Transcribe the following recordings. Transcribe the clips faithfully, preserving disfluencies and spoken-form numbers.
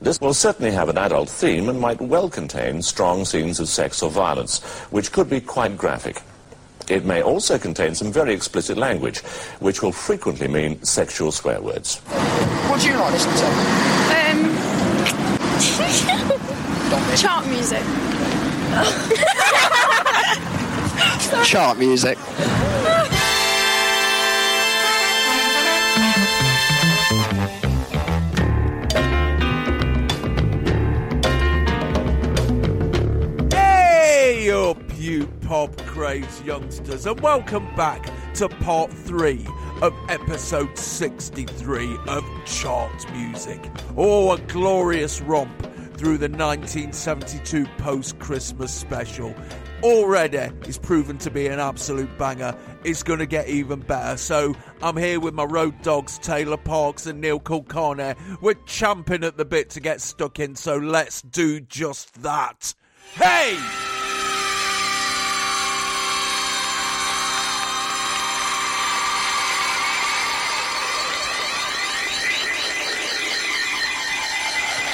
This will certainly have an adult theme and might well contain strong scenes of sex or violence, which could be quite graphic. It may also contain some very explicit language, which will frequently mean sexual swear words. What do you like listening to? Um... Chart music. Chart music. Up, you pop craze youngsters, and welcome back to part three of episode sixty-three of Chart Music. Oh, a glorious romp through the nineteen seventy-two post-Christmas special. Already is proven to be an absolute banger. It's going to get even better. So I'm here with my road dogs, Taylor Parks and Neil Kulkarni. We're champing at the bit to get stuck in, so let's do just that. Hey!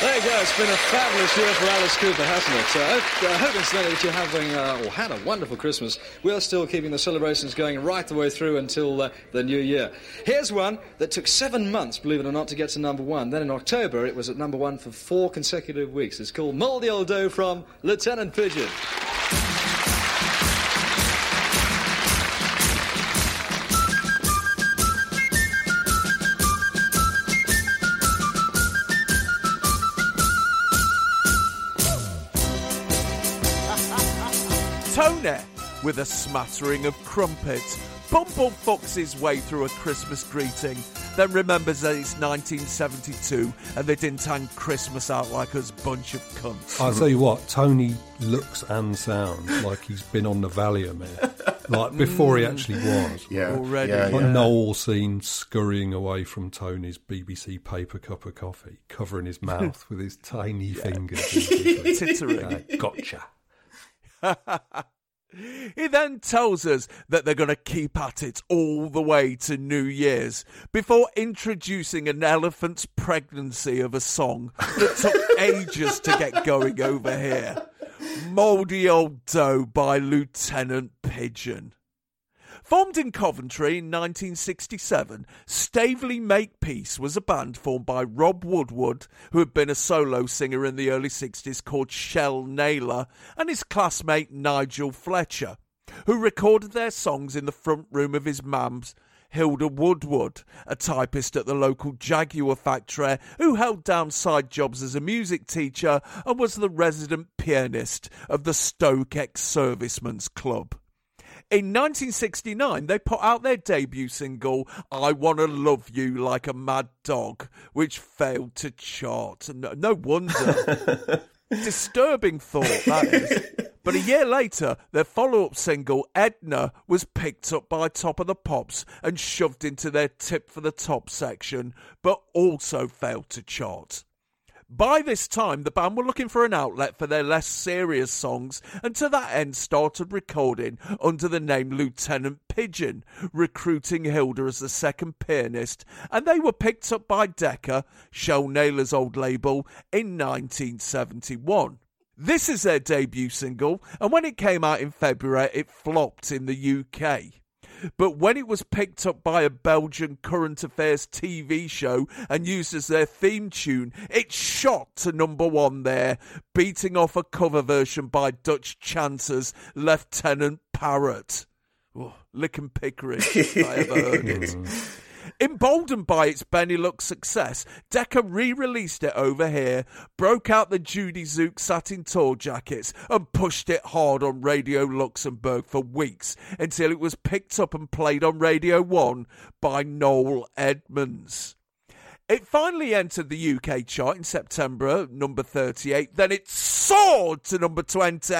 There you go, it's been a fabulous year for Alice Cooper, hasn't it? So I hope, uh, hope incidentally that you're having, uh, or had a wonderful Christmas. We're still keeping the celebrations going right the way through until uh, the new year. Here's one that took seven months, believe it or not, to get to number one. Then in October, it was at number one for four consecutive weeks. It's called Mouldy Old Dough from Lieutenant Pigeon. With a smattering of crumpets, Bumble fucks his way through a Christmas greeting, then remembers that it's nineteen seventy-two and they didn't hang Christmas out like us bunch of cunts. I'll tell you what, Tony looks and sounds like he's been on the Valium, like before he actually was. Yeah, already. Yeah, yeah. Noel seen scurrying away from Tony's B B C paper cup of coffee, covering his mouth with his tiny yeah. fingers. Tittering. Uh, gotcha. He then tells us that they're going to keep at it all the way to New Year's before introducing an elephant's pregnancy of a song that took ages to get going over here. Mouldy Old Dough by Lieutenant Pigeon. Formed in Coventry in nineteen sixty-seven, Staveley Makepeace was a band formed by Rob Woodward, who had been a solo singer in the early sixties called Shel Naylor, and his classmate Nigel Fletcher, who recorded their songs in the front room of his mum's, Hilda Woodward, a typist at the local Jaguar factory who held down side jobs as a music teacher and was the resident pianist of the Stoke Ex-Servicemen's Club. In nineteen sixty-nine, they put out their debut single, I Wanna Love You Like a Mad Dog, which failed to chart. No, no wonder. Disturbing thought, that is. But a year later, their follow-up single, Edna, was picked up by Top of the Pops and shoved into their Tip for the Top section, but also failed to chart. By this time, the band were looking for an outlet for their less serious songs and to that end started recording under the name Lieutenant Pigeon, recruiting Hilda as the second pianist, and they were picked up by Decca, Shel Naylor's old label, in nineteen seventy-one. This is their debut single, and when it came out in February, it flopped in the U K. But when it was picked up by a Belgian current affairs T V show and used as their theme tune, it shot to number one there, beating off a cover version by Dutch Chance's Lieutenant Parrot. Oh, lickin' pickering, if I ever heard it. Emboldened by its Benelux success, Decca re-released it over here, broke out the Judy Zook satin tour jackets and pushed it hard on Radio Luxembourg for weeks until it was picked up and played on Radio one by Noel Edmonds. It finally entered the U K chart in September, number thirty-eight. Then it soared to number twenty,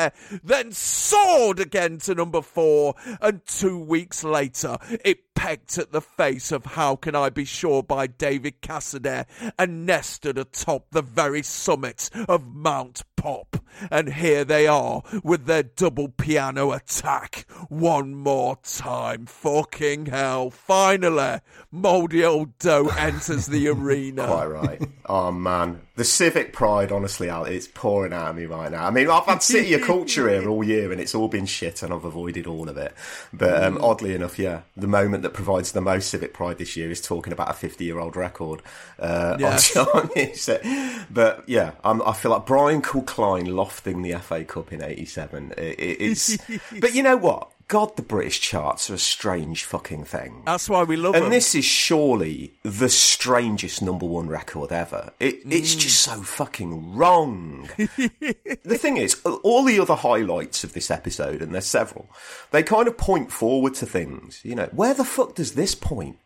then soared again to number four. And two weeks later, it pecked at the face of How Can I Be Sure by David Cassidy and nested atop the very summit of Mount Pop. And here they are with their double piano attack one more time. Fucking hell. Finally, Mouldy Old Dough enters the arena. Quite right. Oh, man. The civic pride, honestly, Al, it's pouring out of me right now. I mean, I've had City of Culture here all year and it's all been shit and I've avoided all of it. But um, oddly enough, yeah, the moment that provides the most civic pride this year is talking about a fifty-year-old record uh, yes. on music. But, yeah, I'm, I feel like Brian Kilcline lofting the F A Cup in eighty-seven. It, it, it's, but you know what? God, the British charts are a strange fucking thing. That's why we love and them. And this is surely the strangest number one record ever. It, mm. It's just so fucking wrong. The thing is, all the other highlights of this episode, and there's several, they kind of point forward to things. You know, where the fuck does this point?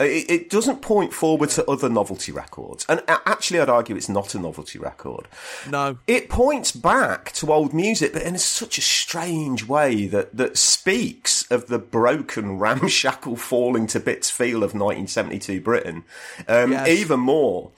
It, it doesn't point forward to other novelty records. And actually, I'd argue it's not a novelty record. No. It points back to old music, but in such a strange way that, that speaks of the broken, ramshackle, falling to bits feel of nineteen seventy-two Britain, um, yes. even more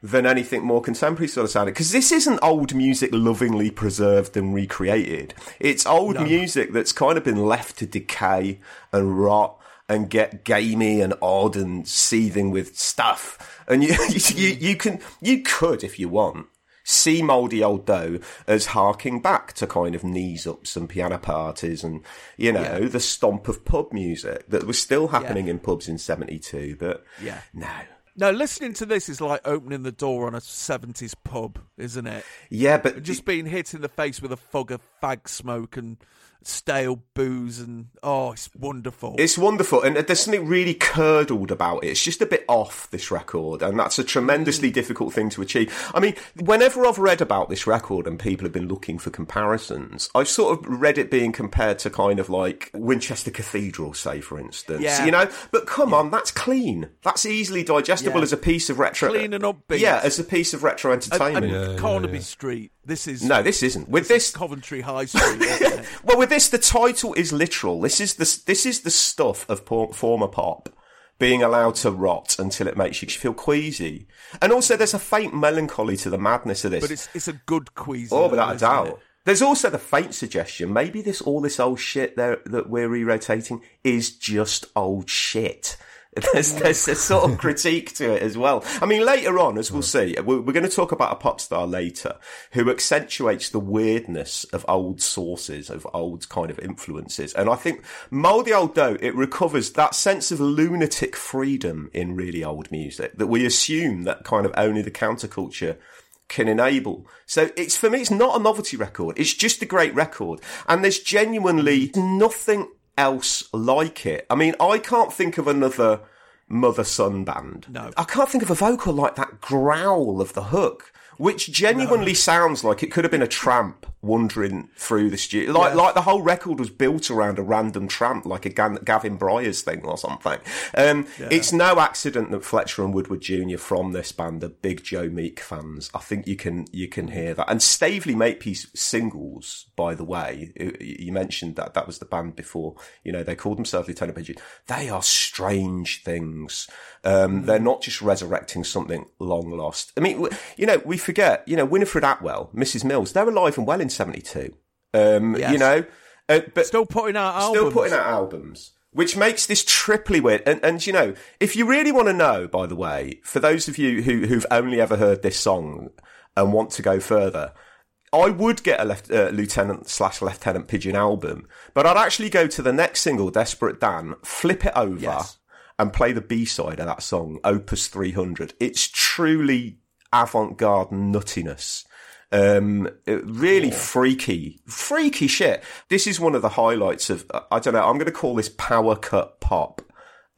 than anything more contemporary sort of sounding. Because this isn't old music lovingly preserved and recreated. It's old no. music that's kind of been left to decay and rot and get gamey and odd and seething with stuff. And you, you, you can, you could, if you want, see Mouldy Old Dough as harking back to kind of knees ups and piano parties and, you know, yeah. the stomp of pub music that was still happening yeah. in pubs in seventy-two. But yeah. no. No, listening to this is like opening the door on a seventies pub, isn't it? Yeah, but... just it, being hit in the face with a fog of fag smoke and stale booze and... Oh, it's wonderful. It's wonderful. And there's something really curdled about it. It's just a bit off, this record. And that's a tremendously mm. difficult thing to achieve. I mean, whenever I've read about this record and people have been looking for comparisons, I've sort of read it being compared to kind of like Winchester Cathedral, say, for instance. Yeah. You know? But come yeah. on, that's clean. That's easily digested. Yeah. as a piece of retro, clean and upbeat. Yeah, as a piece of retro entertainment. And, and yeah, Carnaby yeah, yeah. Street. This is no, this isn't. With this, this... Coventry High Street. Isn't it? Well, with this, the title is literal. This is the this is the stuff of former pop being allowed to rot until it makes you feel queasy. And also, there's a faint melancholy to the madness of this. But it's it's a good queasy. Oh, without a doubt. It? There's also the faint suggestion maybe this all this old shit there that we're re-rotating is just old shit. There's, there's a sort of critique to it as well. I mean, later on, as we'll see, we're, we're going to talk about a pop star later who accentuates the weirdness of old sources, of old kind of influences. And I think Mouldy Old Dough, it recovers that sense of lunatic freedom in really old music that we assume that kind of only the counterculture can enable. So it's, for me, it's not a novelty record. It's just a great record. And there's genuinely nothing else like it. I mean, I can't think of another mother-son band. No. I can't think of a vocal like that growl of the hook, which genuinely no. sounds like it could have been a tramp wandering through the studio. Like yes. like the whole record was built around a random tramp, like a Gavin Bryars thing or something. Um, yeah. It's no accident that Fletcher and Woodward Junior from this band are big Joe Meek fans. I think you can you can hear that. And Staveley Makepeace Singles, by the way, you mentioned that that was the band before. You know, they called themselves Lieutenant Pigeon. They are strange things. Um, mm. They're not just resurrecting something long lost. I mean, you know, we forget, you know, Winifred Atwell, Missus Mills, they're alive and well in seventy-two. Um, yes. You know, uh, but still putting out albums. Still putting out albums, which makes this triply weird. And, and you know, if you really want to know, by the way, for those of you who, who've only ever heard this song and want to go further, I would get a left, uh, Lieutenant slash Lieutenant Pigeon album, but I'd actually go to the next single, Desperate Dan, flip it over yes. and play the B-side of that song, Opus three hundred. It's truly avant-garde nuttiness. Um, really yeah. freaky, freaky shit. This is one of the highlights of, I don't know, I'm going to call this power cut pop.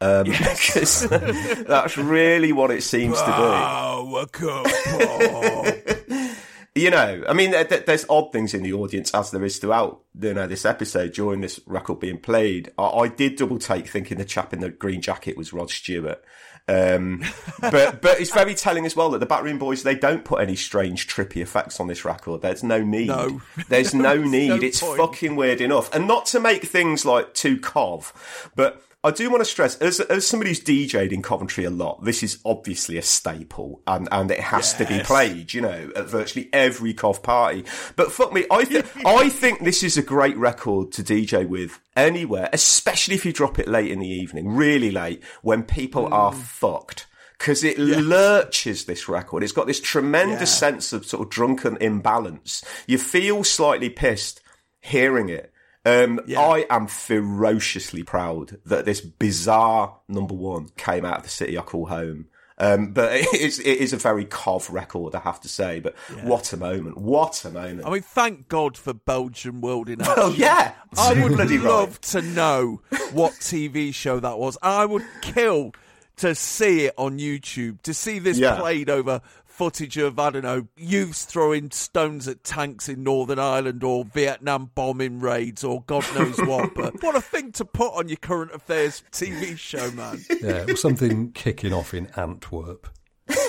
Um, yes. Because that's really what it seems power to be. Power cut pop. You know, I mean, there's odd things in the audience, as there is throughout, you know, this episode during this record being played. I, I did double take thinking the chap in the green jacket was Rod Stewart. Um, but but it's very telling as well that the Batroom Boys, they don't put any strange trippy effects on this record. There's no need. No. There's no need. No it's point. Fucking weird enough. And not to make things like too cov, but I do want to stress, as as somebody who's DJed in Coventry a lot, this is obviously a staple, and, and it has yes. to be played, you know, at virtually every cov party. But fuck me, I think I think this is a great record to D J with anywhere, especially if you drop it late in the evening, really late, when people mm. are fucked. Because it yes. lurches, this record. It's got this tremendous yeah. sense of sort of drunken imbalance. You feel slightly pissed hearing it. Um, yeah. I am ferociously proud that this bizarre number one came out of the city I call home. Um, but it is, it is a very cov record, I have to say. But yeah. what a moment. What a moment. I mean, thank God for Belgian World in Action. Oh, yeah. I would bloody love right. to know what T V show that was. I would kill to see it on YouTube, to see this yeah. played over footage of, I don't know, youths throwing stones at tanks in Northern Ireland or Vietnam bombing raids or God knows what. But what a thing to put on your current affairs T V show, man. Yeah, or something kicking off in Antwerp.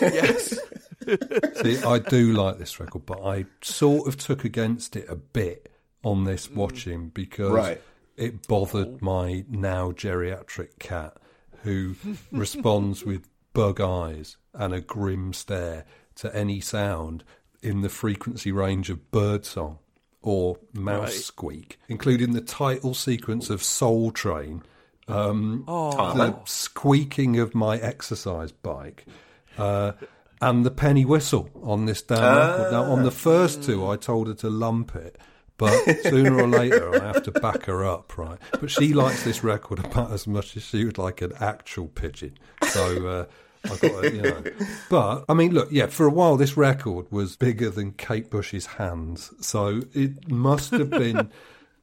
Yes. See, I do like this record, but I sort of took against it a bit on this watching because right. it bothered my now geriatric cat, who responds with bug eyes and a grim stare to any sound in the frequency range of birdsong or mouse right. squeak, including the title sequence of Soul Train, um, oh. the squeaking of my exercise bike, uh, and the penny whistle on this damn uh. record. Now, on the first two, I told her to lump it, but sooner or later I have to back her up, right? But she likes this record about as much as she would like an actual pigeon. So uh, I've got to, you know. But, I mean, look, yeah, for a while this record was bigger than Kate Bush's hands. So it must have been,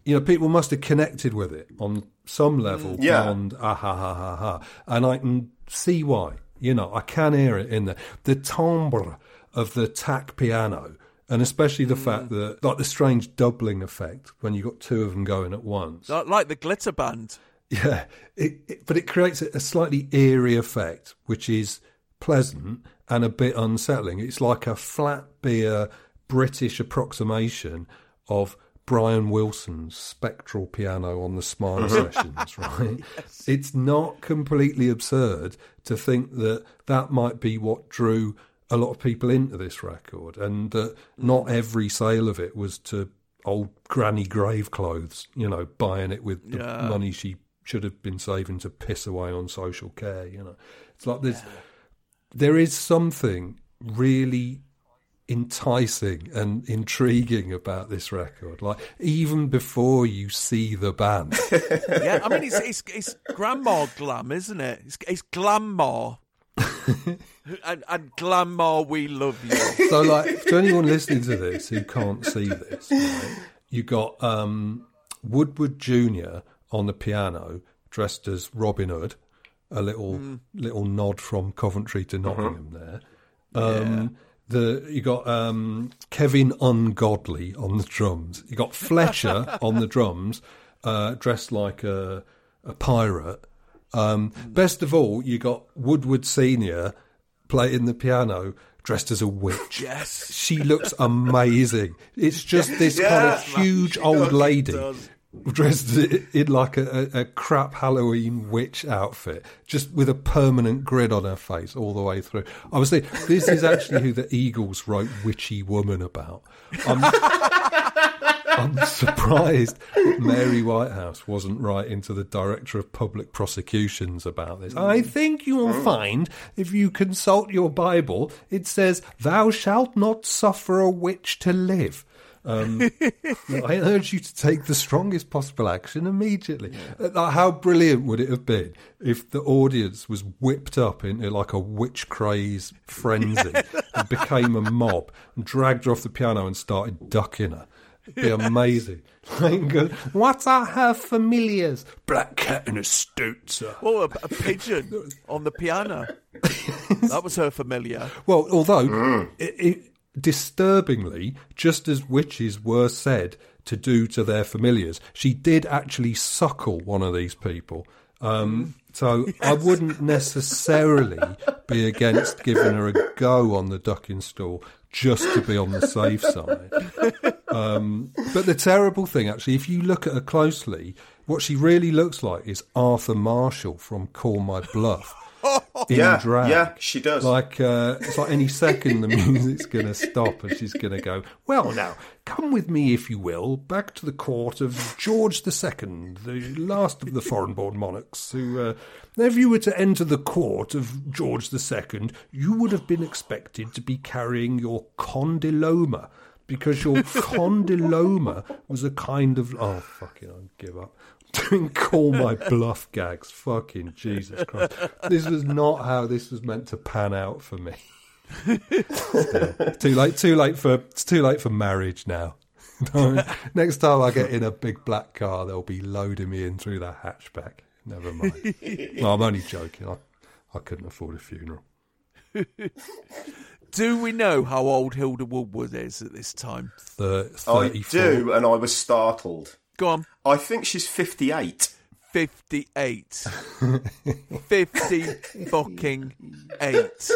you know, people must have connected with it on some level yeah. beyond ah ha ha ha ha. And I can see why, you know, I can hear it in there. The timbre of the tack piano. And especially the mm. fact that, like the strange doubling effect when you've got two of them going at once. Like the glitter band. Yeah, it, it, but it creates a slightly eerie effect, which is pleasant and a bit unsettling. It's like a flat beer British approximation of Brian Wilson's spectral piano on the Smile Sessions, right? Yes. It's not completely absurd to think that that might be what drew a lot of people into this record, and that uh, not every sale of it was to old granny grave clothes, you know, buying it with the yeah. money she should have been saving to piss away on social care, you know. It's like there's, yeah. there is something really enticing and intriguing about this record, like even before you see the band. Yeah, I mean, it's, it's, it's grandma glam, isn't it? It's, it's glam-ma. and, and Glamour, we love you. So, like, to anyone listening to this who can't see this, right, you got um, Woodward Junior on the piano, dressed as Robin Hood, a little mm. little nod from Coventry to Nottingham mm-hmm. there. Um, yeah. The you got um, Kevin Ungodly on the drums. You got Fletcher on the drums, uh, dressed like a, a pirate. Um, best of all, you got Woodward Senior playing the piano dressed as a witch. Yes. She looks amazing. It's just this yeah, kind of huge like, old lady dressed in like a, a crap Halloween witch outfit, just with a permanent grin on her face all the way through. I was thinking, this is actually who the Eagles wrote Witchy Woman about. I'm, I'm surprised Mary Whitehouse wasn't writing to the Director of Public Prosecutions about this. I think you will find, if you consult your Bible, it says, "Thou shalt not suffer a witch to live." Um, I urge you to take the strongest possible action immediately. Like, how brilliant would it have been if the audience was whipped up into like a witch craze frenzy and became a mob and dragged her off the piano and started ducking her. It'd be amazing. What are her familiars? Black cat and a stootzer. Oh, a, a pigeon on the piano. That was her familiar. Well, although, mm. it, it, disturbingly, just as witches were said to do to their familiars, she did actually suckle one of these people. Um, so yes. I wouldn't necessarily be against giving her a go on the duck install just to be on the safe side. Um, but the terrible thing, actually, if you look at her closely, what she really looks like is Arthur Marshall from Call My Bluff. In yeah, drag. yeah, she does. Like uh, it's like any second the music's going to stop and she's going to go, well, now, come with me, if you will, back to the court of George the Second, the last of the foreign-born monarchs, who, uh, if you were to enter the court of George the Second, you would have been expected to be carrying your condyloma, because your condyloma was a kind of... Oh, fucking, I give up. Doing Call My Bluff gags. Fucking Jesus Christ. This was not how this was meant to pan out for me. Still, too late, too late for it's too late for marriage now. Next time I get in a big black car, they'll be loading me in through that hatchback. Never mind. Well, I'm only joking. I, I couldn't afford a funeral. Do we know how old Hilda Woodward is at this time? thirty, thirty-four. I do, and I was startled. Go on. I think she's fifty-eight. fifty-eight. fifty fucking eight.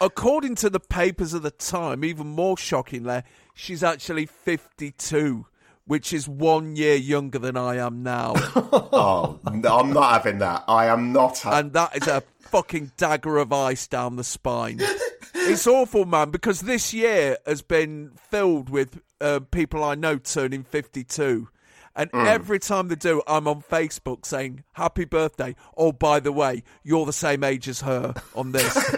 According to the papers of the time, even more shockingly, she's actually fifty-two, which is one year younger than I am now. Oh, no, I'm not having that. I am not having that. And that is a fucking dagger of ice down the spine. It's awful, man, because this year has been filled with uh, people I know turning fifty-two. And mm. every time they do, I'm on Facebook saying, happy birthday. Oh, by the way, you're the same age as her on this.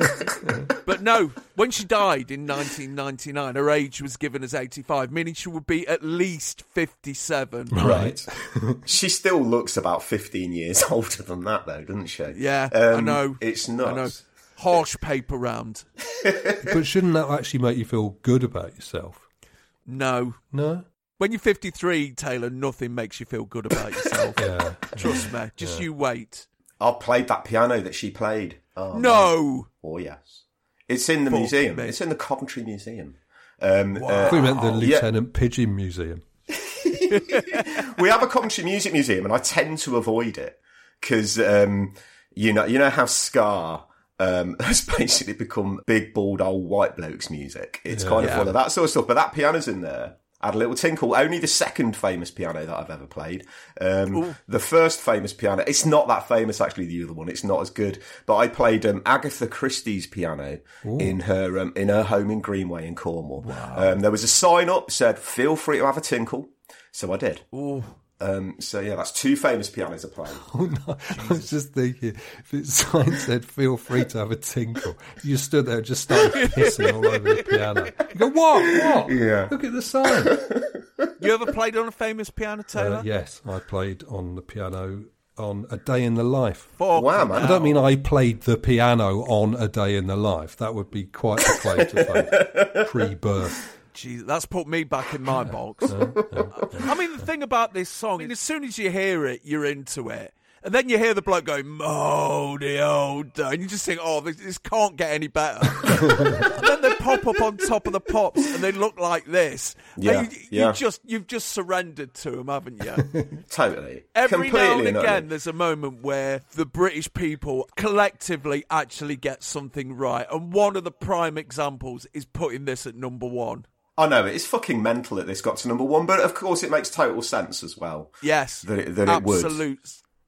But no, when she died in nineteen ninety-nine, her age was given as eighty-five, meaning she would be at least fifty-seven. Right. She still looks about fifteen years older than that, though, doesn't she? Yeah, um, I know. It's nuts. I know. Harsh paper round. But shouldn't that actually make you feel good about yourself? No. No? When you're fifty-three, Taylor, nothing makes you feel good about yourself. Yeah. Trust yeah. me. Just yeah. you wait. I played that piano that she played. Oh, no. Man. Oh, yes. It's in the Fuck museum. Me. It's in the Coventry Museum. Um, wow. uh, we meant the oh, Lieutenant yeah. Pigeon Museum. We have a Coventry Music Museum, and I tend to avoid it because um, you know, you know how Scar... Um, has basically become big, bald, old white bloke's music. It's yeah, kind of yeah. one of that sort of stuff. But that piano's in there. I had a little tinkle. Only the second famous piano that I've ever played. Um, the first famous piano, it's not that famous, actually, the other one. It's not as good. But I played um, Agatha Christie's piano Ooh. in her um, in her home in Greenway in Cornwall. Wow. Um, there was a sign up said, feel free to have a tinkle. So I did. Ooh. Um, so, yeah, that's two famous pianos are playing. Oh, no. I was just thinking, if it sign said, feel free to have a tinkle, you stood there and just started pissing all over the piano. You go, what? What? Yeah. Look at the sign. You ever played on a famous piano, Taylor? Uh, yes, I played on the piano on A Day in the Life. Oh, wow, man. I don't mean I played the piano on A Day in the Life. That would be quite a claim to fame, pre-birth. Jeez, that's put me back in my box. I mean, the thing about this song, as soon as you hear it, you're into it. And then you hear the bloke going, oh, the old... And you just think, oh, this, this can't get any better. And then they pop up on Top of the Pops and they look like this. Yeah, you, yeah. You just, you've just surrendered to them, haven't you? Totally. Every Completely now and again, nutty. There's a moment where the British people collectively actually get something right. And one of the prime examples is putting this at number one. I know, it's fucking mental that this got to number one, but of course it makes total sense as well. Yes, that it, that it would. Absolute,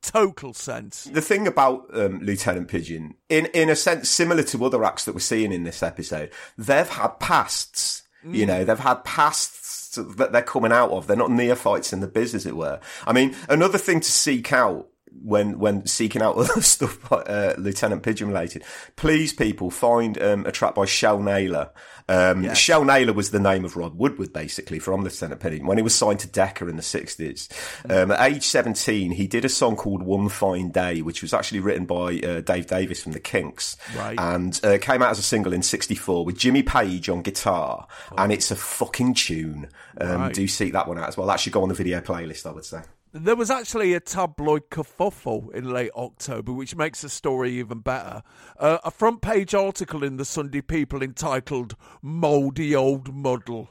total sense. The thing about um, Lieutenant Pigeon, in, in a sense similar to other acts that we're seeing in this episode, they've had pasts, mm. you know, they've had pasts that they're coming out of. They're not neophytes in the biz, as it were. I mean, another thing to seek out, when when seeking out other stuff uh, Lieutenant Pigeon related, please, people, find um, a track by Shel Naylor. Um, yes. Shel Naylor was the name of Rod Woodward, basically, from Lieutenant Pigeon, when he was signed to Decca in the sixties. Um, at age seventeen, he did a song called One Fine Day, which was actually written by uh, Dave Davis from the Kinks, right. and uh, came out as a single in sixty-four with Jimmy Page on guitar, oh. and it's a fucking tune. Um, right. Do seek that one out as well. That should go on the video playlist, I would say. There was actually a tabloid kerfuffle in late October, which makes the story even better. Uh, a front-page article in the Sunday People entitled Mouldy Old Muddle.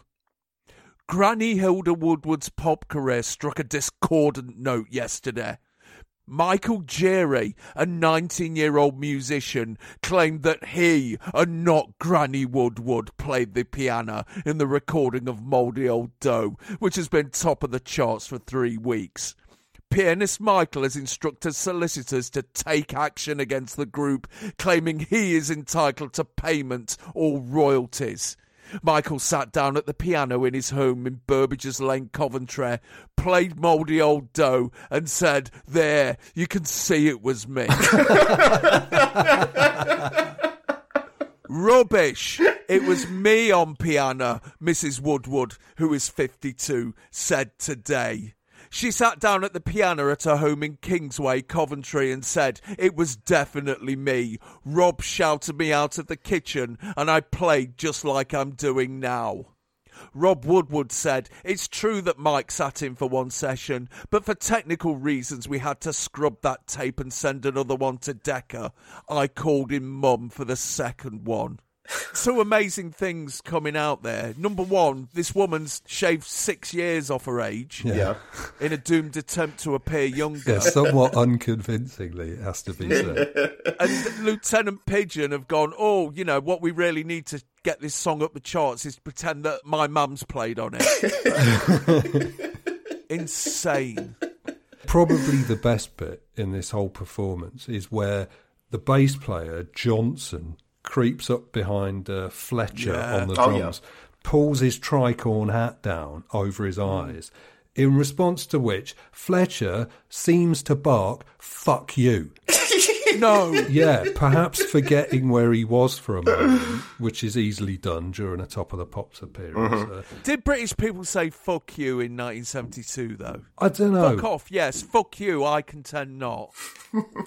Granny Hilda Woodward's pop career struck a discordant note yesterday. Michael Jerry, a nineteen-year-old musician, claimed that he, and not Granny Woodward, played the piano in the recording of Mouldy Old Dough, which has been top of the charts for three weeks. Pianist Michael has instructed solicitors to take action against the group, claiming he is entitled to payment or royalties. Michael sat down at the piano in his home in Burbages Lane, Coventry, played Mouldy Old Dough and said, "There, you can see it was me." Rubbish. It was me on piano, Missus Woodward, who is fifty-two, said today. She sat down at the piano at her home in Kingsway, Coventry, and said, "It was definitely me. Rob shouted me out of the kitchen and I played just like I'm doing now." Rob Woodward said, "It's true that Mike sat in for one session, but for technical reasons we had to scrub that tape and send another one to Decca. I called him Mum for the second one." Two amazing things coming out there. Number one, this woman's shaved six years off her age yeah. in a doomed attempt to appear younger. Yeah, somewhat unconvincingly, it has to be said. And Lieutenant Pigeon have gone, oh, you know, what we really need to get this song up the charts is pretend that my mum's played on it. Insane. Probably the best bit in this whole performance is where the bass player, Johnson, creeps up behind uh, Fletcher yeah. on the drums, oh, yeah. pulls his tricorn hat down over his eyes, in response to which Fletcher seems to bark, "Fuck you." No. Yeah, perhaps forgetting where he was for a moment, which is easily done during a Top of the Pops appearance. Mm-hmm. Uh, Did British people say fuck you in nineteen seventy-two, though? I don't know. Fuck off, yes. Fuck you, I contend not.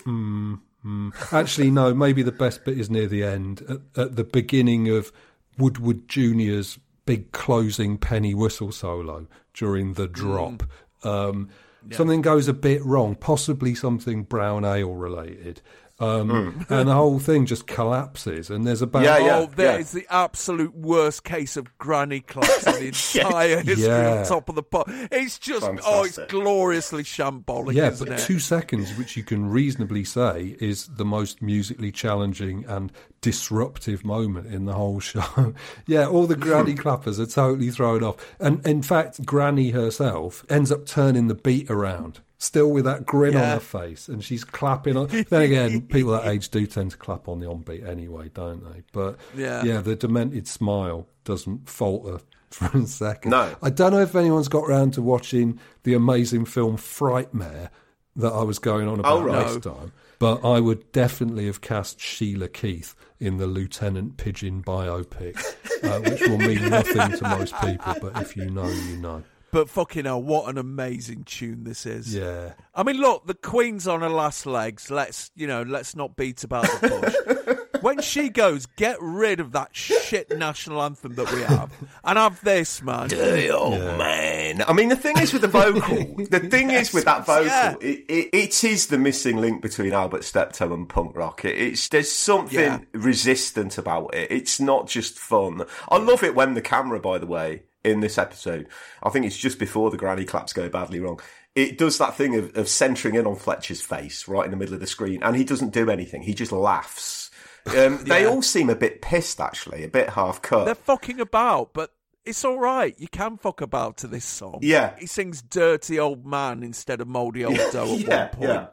Hmm. Mm. Actually, no, maybe the best bit is near the end, at, at the beginning of Woodward Junior's big closing penny whistle solo during the drop. Mm. Um, yeah. Something goes a bit wrong, possibly something brown ale related. Um, mm. And the whole thing just collapses, and there's about yeah, yeah, oh, there yeah. is the absolute worst case of granny collapse in the entire history yeah. of Top of the Pop. It's just fantastic. Oh, it's gloriously shambolic. Yeah, isn't but it? Two seconds, which you can reasonably say is the most musically challenging and disruptive moment in the whole show. Yeah, all the granny clappers are totally thrown off, and in fact, Granny herself ends up turning the beat around. Still with that grin yeah. on her face, and she's clapping on. Then again, people that age do tend to clap on the on-beat anyway, don't they? But yeah. yeah, the demented smile doesn't falter for a second. No. I don't know if anyone's got round to watching the amazing film Frightmare that I was going on about oh, no. last time, but I would definitely have cast Sheila Keith in the Lieutenant Pigeon biopic, uh, which will mean nothing to most people, but if you know, you know. But fucking hell, what an amazing tune this is. Yeah. I mean, look, the Queen's on her last legs. Let's, you know, let's not beat about the bush. When she goes, get rid of that shit national anthem that we have and have this, man. Oh, yeah. man. I mean, the thing is with the vocal, the thing yes, is with that vocal, yeah. it, it, it is the missing link between Albert Steptoe and punk rock. It, it's There's something yeah. resistant about it. It's not just fun. I love it when the camera, by the way, in this episode, I think it's just before the granny claps go badly wrong, it does that thing of, of centering in on Fletcher's face right in the middle of the screen, and he doesn't do anything. He just laughs. Um, yeah. They all seem a bit pissed, actually, a bit half cut. They're fucking about, but it's all right. You can fuck about to this song. Yeah, he sings "Dirty Old Man" instead of "Mouldy Old Dough" at yeah, one point. Yeah.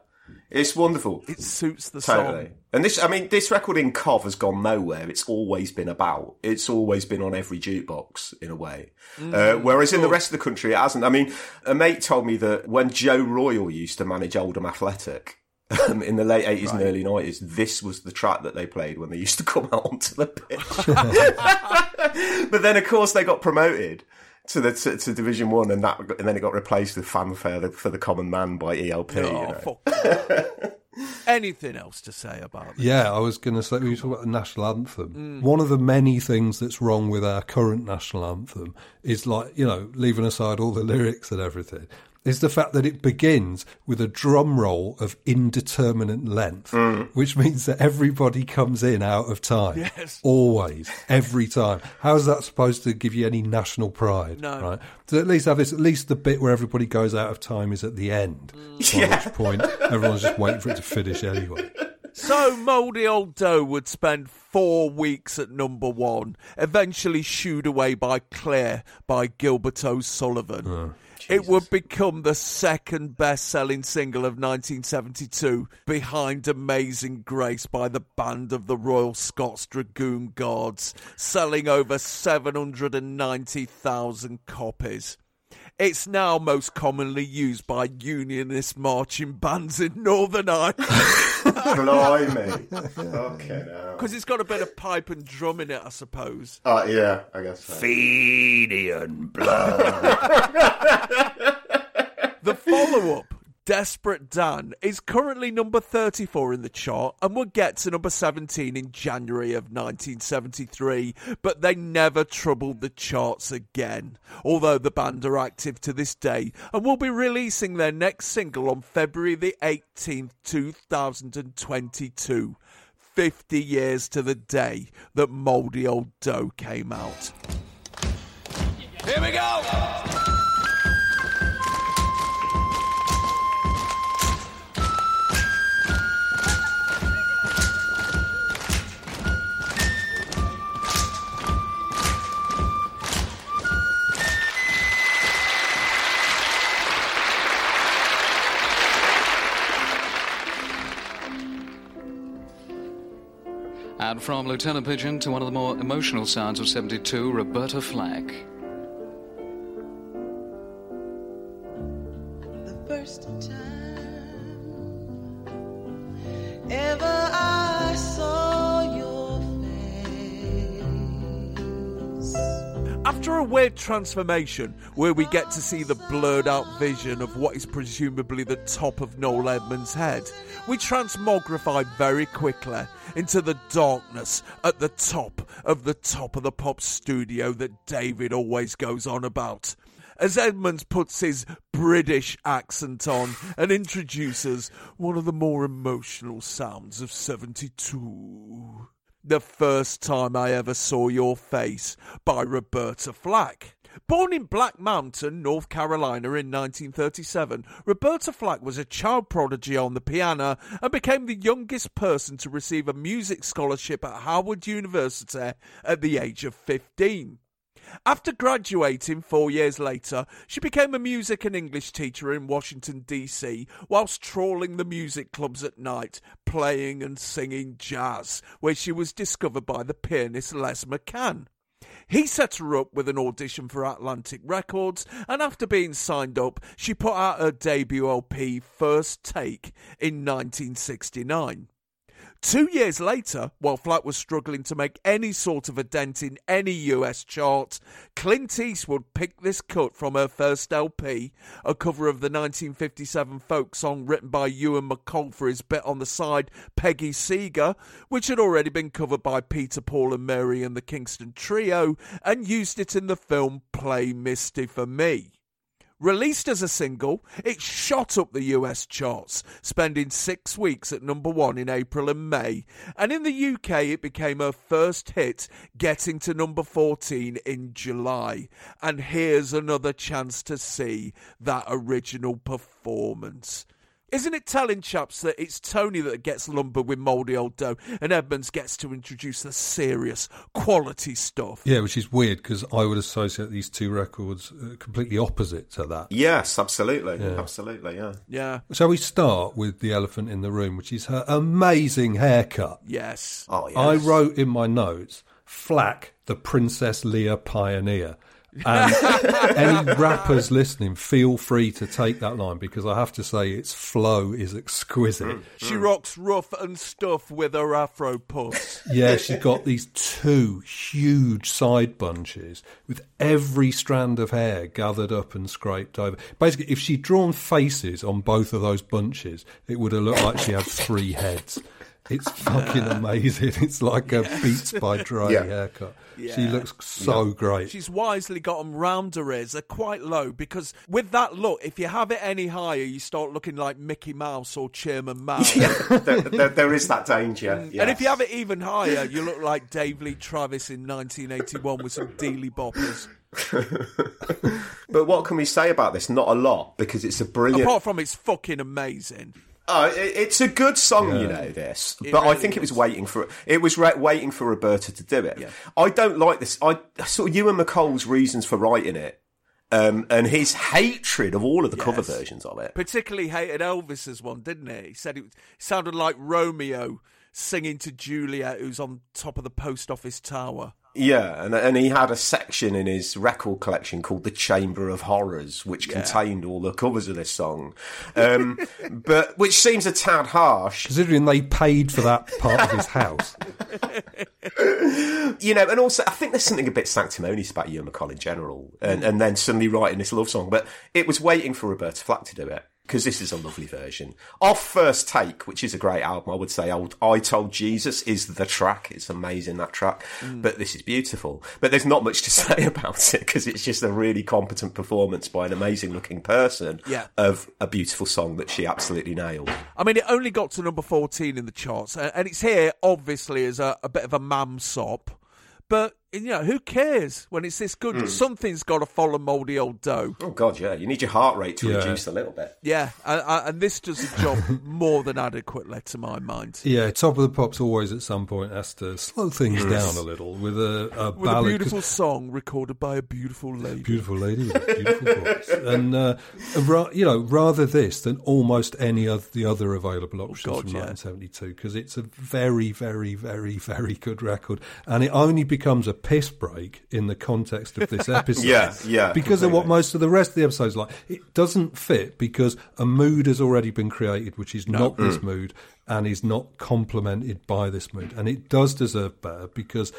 It's wonderful. It suits the totally. Song. And this, I mean, this record in Cov has gone nowhere. It's always been about. It's always been on every jukebox, in a way. Mm, uh, whereas cool. in the rest of the country, it hasn't. I mean, a mate told me that when Joe Royal used to manage Oldham Athletic um, in the late eighties right. and early nineties, this was the track that they played when they used to come out onto the pitch. But then, of course, they got promoted to the to, to Division One, and that and then it got replaced with "Fanfare for the Common Man" by E L P. Oh, you know? Fuck. Anything else to say about this? Yeah, I was going to say, we talk about the national anthem. Mm. One of the many things that's wrong with our current national anthem is, like, you know, leaving aside all the lyrics and everything, is the fact that it begins with a drum roll of indeterminate length, mm. which means that everybody comes in out of time. Yes. Always. Every time. How is that supposed to give you any national pride? No. Right? So at least have this, at least the bit where everybody goes out of time is at the end. Mm. By yeah. which point, everyone's just waiting for it to finish anyway. So Mouldy Old Dough would spend four weeks at number one, eventually shooed away by Claire by Gilbert O'Sullivan. Oh, it would become the second best-selling single of nineteen seventy-two, behind Amazing Grace by the Band of the Royal Scots Dragoon Guards, selling over seven hundred ninety thousand copies. It's now most commonly used by unionist marching bands in Northern Ireland. Blimey. Okay, now. Because it's got a bit of pipe and drum in it, I suppose. Oh, uh, yeah, I guess so. Fenian blood. The follow-up, Desperate Dan, is currently number thirty-four in the chart and will get to number seventeen in January of nineteen seventy-three, but they never troubled the charts again, although the band are active to this day and will be releasing their next single on February the eighteenth, two thousand twenty-two, fifty years to the day that Mouldy Old Dough came out. Here we go! And from Lieutenant Pigeon to one of the more emotional sounds of seventy-two, Roberta Flack. The first time ever I saw your face. After a weird transformation, where we get to see the blurred-out vision of what is presumably the top of Noel Edmonds' head, we transmogrify very quickly into the darkness at the top of the top of the pop studio that David always goes on about, as Edmonds puts his British accent on and introduces one of the more emotional sounds of seventy-two. The First Time I Ever Saw Your Face by Roberta Flack. Born in Black Mountain, North Carolina in nineteen thirty-seven, Roberta Flack was a child prodigy on the piano and became the youngest person to receive a music scholarship at Howard University at the age of fifteen. After graduating four years later, she became a music and English teacher in Washington, D C, whilst trawling the music clubs at night, playing and singing jazz, where she was discovered by the pianist Les McCann. He set her up with an audition for Atlantic Records, and after being signed up, she put out her debut L P, First Take, in nineteen sixty-nine. Two years later, while Flack was struggling to make any sort of a dent in any U S chart, Clint Eastwood picked this cut from her first L P, a cover of the nineteen fifty-seven folk song written by Ewan McColl for his bit on the side, Peggy Seeger, which had already been covered by Peter, Paul and Mary and the Kingston Trio, and used it in the film Play Misty for Me. Released as a single, it shot up the U S charts, spending six weeks at number one in April and May, and in the U K it became her first hit, getting to number fourteen in July. And here's another chance to see that original performance. Isn't it telling, chaps, that it's Tony that gets lumbered with Mouldy Old Dough and Edmonds gets to introduce the serious, quality stuff? Yeah, which is weird, because I would associate these two records uh, completely opposite to that. Yes, absolutely. Yeah. Absolutely, yeah. Yeah. Shall we start with the elephant in the room, which is her amazing haircut? Yes. Oh, yes. I wrote in my notes, Flack, the Princess Leia pioneer. And any rappers listening, feel free to take that line, because I have to say its flow is exquisite. She rocks Rough and Stuff with her afro puffs. Yeah, she's got these two huge side bunches with every strand of hair gathered up and scraped over. Basically, if she'd drawn faces on both of those bunches, it would have looked like she had three heads. It's fucking amazing. It's like a Beats by Dre yeah. haircut. Yeah. She looks so yeah. great. She's wisely got them round her ears. They're quite low because with that look, if you have it any higher, you start looking like Mickey Mouse or Chairman Mao. Yeah. there, there, there is that danger. Yes. And if you have it even higher, you look like Dave Lee Travis in nineteen eighty-one with some dealy boppers. But what can we say about this? Not a lot, because it's a brilliant... Apart from it's fucking amazing. Oh, it's a good song, yeah. you know this, it but really I think is. it was waiting for it was re- waiting for Roberta to do it. Yeah. I don't like this. I saw Ewan McCall's reasons for writing it, um, and his hatred of all of the yes. cover versions of it. Particularly hated Elvis's one, didn't he? He said it sounded like Romeo singing to Juliet, who's on top of the post office tower. Yeah, and and he had a section in his record collection called The Chamber of Horrors, which yeah. contained all the covers of this song, um, but which seems a tad harsh. Considering they paid for that part of his house. You know, and also I think there's something a bit sanctimonious about Ewan McCall in general, and, and then suddenly writing this love song, but it was waiting for Roberta Flack to do it. Because this is a lovely version. Off First Take, which is a great album, I would say. Old I Told Jesus is the track. It's amazing, that track. Mm. But this is beautiful. But there's not much to say about it because it's just a really competent performance by an amazing-looking person yeah. of a beautiful song that she absolutely nailed. I mean, it only got to number fourteen in the charts. And it's here, obviously, as a, a bit of a mam sop. But, you know, who cares when it's this good? Mm. Something's got to follow Mouldy Old Dough. Oh, God, yeah. You need your heart rate to yeah. reduce a little bit. Yeah, and, and this does the job more than adequately, to my mind. Yeah, Top of the Pops always at some point has to slow things yes. down a little with a, a with ballad. With a beautiful song recorded by a beautiful lady. A beautiful lady with a beautiful voice. And, uh, ra- you know, rather this than almost any of the other available options oh, God, from yeah. nineteen seventy-two, because it's a very, very, very, very good record. And it only becomes a piss break in the context of this episode. yeah, yeah. Because completely. Of what most of the rest of the episode's like. It doesn't fit because a mood has already been created, which is no. not mm. this mood, and is not complemented by this mood. And it does deserve better because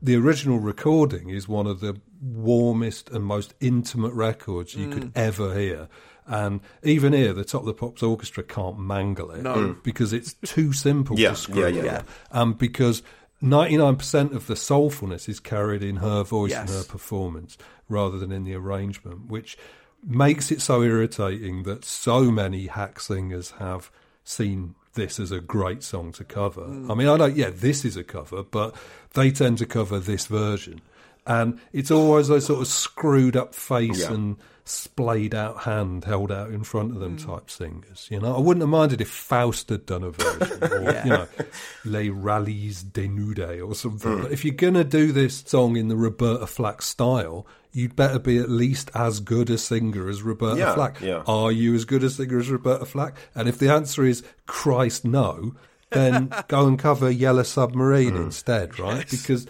the original recording is one of the warmest and most intimate records you mm. could ever hear. And even here, the Top of the Pops Orchestra can't mangle it no. because it's too simple yeah, to screw yeah, yeah, up. Yeah. And because... ninety-nine percent of the soulfulness is carried in her voice yes. and her performance rather than in the arrangement, which makes it so irritating that so many hack singers have seen this as a great song to cover. Mm. I mean, I don't, yeah, this is a cover, but they tend to cover this version. And it's always a sort of screwed up face yeah. and splayed out hand held out in front of them mm. type singers. You know, I wouldn't have minded if Faust had done a version or, yeah. you know, Les Rallies Dénudées or something. Mm. But if you're going to do this song in the Roberta Flack style, you'd better be at least as good a singer as Roberta yeah, Flack. Yeah. Are you as good a singer as Roberta Flack? And if the answer is Christ no, then go and cover Yellow Submarine mm. instead, right? Yes. Because...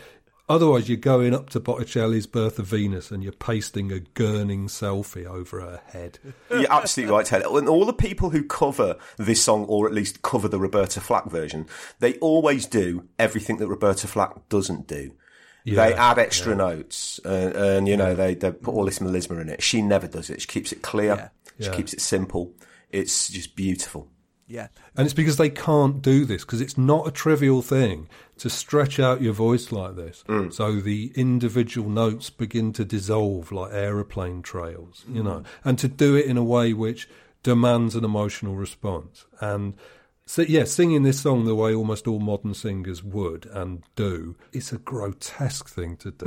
otherwise, you're going up to Botticelli's Birth of Venus and you're pasting a gurning selfie over her head. You're absolutely right, Ted. And all the people who cover this song, or at least cover the Roberta Flack version, they always do everything that Roberta Flack doesn't do. Yeah, they add extra yeah. notes and, and, you know, yeah. they, they put all this melisma in it. She never does it. She keeps it clear. Yeah. She yeah. keeps it simple. It's just beautiful. Yeah. And it's because they can't do this, because it's not a trivial thing to stretch out your voice like this. Mm. So the individual notes begin to dissolve like aeroplane trails, you know, mm. and to do it in a way which demands an emotional response. And so, yeah, singing this song the way almost all modern singers would and do, it's a grotesque thing to do.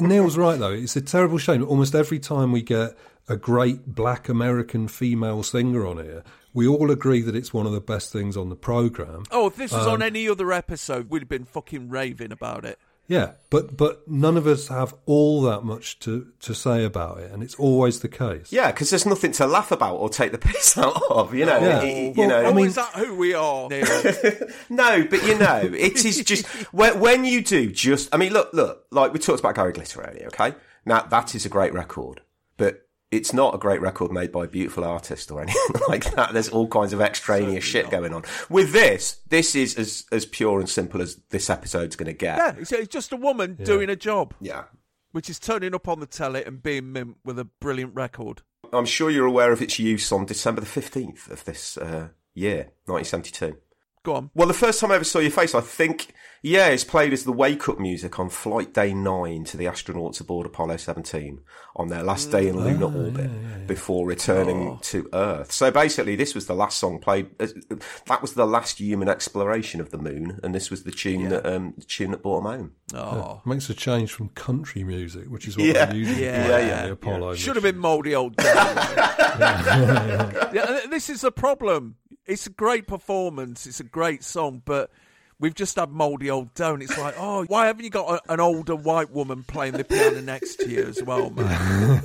Neil's right, though. It's a terrible shame. Almost every time we get a great black American female singer on here, we all agree that it's one of the best things on the programme. Oh, if this was um, on any other episode, we'd have been fucking raving about it. Yeah, but but none of us have all that much to, to say about it, and it's always the case. Yeah, because there's nothing to laugh about or take the piss out of, you know. Yeah. It, well, you know. I mean, is that who we are, Neil? No, but you know, it is just... when, when you do just... I mean, look, look, like we talked about Gary Glitter earlier, okay? Now, that is a great record, but... it's not a great record made by a beautiful artist or anything like that. There's all kinds of extraneous shit not. going on. With this, this is as as pure and simple as this episode's going to get. Yeah, it's, it's just a woman yeah. doing a job. Yeah. Which is turning up on the telly and being mint with a brilliant record. I'm sure you're aware of its use on December the fifteenth of this uh, year, nineteen seventy-two. Go on. Well, the first time I ever saw your face, I think, yeah, it's played as the wake-up music on Flight Day nine to the astronauts aboard Apollo seventeen on their last day in oh, lunar orbit yeah, yeah. before returning oh. to Earth. So basically, this was the last song played. That was the last human exploration of the moon, and this was the tune yeah. that um, the tune that brought them home. Oh, yeah. Makes a change from country music, which is what yeah. they usually yeah. play yeah, yeah. the Apollo. Yeah. Should have been Mouldy Old Day. yeah. Yeah, this is the problem. It's a great performance. It's a great song, but we've just had Mouldy Old Dough. It's like, oh, why haven't you got a, an older white woman playing the piano next to you as well, man?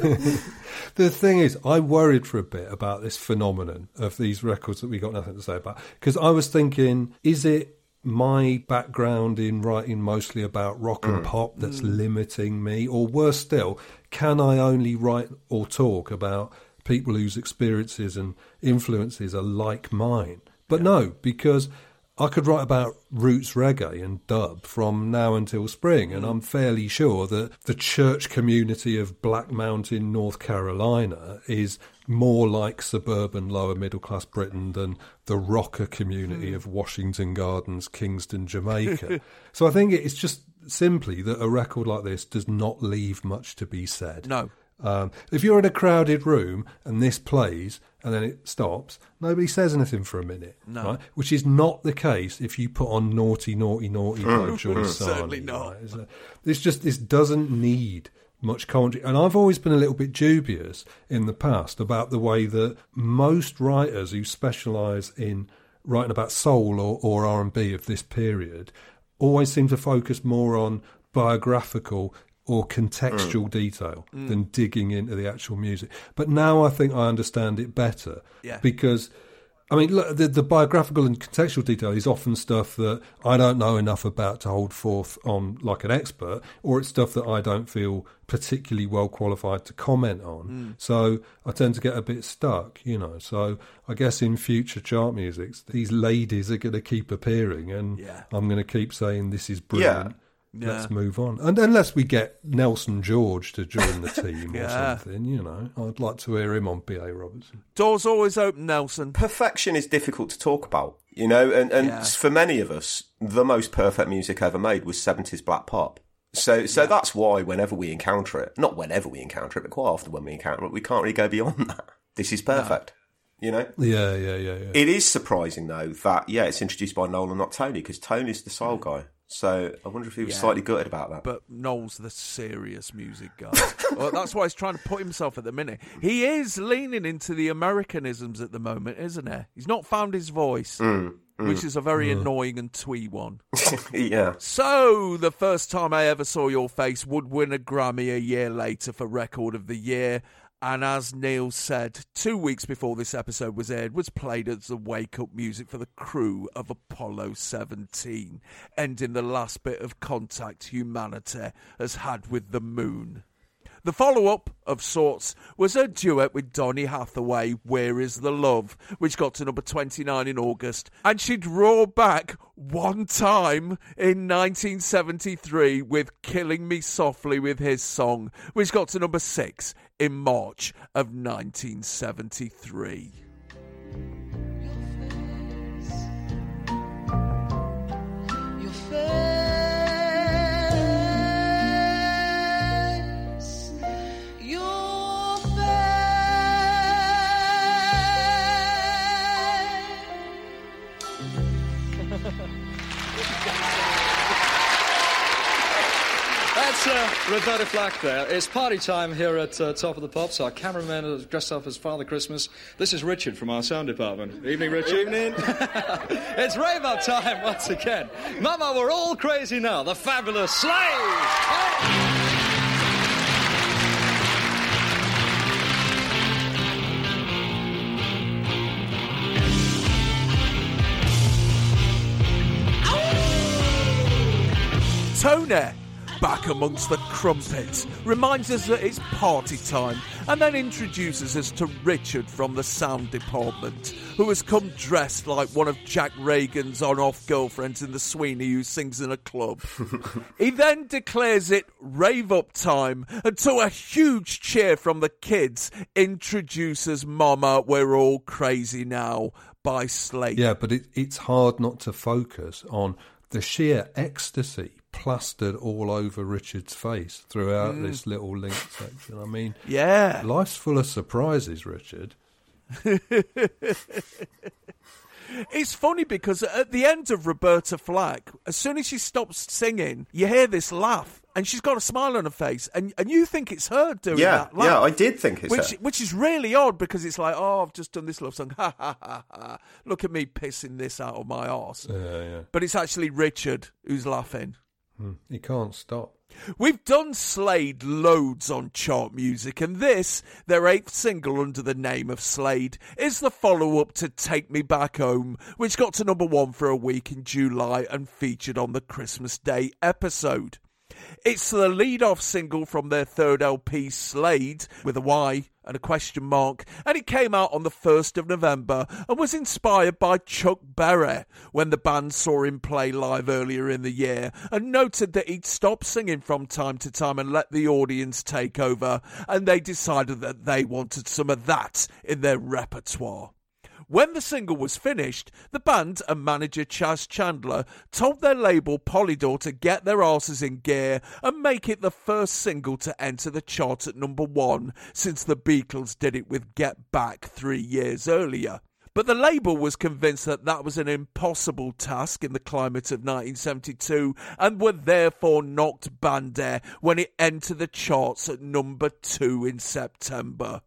The thing is, I worried for a bit about this phenomenon of these records that we got nothing to say about, because I was thinking, is it my background in writing mostly about rock and mm. pop that's mm. limiting me? Or worse still, can I only write or talk about people whose experiences and influences are like mine? But yeah. no, because I could write about roots reggae and dub from now until spring, and I'm fairly sure that the church community of Black Mountain, North Carolina, is more like suburban lower middle class Britain than the rocker community mm. of Washington Gardens, Kingston, Jamaica. So I think it's just simply that a record like this does not leave much to be said. No. Um, if you're in a crowded room and this plays and then it stops, nobody says anything for a minute, no. right? Which is not the case if you put on Naughty, Naughty, Naughty by George Sarney. Certainly not. Right? It's just, this doesn't need much commentary. And I've always been a little bit dubious in the past about the way that most writers who specialise in writing about soul or, or R and B of this period always seem to focus more on biographical or contextual mm. detail mm. than digging into the actual music. But now I think I understand it better. Yeah. Because, I mean, look, the, the biographical and contextual detail is often stuff that I don't know enough about to hold forth on like an expert, or it's stuff that I don't feel particularly well qualified to comment on. Mm. So I tend to get a bit stuck, you know. So I guess in future chart musics, these ladies are going to keep appearing, and yeah. I'm going to keep saying this is brilliant. Yeah. Yeah. Let's move on. And unless we get Nelson George to join the team yeah. or something, you know. I'd like to hear him on B A Robertson. Doors always open, Nelson. Perfection is difficult to talk about, you know. And, and yeah. for many of us, the most perfect music ever made was seventies black pop. So so yeah. that's why whenever we encounter it, not whenever we encounter it, but quite often when we encounter it, we can't really go beyond that. This is perfect. No. You know? Yeah, yeah, yeah, yeah. It is surprising, though, that, yeah, it's introduced by Noel and not Tony, because Tony's the soul guy. So I wonder if he was yeah. slightly gutted about that. But Noel's the serious music guy. Well, that's why he's trying to put himself at the minute. He is leaning into the Americanisms at the moment, isn't he? He's not found his voice, mm, mm, which is a very mm. annoying and twee one. yeah. So the first time I ever saw your face would win a Grammy a year later for Record of the Year. And as Neil said, two weeks before this episode was aired, was played as the wake-up music for the crew of Apollo seventeen, ending the last bit of contact humanity has had with the moon. The follow-up, of sorts, was a duet with Donny Hathaway, Where Is the Love, which got to number twenty-nine in August, and she'd roar back one time in nineteen seventy-three with Killing Me Softly with his song, which got to number six in March of nineteen seventy-three. Your face, your face. That's uh, Roberta Flack there. It's party time here at uh, Top of the Pops. Our cameraman is dressed up as Father Christmas. This is Richard from our sound department. Evening, Rich. Evening. It's rave-up time once again. Mama, we're all crazy now. The fabulous Slaves. Oh! Tony back amongst the crumpets, reminds us that it's party time, and then introduces us to Richard from the sound department, who has come dressed like one of Jack Reagan's on-off girlfriends in The Sweeney who sings in a club. He then declares it rave-up time, and to a huge cheer from the kids, introduces Mama, We're All Crazy Now, by Slade. Yeah, but it, it's hard not to focus on the sheer ecstasy plastered all over Richard's face throughout mm. this little link section. I mean, yeah, life's full of surprises, Richard. It's funny because at the end of Roberta Flack, as soon as she stops singing, you hear this laugh, and she's got a smile on her face, and, and you think it's her doing yeah, that laugh. Yeah, I did think it's which, her. Which is really odd, because it's like, oh, I've just done this love song, ha ha ha ha, look at me pissing this out of my arse. Yeah, yeah. But it's actually Richard who's laughing. Hmm. He can't stop. We've done Slade loads on chart music, and this, their eighth single under the name of Slade, is the follow-up to Take Me Back Home, which got to number one for a week in July and featured on the Christmas Day episode. It's the lead-off single from their third L P, Slade, with a Y and a question mark, and it came out on the first of November and was inspired by Chuck Berry when the band saw him play live earlier in the year and noted that he'd stop singing from time to time and let the audience take over, and they decided that they wanted some of that in their repertoire. When the single was finished, the band and manager Chas Chandler told their label Polydor to get their asses in gear and make it the first single to enter the chart at number one since the Beatles did it with Get Back three years earlier. But the label was convinced that that was an impossible task in the climate of nineteen seventy-two and were therefore knocked Band Air when it entered the charts at number two in September.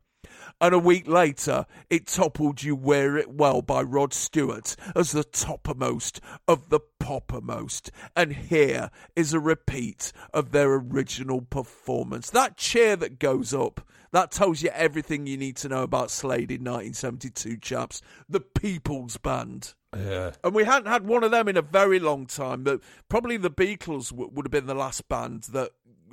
And a week later, it toppled You Wear It Well by Rod Stewart as the toppermost of the poppermost. And here is a repeat of their original performance. That cheer that goes up, that tells you everything you need to know about Slade in nineteen seventy-two, chaps. The People's Band. Yeah. And we hadn't had one of them in a very long time. But probably the Beatles w- would have been the last band that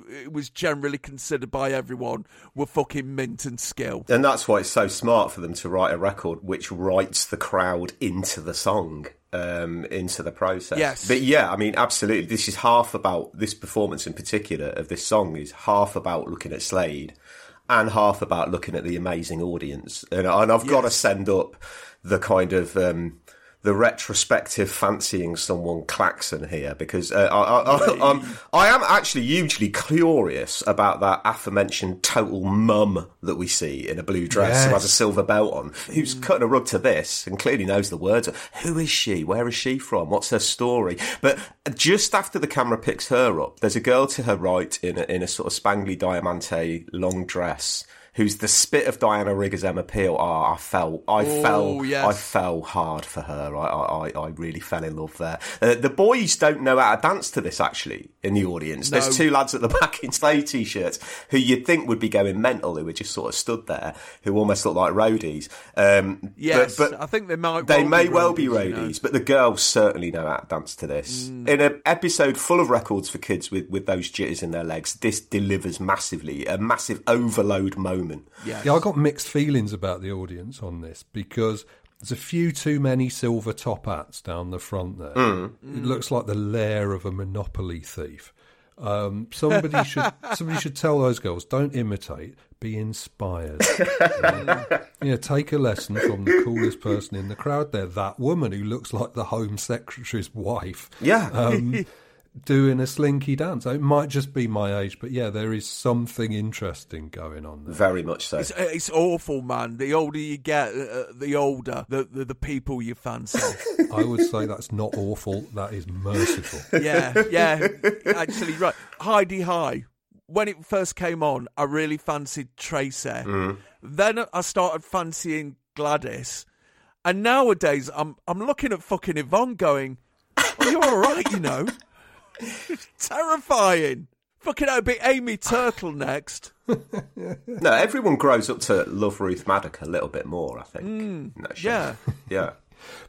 it was generally considered by everyone were fucking mint and skill. And that's why it's so smart for them to write a record which writes the crowd into the song, um, into the process. Yes. But yeah, I mean, absolutely. This is half about, this performance in particular of this song is half about looking at Slade and half about looking at the amazing audience. And, and I've yes. got to send up the kind of... Um, the retrospective fancying someone Claxon here, because uh, I, I, I, I'm, I am actually hugely curious about that aforementioned total mum that we see in a blue dress yes. who has a silver belt on, who's mm. cutting a rug to this and clearly knows the words. Who is she? Where is she from? What's her story? But just after the camera picks her up, there's a girl to her right in a, in a sort of spangly diamante long dress, who's the spit of Diana Rigger's Emma Peel. Ah, oh, I fell, I oh, fell, yes. I fell hard for her. I, I, I really fell in love there. Uh, the boys don't know how to dance to this, actually, in the audience. No. There's two lads at the back in Slade t-shirts who you'd think would be going mental, who were just sort of stood there, who almost looked like roadies. Um, yes, but, but I think they might. They well may be well roadies, be roadies, you know. But the girls certainly know how to dance to this. Mm. In an episode full of records for kids with, with those jitters in their legs, this delivers massively, a massive overload moment. Yes. Yeah, I got mixed feelings about the audience on this because there's a few too many silver top hats down the front there. Mm. It looks like the lair of a Monopoly thief. Um, somebody should somebody should tell those girls, don't imitate, be inspired. Yeah, you know, take a lesson from the coolest person in the crowd there, that woman who looks like the Home Secretary's wife. Yeah. Um, doing a slinky dance. It might just be my age, but yeah, there is something interesting going on there. Very much so. It's, it's awful, man. The older you get, uh, the older the, the the people you fancy. I would say that's not awful. That is merciful. Yeah, yeah. Actually, right. Heidi High. When it first came on, I really fancied Tracy. Mm. Then I started fancying Gladys, and nowadays I'm I'm looking at fucking Yvonne, going, well, "You're all right, you know." It's terrifying. Fucking that'd be Amy Turtle next. No, everyone grows up to love Ruth Maddock a little bit more, I think. Mm, yeah. Sure. Yeah.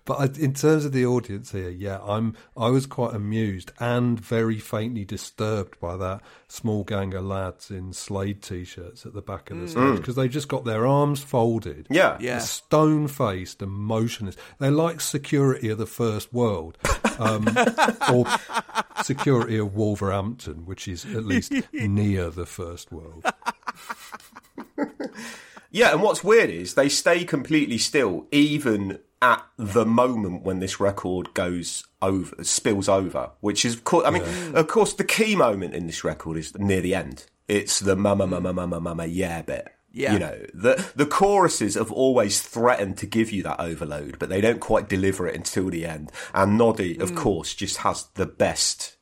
But in terms of the audience here, yeah, I'm I was quite amused and very faintly disturbed by that small gang of lads in Slade t-shirts at the back of the mm. stage, because they've just got their arms folded, yeah, yeah, stone-faced and motionless. They're like security of the First World, um, or security of Wolverhampton, which is at least near the First World. Yeah, and what's weird is they stay completely still, even at the moment when this record goes over, spills over, which is, co- I mean, yeah. of course, the key moment in this record is near the end. It's the mama, mama, mama, mama, yeah bit. Yeah. You know, the the choruses have always threatened to give you that overload, but they don't quite deliver it until the end. And Noddy, of mm. course, just has the best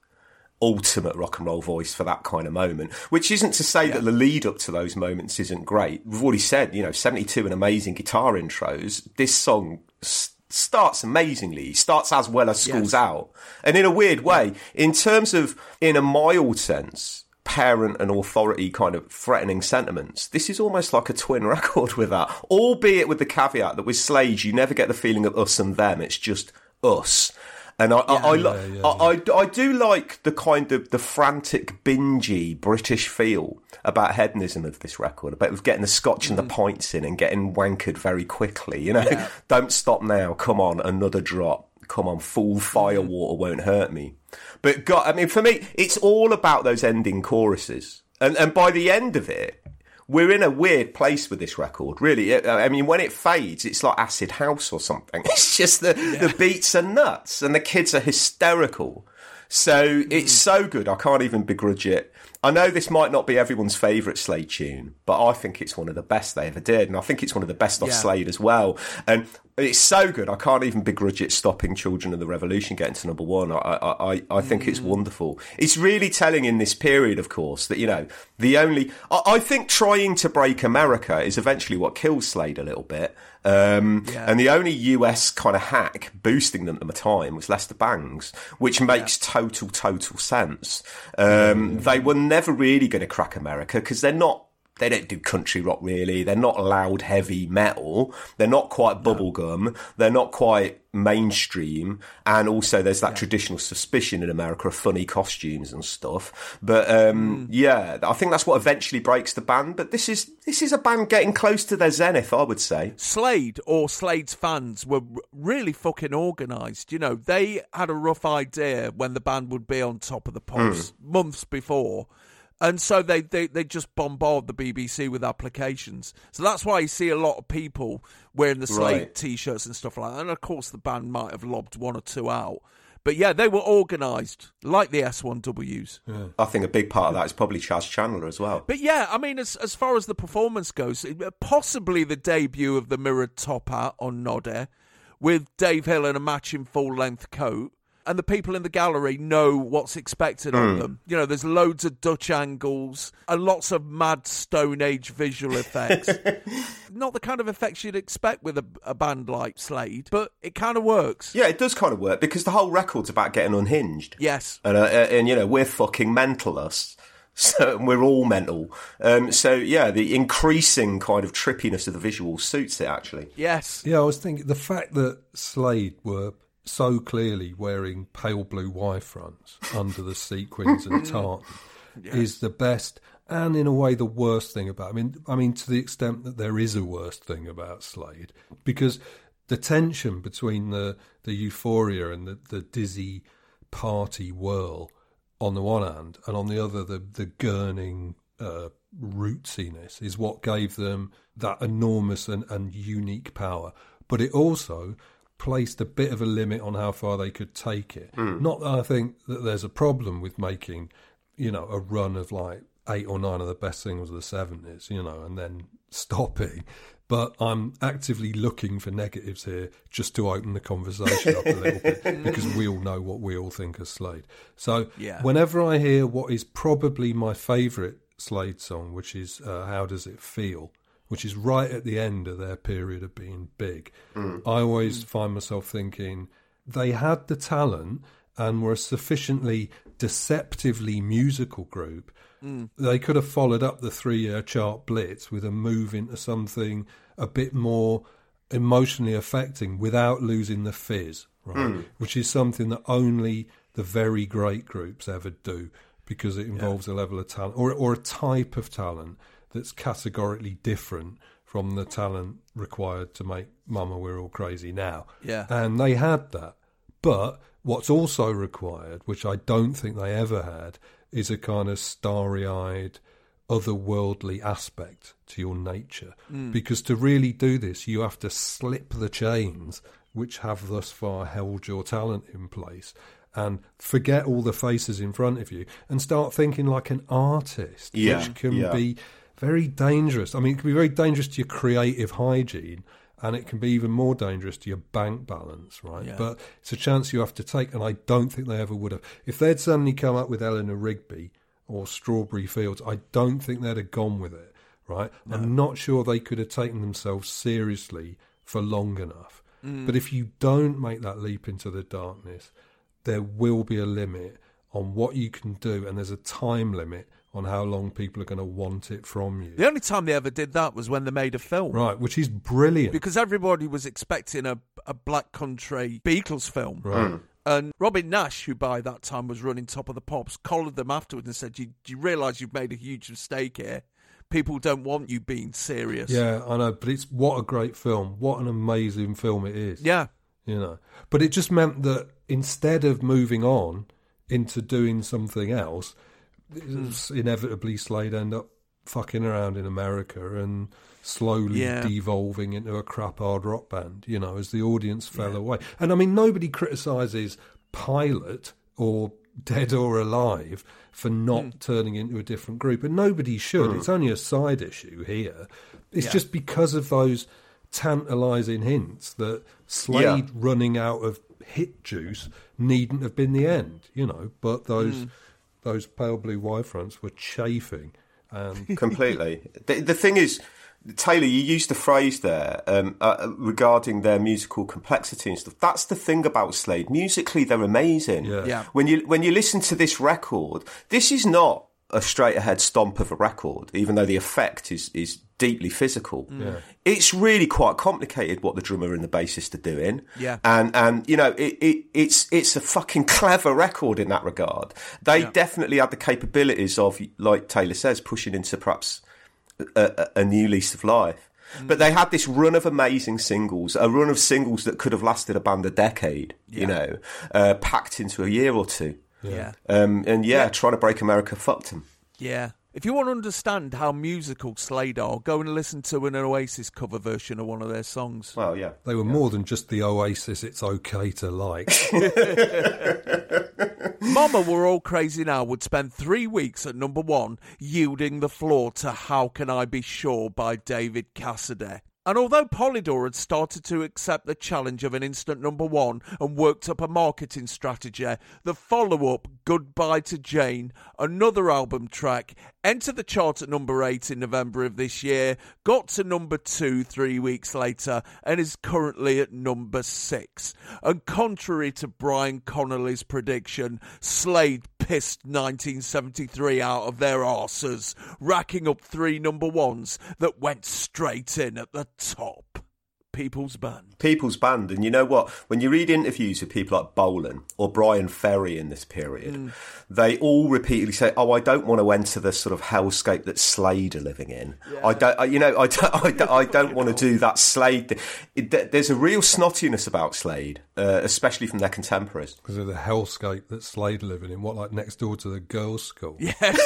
ultimate rock and roll voice for that kind of moment, which isn't to say yeah. that the lead up to those moments isn't great. We've already said, you know, seventy-two and amazing guitar intros. This song s- starts amazingly, starts as well as School's yes. Out. And in a weird way, yeah. in terms of, in a mild sense, parent and authority kind of threatening sentiments, this is almost like a twin record with that, albeit with the caveat that with Slade, you never get the feeling of us and them. It's just us. And I, yeah, I, I, yeah, yeah, I, yeah. I, I do like the kind of the frantic, bingy British feel about hedonism of this record, about getting the scotch mm-hmm. and the pints in and getting wankered very quickly. You know, yeah. Don't stop now. Come on, another drop. Come on, fool, fire water won't hurt me. But God, I mean, for me, it's all about those ending choruses. And, and by the end of it, we're in a weird place with this record, really. I mean, when it fades, it's like Acid House or something. It's just the, yeah. the beats are nuts and the kids are hysterical. So it's so good. I can't even begrudge it. I know this might not be everyone's favourite Slade tune, but I think it's one of the best they ever did. And I think it's one of the best off yeah. Slade as well. And it's so good. I can't even begrudge it stopping Children of the Revolution getting to number one. I I, I, I think mm. it's wonderful. It's really telling in this period, of course, that, you know, the only... I, I think trying to break America is eventually what kills Slade a little bit. Um, yeah. And the only U S kind of hack boosting them at the time was Lester Bangs, which makes yeah. total, total sense. Um, yeah. They were never... never really going to crack America because they're not, they don't do country rock really. They're not loud, heavy metal. They're not quite bubblegum. No. They're not quite mainstream. And also there's that yeah. traditional suspicion in America of funny costumes and stuff. But, um, mm. yeah, I think that's what eventually breaks the band. But this is, this is a band getting close to their zenith, I would say. Slade or Slade's fans were really fucking organised. You know, they had a rough idea when the band would be on top of the pops mm. months before. And so they, they, they just bombard the B B C with applications. So that's why you see a lot of people wearing the Slade right. T-shirts and stuff like that. And, of course, the band might have lobbed one or two out. But, yeah, they were organised, like the S one Ws. Yeah. I think a big part of that is probably Chas Chandler as well. But, yeah, I mean, as as far as the performance goes, possibly the debut of the mirrored top hat on Noddy with Dave Hill in a matching full-length coat. And the people in the gallery know what's expected mm. of them. You know, there's loads of Dutch angles and lots of mad Stone Age visual effects. Not the kind of effects you'd expect with a, a band like Slade, but it kind of works. Yeah, it does kind of work because the whole record's about getting unhinged. Yes. And, uh, and you know, we're fucking mental, us. So we're all mental. Um, so, yeah, the increasing kind of trippiness of the visuals suits it, actually. Yes. Yeah, I was thinking the fact that Slade were... so clearly wearing pale blue Y-fronts under the sequins and tartan yes. is the best and, in a way, the worst thing about it. I mean, I mean, to the extent that there is a worst thing about Slade, because the tension between the, the euphoria and the, the dizzy party whirl on the one hand and, on the other, the, the gurning uh, rootsiness is what gave them that enormous and, and unique power. But it also... placed a bit of a limit on how far they could take it. Mm. Not that I think that there's a problem with making, you know, a run of like eight or nine of the best singles of the seventies, you know, and then stopping. But I'm actively looking for negatives here just to open the conversation up a little bit because we all know what we all think of Slade. So yeah. whenever I hear what is probably my favourite Slade song, which is uh, How Does It Feel?, which is right at the end of their period of being big. Mm. I always mm. find myself thinking they had the talent and were a sufficiently deceptively musical group. Mm. They could have followed up the three-year chart blitz with a move into something a bit more emotionally affecting without losing the fizz, right? Mm. Which is something that only the very great groups ever do, because it involves yeah. a level of talent or or a type of talent that's categorically different from the talent required to make Mama We're All Crazy Now. Yeah. And they had that. But what's also required, which I don't think they ever had, is a kind of starry-eyed, otherworldly aspect to your nature. Mm. Because to really do this, you have to slip the chains which have thus far held your talent in place and forget all the faces in front of you and start thinking like an artist, yeah, which can yeah. be very dangerous. I mean, it can be very dangerous to your creative hygiene, and it can be even more dangerous to your bank balance, right? Yeah. But it's a chance you have to take, and I don't think they ever would have. If they'd suddenly come up with Eleanor Rigby or Strawberry Fields, I don't think they'd have gone with it, right? No. I'm not sure they could have taken themselves seriously for long enough. Mm. But if you don't make that leap into the darkness, there will be a limit on what you can do, and there's a time limit on how long people are going to want it from you. The only time they ever did that was when they made a film. Right, which is brilliant. Because everybody was expecting a, a Black Country Beatles film. Right. Mm. And Robin Nash, who by that time was running Top of the Pops, collared them afterwards and said, do you, you realise you've made a huge mistake here? People don't want you being serious. Yeah, I know, but it's what a great film. What an amazing film it is. Yeah. You know, but it just meant that instead of moving on into doing something else, it's inevitably Slade end up fucking around in America and slowly yeah. devolving into a crap hard rock band, you know, as the audience fell yeah. away. And I mean, nobody criticises Pilot or Dead or Alive for not mm. turning into a different group, and nobody should. Mm. It's only a side issue here. It's yeah. just because of those tantalising hints that Slade yeah. running out of hit juice needn't have been the end, you know, but those... Mm. Those pale blue Y-fronts were chafing. And... Completely. The, the thing is, Taylor, you used the phrase there um, uh, regarding their musical complexity and stuff. That's the thing about Slade. Musically, they're amazing. Yeah. Yeah. When you when you listen to this record, this is not a straight-ahead stomp of a record, even though the effect is is deeply physical. Yeah. It's really quite complicated what the drummer and the bassist are doing. Yeah. And, and you know, it, it it's it's a fucking clever record in that regard. They yeah. definitely had the capabilities of, like Taylor says, pushing into perhaps a, a, a new lease of life. Mm. But they had this run of amazing singles, a run of singles that could have lasted a band a decade, yeah. you know, uh, packed into a year or two. Yeah. Um, and yeah, yeah, Trying to Break America fucked them. Yeah. If you want to understand how musical Slade are, go and listen to an Oasis cover version of one of their songs. Well, yeah. They were yeah. more than just the Oasis it's okay to like. Mama We're All Crazy Now would spend three weeks at number one, yielding the floor to How Can I Be Sure by David Cassidy. And although Polydor had started to accept the challenge of an instant number one and worked up a marketing strategy, the follow-up, Goodbye to Jane, another album track, entered the chart at number eight in November of this year, got to number two three weeks later, and is currently at number six. And contrary to Brian Connolly's prediction, Slade pissed nineteen seventy-three out of their arses, racking up three number ones that went straight in at the top. People's Band. People's Band. And you know what? When you read interviews with people like Bolan or Brian Ferry in this period, mm. they all repeatedly say, oh, I don't want to enter the sort of hellscape that Slade are living in. Yeah. I don't, I, you know, I don't, I don't, I don't want to do that Slade. It, there's a real snottiness about Slade, uh, especially from their contemporaries. Because of the hellscape that Slade are living in. What, like next door to the girls' school? Yes.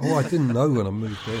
Oh, I didn't know when I moved in.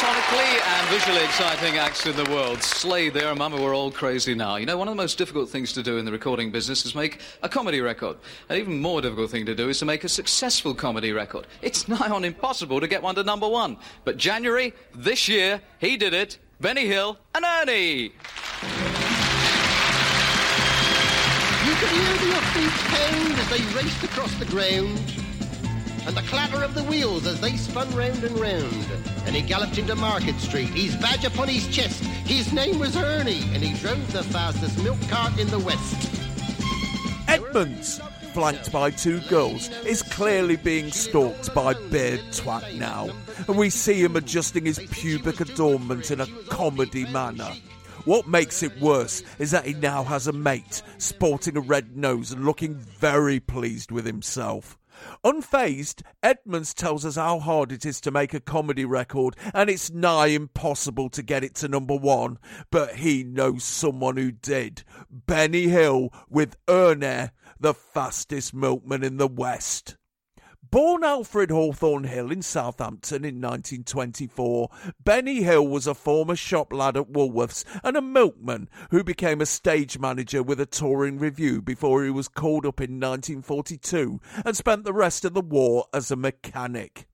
Sonically and visually exciting acts in the world. Slade there, Mama, we're all crazy now. You know, one of the most difficult things to do in the recording business is make a comedy record. An even more difficult thing to do is to make a successful comedy record. It's nigh on impossible to get one to number one. But January this year, he did it. Benny Hill and Ernie. You could hear the offbeat pound as they raced across the ground, and the clatter of the wheels as they spun round and round. And he galloped into Market Street, his badge upon his chest. His name was Ernie, and he drove the fastest milk cart in the West. Edmonds, flanked by two girls, is clearly being stalked by Beard Twat now, and we see him adjusting his pubic adornment in a comedy manner. What makes it worse is that he now has a mate, sporting a red nose and looking very pleased with himself. Unfazed, Edmonds tells us how hard it is to make a comedy record, and it's nigh impossible to get it to number one, but he knows someone who did. Benny Hill with Ernie, the fastest milkman in the West. Born Alfred Hawthorne Hill in Southampton in nineteen twenty-four, Benny Hill was a former shop lad at Woolworths and a milkman who became a stage manager with a touring revue before he was called up in nineteen forty-two and spent the rest of the war as a mechanic.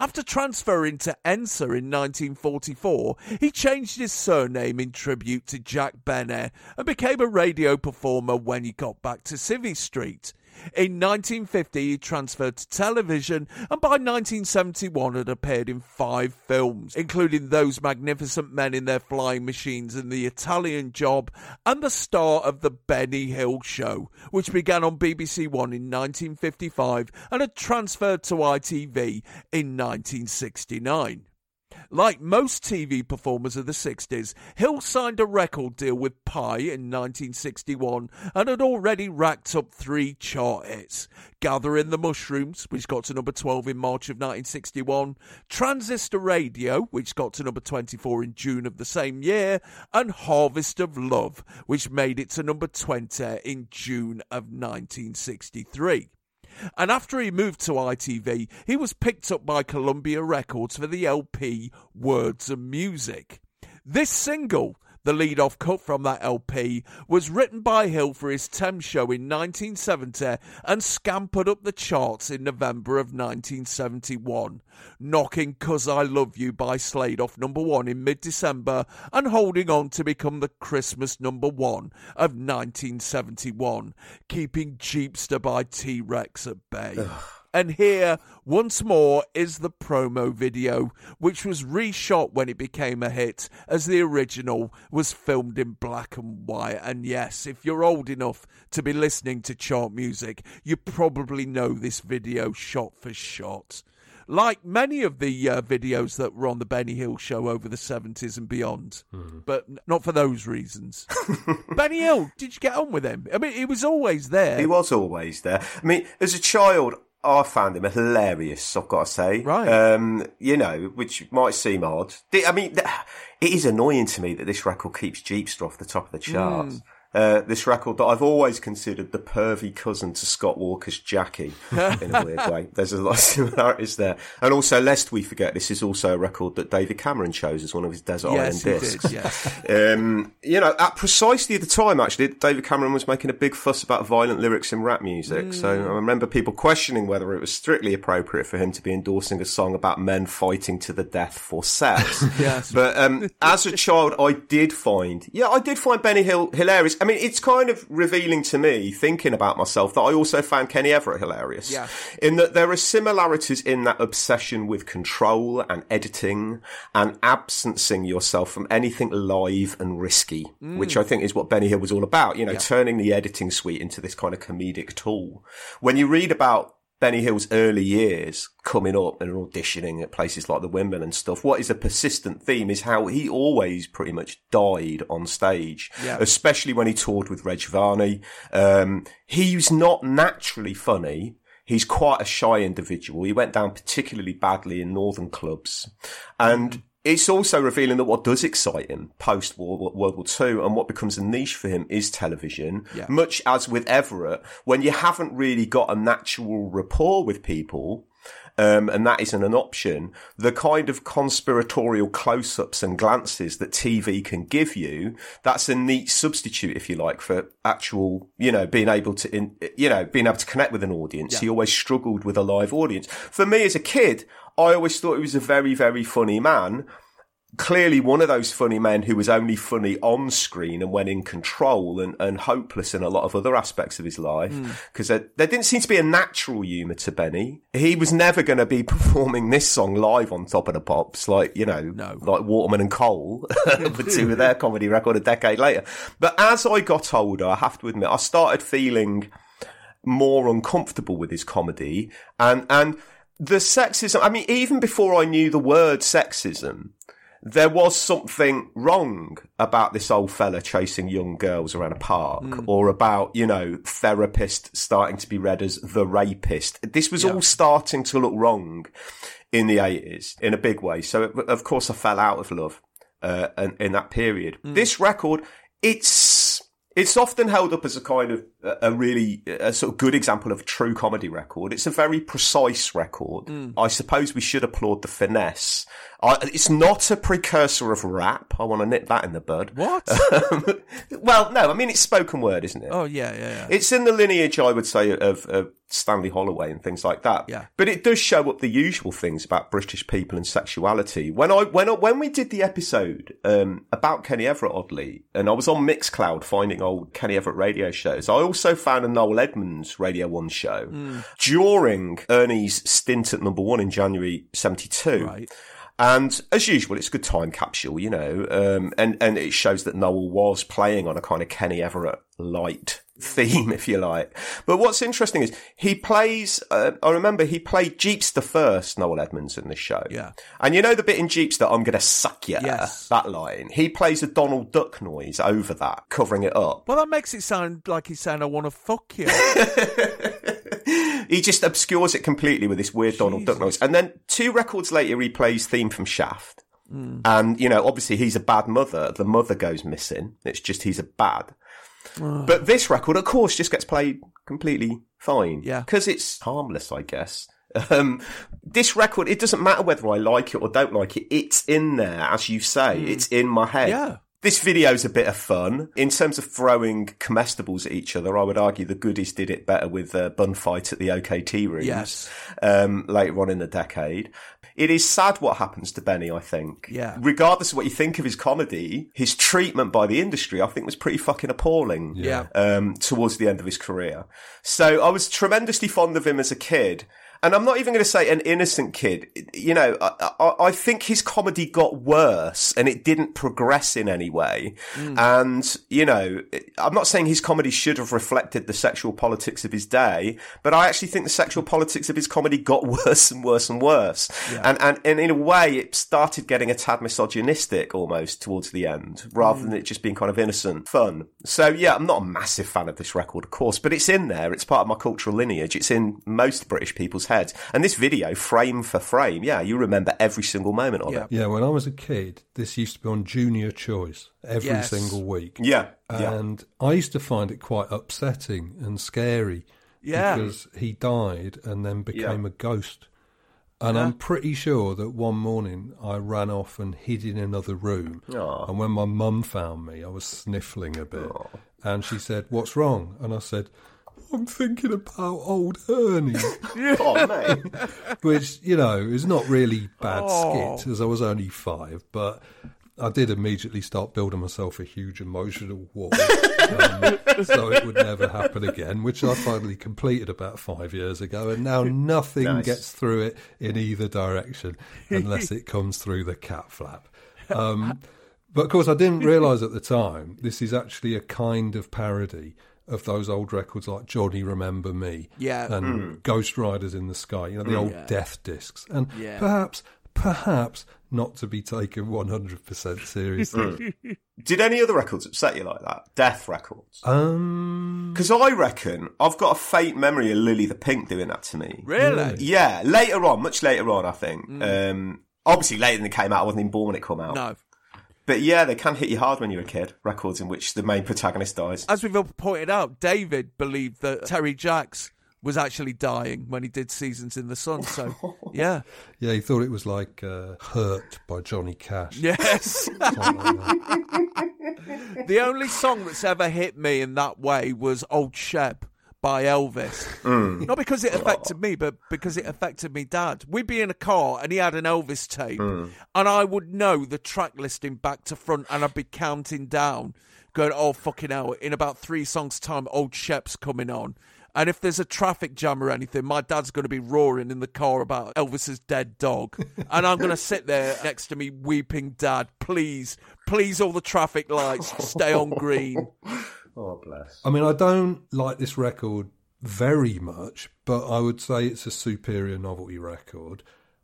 After transferring to Ensor in nineteen forty-four, he changed his surname in tribute to Jack Benny and became a radio performer when he got back to Civvy Street. In nineteen fifty, he transferred to television and by nineteen seventy-one had appeared in five films, including Those Magnificent Men in Their Flying Machines and The Italian Job, and the star of The Benny Hill Show, which began on B B C One in nineteen fifty-five and had transferred to I T V in nineteen sixty-nine. Like most T V performers of the sixties, Hill signed a record deal with Pye in nineteen sixty-one and had already racked up three chart hits: Gathering the Mushrooms, which got to number twelve in March of nineteen sixty-one, Transistor Radio, which got to number twenty-four in June of the same year, and Harvest of Love, which made it to number twenty in June of nineteen sixty-three. And after he moved to I T V, he was picked up by Columbia Records for the L P Words and Music. This single, the lead-off cut from that L P, was written by Hill for his Thames show in nineteen seventy and scampered up the charts in November of nineteen seventy-one, knocking 'Cause I Love You by Slade off number one in mid-December and holding on to become the Christmas number one of nineteen seventy-one, keeping Jeepster by T-Rex at bay. Ugh. And here, once more, is the promo video, which was reshot when it became a hit, as the original was filmed in black and white. And yes, if you're old enough to be listening to chart music, you probably know this video shot for shot. Like many of the uh, videos that were on the Benny Hill Show over the seventies and beyond, mm. but n- not for those reasons. Benny Hill, did you get on with him? I mean, he was always there. He was always there. I mean, as a child, I found him hilarious, I've got to say. Right. Um, you know, which might seem odd. I mean, it is annoying to me that this record keeps Jeepster off the top of the charts. Mm. Uh, this record that I've always considered the pervy cousin to Scott Walker's Jackie, in a weird way. There's a lot of similarities there. And also, lest we forget, this is also a record that David Cameron chose as one of his Desert yes, Island discs. Did, yes. um, you know, at precisely the time, actually, David Cameron was making a big fuss about violent lyrics in rap music. Mm. So I remember people questioning whether it was strictly appropriate for him to be endorsing a song about men fighting to the death for sex. Yes. But um, as a child, I did find, yeah, I did find Benny Hill hilarious. I mean, it's kind of revealing to me, thinking about myself, that I also found Kenny Everett hilarious. Yeah. In that there are similarities in that obsession with control and editing and absencing yourself from anything live and risky, mm. which I think is what Benny Hill was all about, you know, yeah. turning the editing suite into this kind of comedic tool. When you read about Benny Hill's early years coming up and auditioning at places like the Windmill and stuff, what is a persistent theme is how he always pretty much died on stage, yeah. especially when he toured with Reg Varney. Um, he's not naturally funny. He's quite a shy individual. He went down particularly badly in northern clubs. And it's also revealing that what does excite him post-World War Two and what becomes a niche for him is television. Yeah. Much as with Everett, when you haven't really got a natural rapport with people, um, and that isn't an option, the kind of conspiratorial close-ups and glances that T V can give you, that's a neat substitute, if you like, for actual, you know, being able to, in, you know, being able to connect with an audience. Yeah. He always struggled with a live audience. For me as a kid, I always thought he was a very, very funny man. Clearly one of those funny men who was only funny on screen and when in control and, and hopeless in a lot of other aspects of his life. Because mm. there, there didn't seem to be a natural humour to Benny. He was never going to be performing this song live on Top of the Pops, like, you know, no. like Waterman and Cole, for two of their comedy record a decade later. But as I got older, I have to admit, I started feeling more uncomfortable with his comedy and, and, the sexism, I mean, even before I knew the word sexism, there was something wrong about this old fella chasing young girls around a park mm. or about, you know, therapist starting to be read as the rapist. This was yeah. all starting to look wrong in the eighties in a big way. So, of course, I fell out of love uh, in, in that period. Mm. This record, it's... It's often held up as a kind of a really a sort of good example of a true comedy record. It's a very precise record. Mm. I suppose we should applaud the finesse. I, it's not a precursor of rap. I want to nip that in the bud. What? Um, well, no, I mean, it's spoken word, isn't it? Oh, yeah, yeah, yeah. It's in the lineage, I would say, of, of Stanley Holloway and things like that. Yeah. But it does show up the usual things about British people and sexuality. When I when I, when we did the episode um, about Kenny Everett, oddly, and I was on Mixcloud finding old Kenny Everett radio shows, I also found a Noel Edmonds Radio One show mm. during Ernie's stint at number one in January seventy-two. Right. And as usual, it's a good time capsule, you know, um, and, and it shows that Noel was playing on a kind of Kenny Everett light theme, if you like. But what's interesting is he plays, uh, I remember he played Jeepster first, Noel Edmonds, in the show. Yeah. And you know the bit in Jeepster, I'm going to suck you, yes. that line. He plays a Donald Duck noise over that, covering it up. Well, that makes it sound like he's saying, I want to fuck you. He just obscures it completely with this weird Jesus. Donald Duck noise. And then two records later, he plays theme from Shaft. Mm. And, you know, obviously he's a bad mother. The mother goes missing. It's just he's a bad. Oh. But this record, of course, just gets played completely fine. Yeah. Because it's harmless, I guess. Um, this record, it doesn't matter whether I like it or don't like it. It's in there, as you say. Mm. It's in my head. Yeah. This video's a bit of fun. In terms of throwing comestibles at each other, I would argue the Goodies did it better with a bun fight at the O K T rooms yes. um, later on in the decade. It is sad what happens to Benny, I think. Yeah. Regardless of what you think of his comedy, his treatment by the industry, I think, was pretty fucking appalling yeah. um, towards the end of his career. So I was tremendously fond of him as a kid. And I'm not even going to say an innocent kid. You know, I, I, I think his comedy got worse and it didn't progress in any way. Mm. And, you know, I'm not saying his comedy should have reflected the sexual politics of his day, but I actually think the sexual politics of his comedy got worse and worse and worse. Yeah. And, and, and in a way, it started getting a tad misogynistic almost towards the end, rather mm. than it just being kind of innocent fun. So, yeah, I'm not a massive fan of this record, of course, but it's in there. It's part of my cultural lineage. It's in most British people's heads. And this video, frame for frame, yeah, you remember every single moment of yeah. it. Yeah, when I was a kid, this used to be on Junior Choice every yes. single week. Yeah. And yeah. I used to find it quite upsetting and scary yeah. because he died and then became yeah. a ghost. And yeah. I'm pretty sure that one morning I ran off and hid in another room. Aww. And when my mum found me, I was sniffling a bit. Aww. And she said, "What's wrong?" And I said, "I'm thinking about old Ernie." Oh, mate. Which, you know, is not really bad oh. skit, as I was only five, but I did immediately start building myself a huge emotional wall, um, so it would never happen again, which I finally completed about five years ago, and now nothing nice. gets through it in either direction unless it comes through the cat flap. Um, but of course, I didn't realise at the time this is actually a kind of parody of those old records like Johnny Remember Me yeah. and mm. Ghost Riders in the Sky, you know, the mm, old yeah. death discs. And yeah. perhaps, perhaps not to be taken one hundred percent seriously. Mm. Did any other records upset you like that? Death records? Um, Because I reckon I've got a faint memory of Lily the Pink doing that to me. Really? Yeah, later on, much later on, I think. Mm. Um, obviously, later than it came out, I wasn't even born when it came out. No. But yeah, they can hit you hard when you're a kid. Records in which the main protagonist dies. As we've all pointed out, David believed that Terry Jacks was actually dying when he did Seasons in the Sun. So, yeah. Yeah, he thought it was like uh, Hurt by Johnny Cash. Yes. The only song that's ever hit me in that way was Old Shep by Elvis. Mm. Not because it affected me, but because it affected me dad. We'd be in a car and he had an Elvis tape mm. and I would know the track listing back to front and I'd be counting down, going, oh, fucking hell, in about three songs' time, Old Shep's coming on. And if there's a traffic jam or anything, my dad's going to be roaring in the car about Elvis's dead dog. And I'm going to sit there next to me weeping, Dad, please, please, all the traffic lights, stay on green. Oh, bless. I mean, I don't like this record very much, but I would say it's a superior novelty record.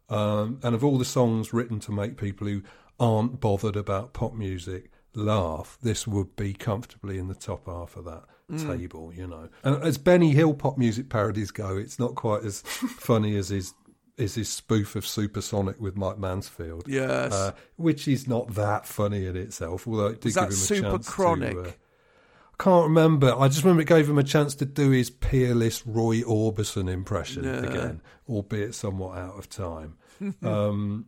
Um, and of all the songs written to make people who aren't bothered about pop music laugh, this would be comfortably in the top half of that mm. table, you know. And as Benny Hill pop music parodies go, it's not quite as funny as his is his spoof of Supersonic with Mike Mansfield. Yes. Uh, which is not that funny in itself, although it did is give him a super chance chronic? to... Uh, can't remember. I just remember it gave him a chance to do his peerless Roy Orbison impression yeah. again, albeit somewhat out of time. um,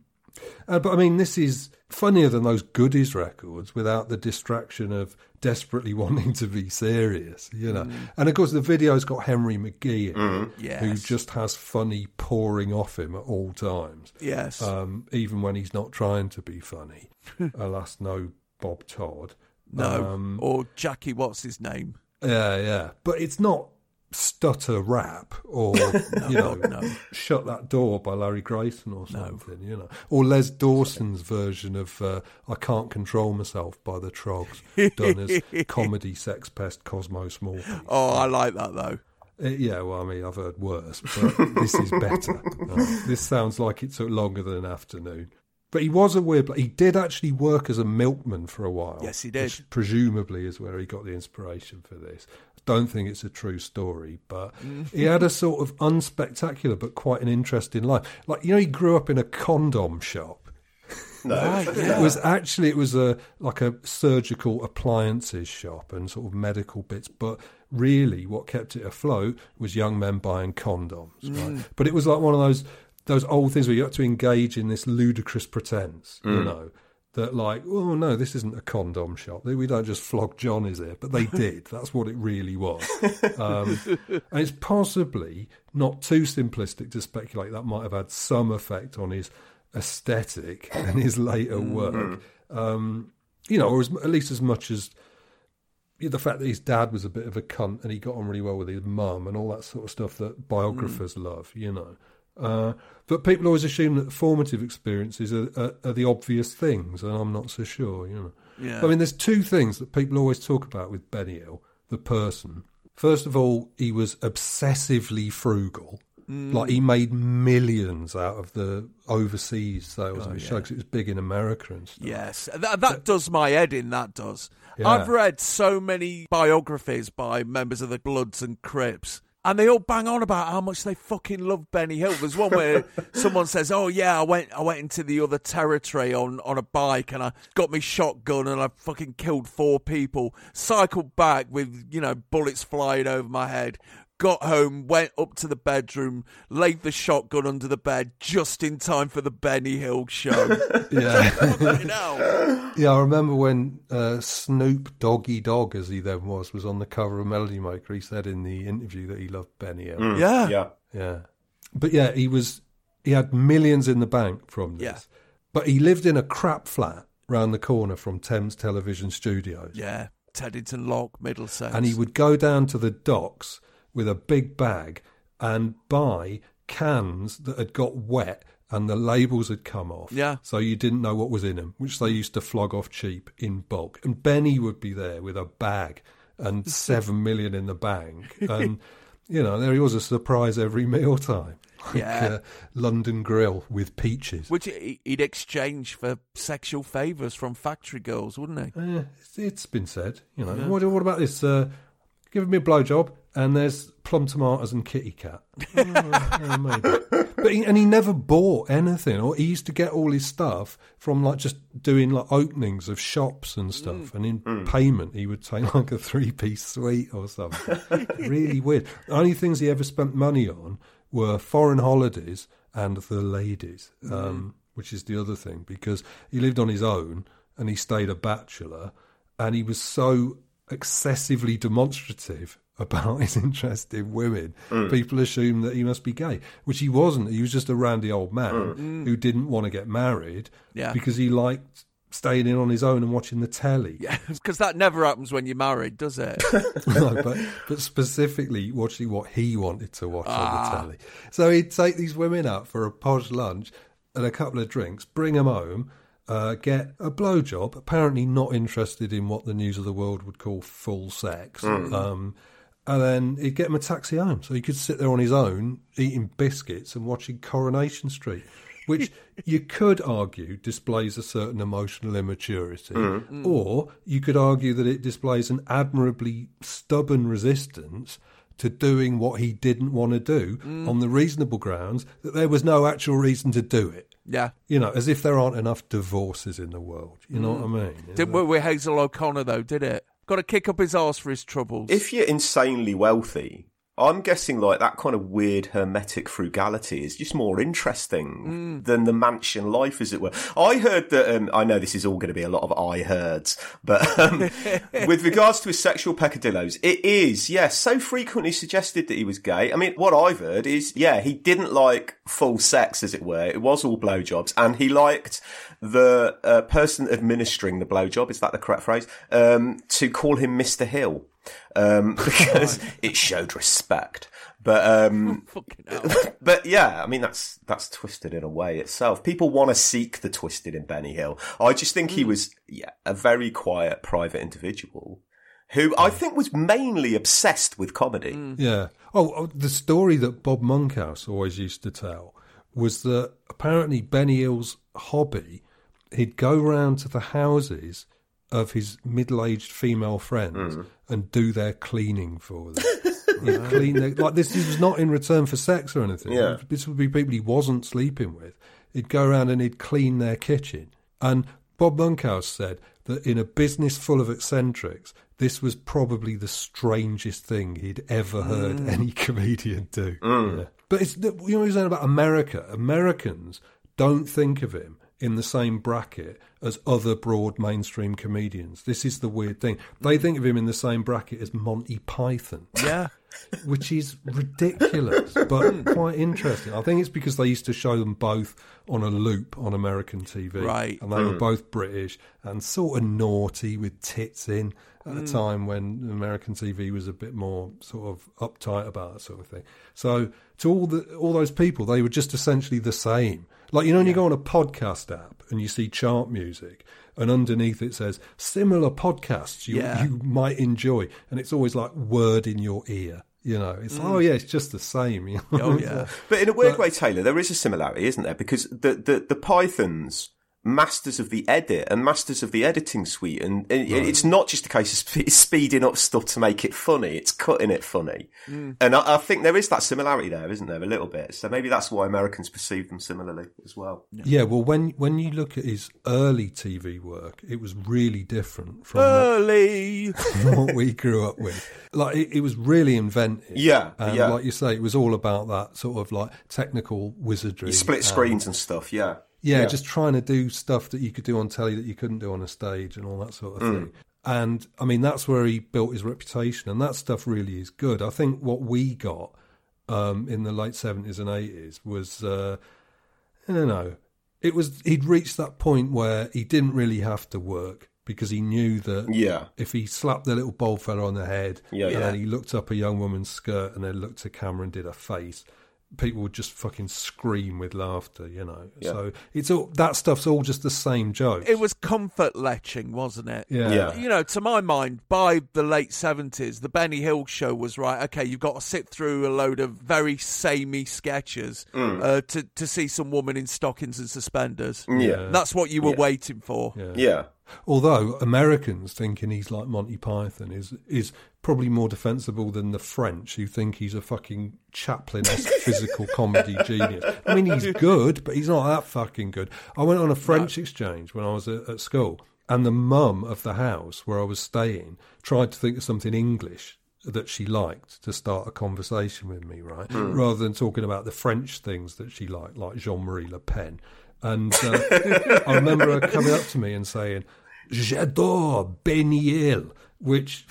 uh, but, I mean, this is funnier than those Goodies records without the distraction of desperately wanting to be serious, you know. Mm. And, of course, the video's got Henry McGee in mm. yes. who just has funny pouring off him at all times. Yes. Um, even when he's not trying to be funny. Alas, no Bob Todd. No, um, or Jackie, what's his name? Yeah, yeah. But it's not Stutter Rap or, no, you know, no. Shut That Door by Larry Grayson or something, no. you know. Or Les Dawson's version of uh, I Can't Control Myself by the Trogs, done as comedy sex pest Cosmo Smallthings. Oh, I like that, though. It, yeah, well, I mean, I've heard worse, but this is better. Uh, this sounds like it took longer than an afternoon. But he was a weird... He did actually work as a milkman for a while. Yes, he did. Which presumably is where he got the inspiration for this. I don't think it's a true story, but he had a sort of unspectacular but quite an interesting life. Like, you know, he grew up in a condom shop. No. Right. Yeah. It was actually... It was a like a surgical appliances shop and sort of medical bits, but... Really, what kept it afloat was young men buying condoms. Right? Mm. But it was like one of those... those old things where you have to engage in this ludicrous pretense, mm. you know, that like, oh, no, this isn't a condom shop. We don't just flog Johnnies here. But they did. That's what it really was. Um, and it's possibly not too simplistic to speculate that might have had some effect on his aesthetic and his later work, um, you know, or as, at least as much as the fact that his dad was a bit of a cunt and he got on really well with his mum and all that sort of stuff that biographers mm. love, you know. Uh, but people always assume that formative experiences are, are, are the obvious things, and I'm not so sure, you know. Yeah. I mean, there's two things that people always talk about with Benny Hill, the person. First of all, he was obsessively frugal. Mm. Like, he made millions out of the overseas sales oh, of his yeah. show, because it was big in America and stuff. Yes, that, that but, does my head in, that does. Yeah. I've read so many biographies by members of the Bloods and Crips, and they all bang on about how much they fucking love Benny Hill. There's one where someone says, oh, yeah, I went I went into the other territory on, on a bike and I got me shotgun and I fucking killed four people, cycled back with, you know, bullets flying over my head, got home, went up to the bedroom, laid the shotgun under the bed just in time for the Benny Hill show. Yeah, yeah. I remember when uh, Snoop Doggy Dogg, as he then was, was on the cover of Melody Maker. He said in the interview that he loved Benny Hill. Mm. Yeah, yeah, yeah. But yeah, he was he had millions in the bank from this, yeah. but he lived in a crap flat round the corner from Thames Television Studios. Yeah, Teddington Lock, Middlesex. And he would go down to the docks with a big bag and buy cans that had got wet and the labels had come off. Yeah. So you didn't know what was in them, which they used to flog off cheap in bulk. And Benny would be there with a bag and seven million in the bank. And, you know, there he was, a surprise every mealtime. Like, yeah. Uh, London Grill with peaches. Which he'd exchange for sexual favours from factory girls, wouldn't he? Uh, it's, it's been said, you know. Yeah. What, what about this? Uh, giving me a blowjob and there's plum tomatoes and kitty cat. Oh, yeah, maybe. But he, and he never bought anything, or he used to get all his stuff from like just doing like openings of shops and stuff. Mm. And in mm. payment, he would take like a three-piece suite or something. Really weird. The only things he ever spent money on were foreign holidays and the ladies, mm. um, which is the other thing, because he lived on his own and he stayed a bachelor, and he was so excessively demonstrative about his interest in women, mm. people assume that he must be gay, which he wasn't. He was just a randy old man mm. who didn't want to get married yeah. because he liked staying in on his own and watching the telly. Yeah, because that never happens when you're married, does it? No, but, but specifically watching what he wanted to watch ah. on the telly. So he'd take these women out for a posh lunch and a couple of drinks, bring them home, Uh, get a blowjob, apparently not interested in what the News of the World would call full sex. Mm. Um, and then he'd get him a taxi home. So he could sit there on his own, eating biscuits and watching Coronation Street, which you could argue displays a certain emotional immaturity. Mm. Or you could argue that it displays an admirably stubborn resistance to doing what he didn't want to do mm. on the reasonable grounds that there was no actual reason to do it. Yeah. You know, as if there aren't enough divorces in the world. You know mm. what I mean? Didn't work with Hazel O'Connor, though, did it? Got to kick up his arse for his troubles. If you're insanely wealthy, I'm guessing like that kind of weird hermetic frugality is just more interesting mm. than the mansion life, as it were. I heard that, um, I know this is all going to be a lot of I heards, but um, with regards to his sexual peccadilloes, it is, yeah, so frequently suggested that he was gay. I mean, what I've heard is, yeah, he didn't like full sex, as it were. It was all blowjobs, and he liked the uh, person administering the blowjob, is that the correct phrase, um, to call him Mister Hill. Um, because right. it showed respect, but um, fucking hell. But yeah, I mean that's that's twisted in a way itself. People want to seek the twisted in Benny Hill. I just think mm. he was yeah, a very quiet, private individual who I think was mainly obsessed with comedy. Mm. Yeah. Oh, oh, the story that Bob Monkhouse always used to tell was that apparently Benny Hill's hobby, he'd go round to the houses of his middle-aged female friends mm. and do their cleaning for them. He'd clean their, like this, this was not in return for sex or anything. Yeah. This would be people he wasn't sleeping with. He'd go around and he'd clean their kitchen. And Bob Monkhouse said that in a business full of eccentrics, this was probably the strangest thing he'd ever heard mm. any comedian do. Mm. Yeah. But it's, you know what you're saying about America? Americans don't think of him in the same bracket as other broad mainstream comedians. This is the weird thing. They think of him in the same bracket as Monty Python. Yeah. Which is ridiculous, but quite interesting. I think it's because they used to show them both on a loop on American T V. Right. And they mm. were both British and sort of naughty with tits in at mm. a time when American T V was a bit more sort of uptight about that sort of thing. So to all the all those people, they were just essentially the same. Like, you know, when yeah. you go on a podcast app and you see chart music, and underneath it says, similar podcasts you, yeah. you might enjoy. And it's always like word in your ear. You know, it's mm. oh yeah, it's just the same. You know? Oh yeah, but in a weird but, way, Taylor, there is a similarity, isn't there? Because the the, the Pythons, masters of the edit and masters of the editing suite, and, and right. it's not just a case of sp- speeding up stuff to make it funny; it's cutting it funny. Mm. And I, I think there is that similarity there, isn't there? A little bit. So maybe that's why Americans perceive them similarly as well. Yeah. yeah well, when when you look at his early T V work, it was really different from early what, from what we grew up with. Like it, it was really inventive. Yeah, and yeah. like you say, it was all about that sort of like technical wizardry, you split screens and, and stuff. Yeah. Yeah, yeah, just trying to do stuff that you could do on telly that you couldn't do on a stage and all that sort of mm. thing. And, I mean, that's where he built his reputation, and that stuff really is good. I think what we got um, in the late seventies and eighties was, uh, I don't know, it was he'd reached that point where he didn't really have to work, because he knew that yeah. if he slapped the little bald fella on the head yeah, and yeah. then he looked up a young woman's skirt and then looked to camera and did her face, people would just fucking scream with laughter, you know. Yeah. So it's all that stuff's all just the same joke. It was comfort leching, wasn't it? Yeah. yeah. You know, to my mind, by the late seventies, the Benny Hill show was right. Okay, you've got to sit through a load of very samey sketches mm. uh, to to see some woman in stockings and suspenders. Yeah, that's what you were yeah. waiting for. Yeah. yeah. Although Americans thinking he's like Monty Python is is probably more defensible than the French, who think he's a fucking Chaplin-esque physical comedy genius. I mean, he's good, but he's not that fucking good. I went on a French no. exchange when I was at, at school, and the mum of the house where I was staying tried to think of something English that she liked to start a conversation with me, right? Mm. Rather than talking about the French things that she liked, like Jean-Marie Le Pen. And uh, I remember her coming up to me and saying, "J'adore Benny Hill," which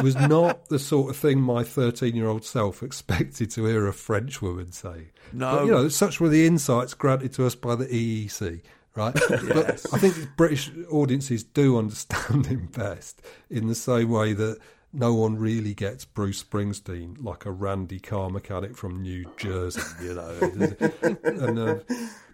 was not the sort of thing my thirteen-year-old self expected to hear a French woman say. No. But, you know, such were the insights granted to us by the E E C, right? Yes. But I think British audiences do understand him best, in the same way that no one really gets Bruce Springsteen like a randy car mechanic from New Jersey, you know. and, uh,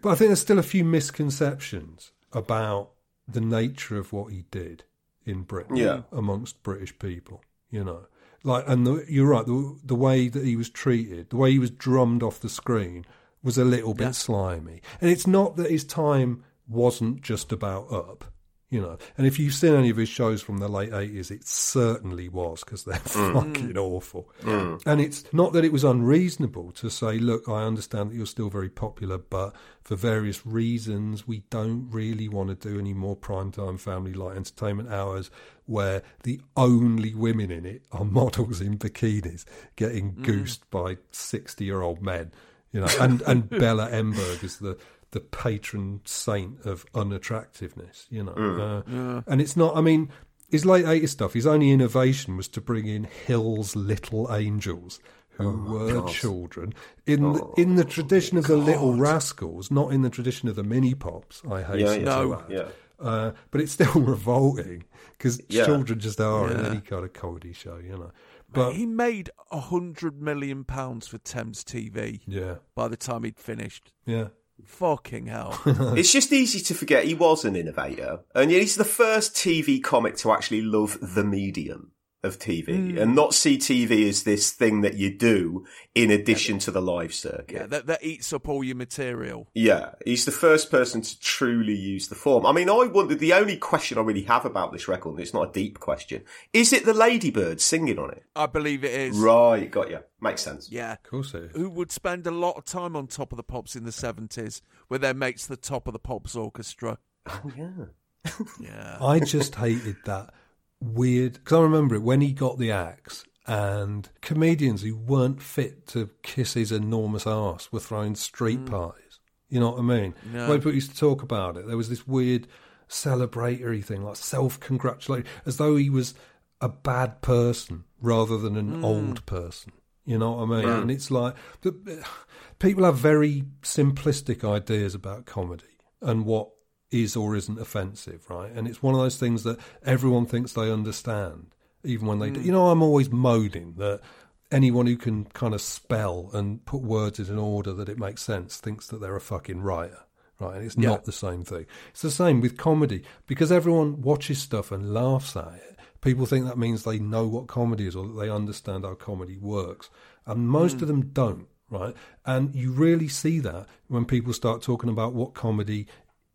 but I think there's still a few misconceptions about the nature of what he did in Britain yeah. amongst British people, you know. Like, and the, you're right, the, the way that he was treated, the way he was drummed off the screen was a little bit yeah. slimy. And it's not that his time wasn't just about up. You know, and if you've seen any of his shows from the late eighties, it certainly was, because they're mm. fucking awful. Mm. And it's not that it was unreasonable to say, look, I understand that you're still very popular, but for various reasons, we don't really want to do any more primetime family-like entertainment hours where the only women in it are models in bikinis getting mm. goosed by sixty-year-old men. You know, and, and Bella Emberg is the... the patron saint of unattractiveness, you know. Mm. Uh, yeah. And it's not, I mean, his late eighties stuff, his only innovation was to bring in Hill's Little Angels, who oh were God. children. In, oh, in the tradition of the God. Little Rascals, not in the tradition of the mini-pops, I hasten yeah, to no. add. Yeah. Uh, but it's still revolting, because yeah. children just are yeah. in any kind of comedy show, you know. But he made a hundred million pounds for Thames T V yeah. by the time he'd finished. Yeah. Fucking hell. It's just easy to forget he was an innovator, and yet he's the first T V comic to actually love the medium of T V mm. and not see T V as this thing that you do in addition yeah, to the live circuit. Yeah, that, that eats up all your material. Yeah, he's the first person to truly use the form. I mean, I wonder, the only question I really have about this record, and it's not a deep question, is it the ladybird singing on it? I believe it is. Right, got you. Makes sense. Yeah. Of course it is. Who would spend a lot of time on Top of the Pops in the seventies with their mates, the Top of the Pops Orchestra. Oh, yeah. yeah. I just hated that. Weird, because I remember it when he got the axe, and comedians who weren't fit to kiss his enormous arse were throwing street mm. parties. You know what I mean? No. When people used to talk about it, there was this weird celebratory thing, like self-congratulation, as though he was a bad person rather than an mm. old person. You know what I mean? Right. And it's like, people have very simplistic ideas about comedy and what is or isn't offensive, right? And it's one of those things that everyone thinks they understand, even when they mm. do. You know, I'm always moaning that anyone who can kind of spell and put words in an order that it makes sense thinks that they're a fucking writer, right? And it's yeah. not the same thing. It's the same with comedy. Because everyone watches stuff and laughs at it, people think that means they know what comedy is or that they understand how comedy works. And most mm. of them don't, right? And you really see that when people start talking about what comedy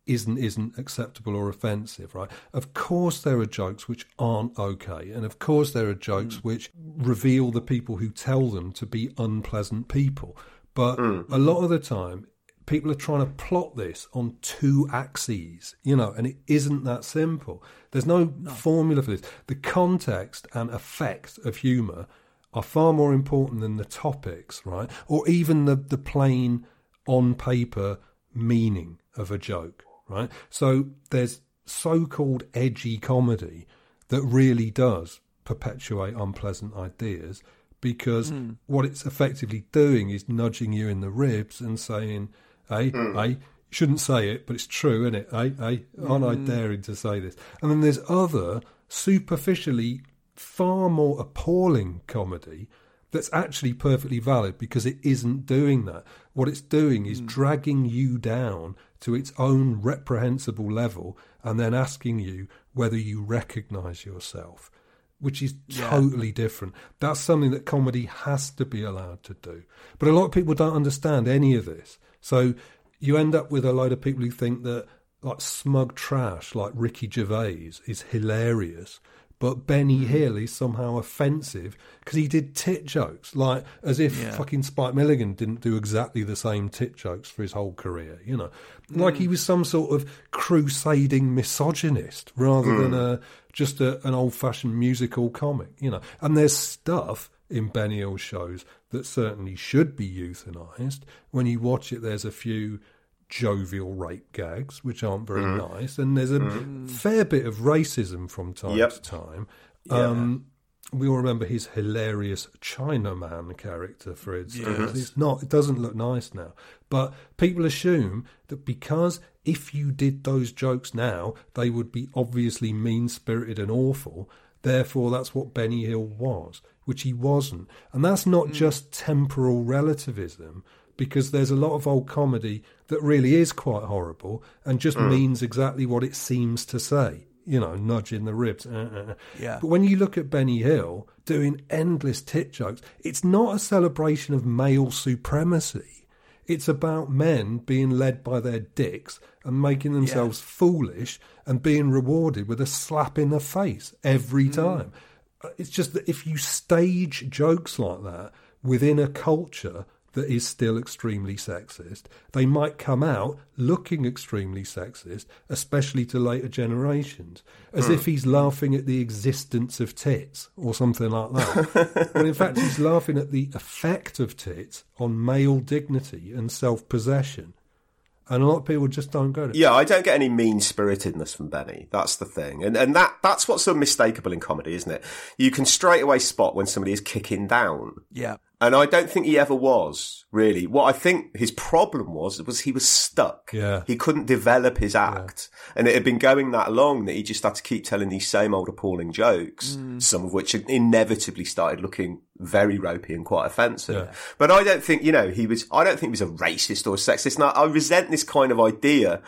isn't isn't acceptable or offensive, right? Of course there are jokes which aren't okay, and of course there are jokes mm. which reveal the people who tell them to be unpleasant people. But mm. a lot of the time, people are trying to plot this on two axes, you know, and it isn't that simple. There's no, no. formula for this. The context and effect of humour are far more important than the topics, right? Or even the, the plain, on-paper meaning of a joke. Right, so there's so-called edgy comedy that really does perpetuate unpleasant ideas, because mm. what it's effectively doing is nudging you in the ribs and saying, hey, mm. hey, shouldn't say it, but it's true, isn't it? Eh? Eh? Aren't I daring to say this? And then there's other, superficially far more appalling comedy that's actually perfectly valid because it isn't doing that. What it's doing is mm. dragging you down to its own reprehensible level and then asking you whether you recognise yourself, which is yeah. totally different. That's something that comedy has to be allowed to do. But a lot of people don't understand any of this. So you end up with a load of people who think that like smug trash like Ricky Gervais is hilarious, but Benny Hill is somehow offensive because he did tit jokes, like as if yeah. fucking Spike Milligan didn't do exactly the same tit jokes for his whole career, you know. Mm. Like he was some sort of crusading misogynist rather mm. than a, just a, an old-fashioned musical comic, you know. And there's stuff in Benny Hill shows that certainly should be euthanized. When you watch it, there's a few jovial rape gags which aren't very mm. nice, and there's a mm. fair bit of racism from time yep. to time. Um yeah. We all remember his hilarious Chinaman character, for instance. Yes. It's not, it doesn't look nice now, but people assume that because if you did those jokes now, they would be obviously mean-spirited and awful, therefore that's what Benny Hill was, which he wasn't. And that's not mm. just temporal relativism, because there's a lot of old comedy that really is quite horrible and just mm. means exactly what it seems to say, you know, nudge in the ribs. Uh-uh. Yeah. But when you look at Benny Hill doing endless tit jokes, it's not a celebration of male supremacy. It's about men being led by their dicks and making themselves yeah. foolish and being rewarded with a slap in the face every time. Mm. It's just that if you stage jokes like that within a culture that is still extremely sexist, they might come out looking extremely sexist, especially to later generations, as mm. if he's laughing at the existence of tits or something like that. Well, in fact, he's laughing at the effect of tits on male dignity and self-possession. And a lot of people just don't go to it. Yeah, I don't get any mean-spiritedness from Benny. That's the thing. And and that that's what's unmistakable in comedy, isn't it? You can straight away spot when somebody is kicking down. Yeah. And I don't think he ever was, really. What I think his problem was, was he was stuck. Yeah. He couldn't develop his act. Yeah. And it had been going that long that he just had to keep telling these same old appalling jokes, mm. some of which inevitably started looking very ropey and quite offensive. Yeah. But I don't think, you know, he was, I don't think he was a racist or a sexist. And I, I resent this kind of idea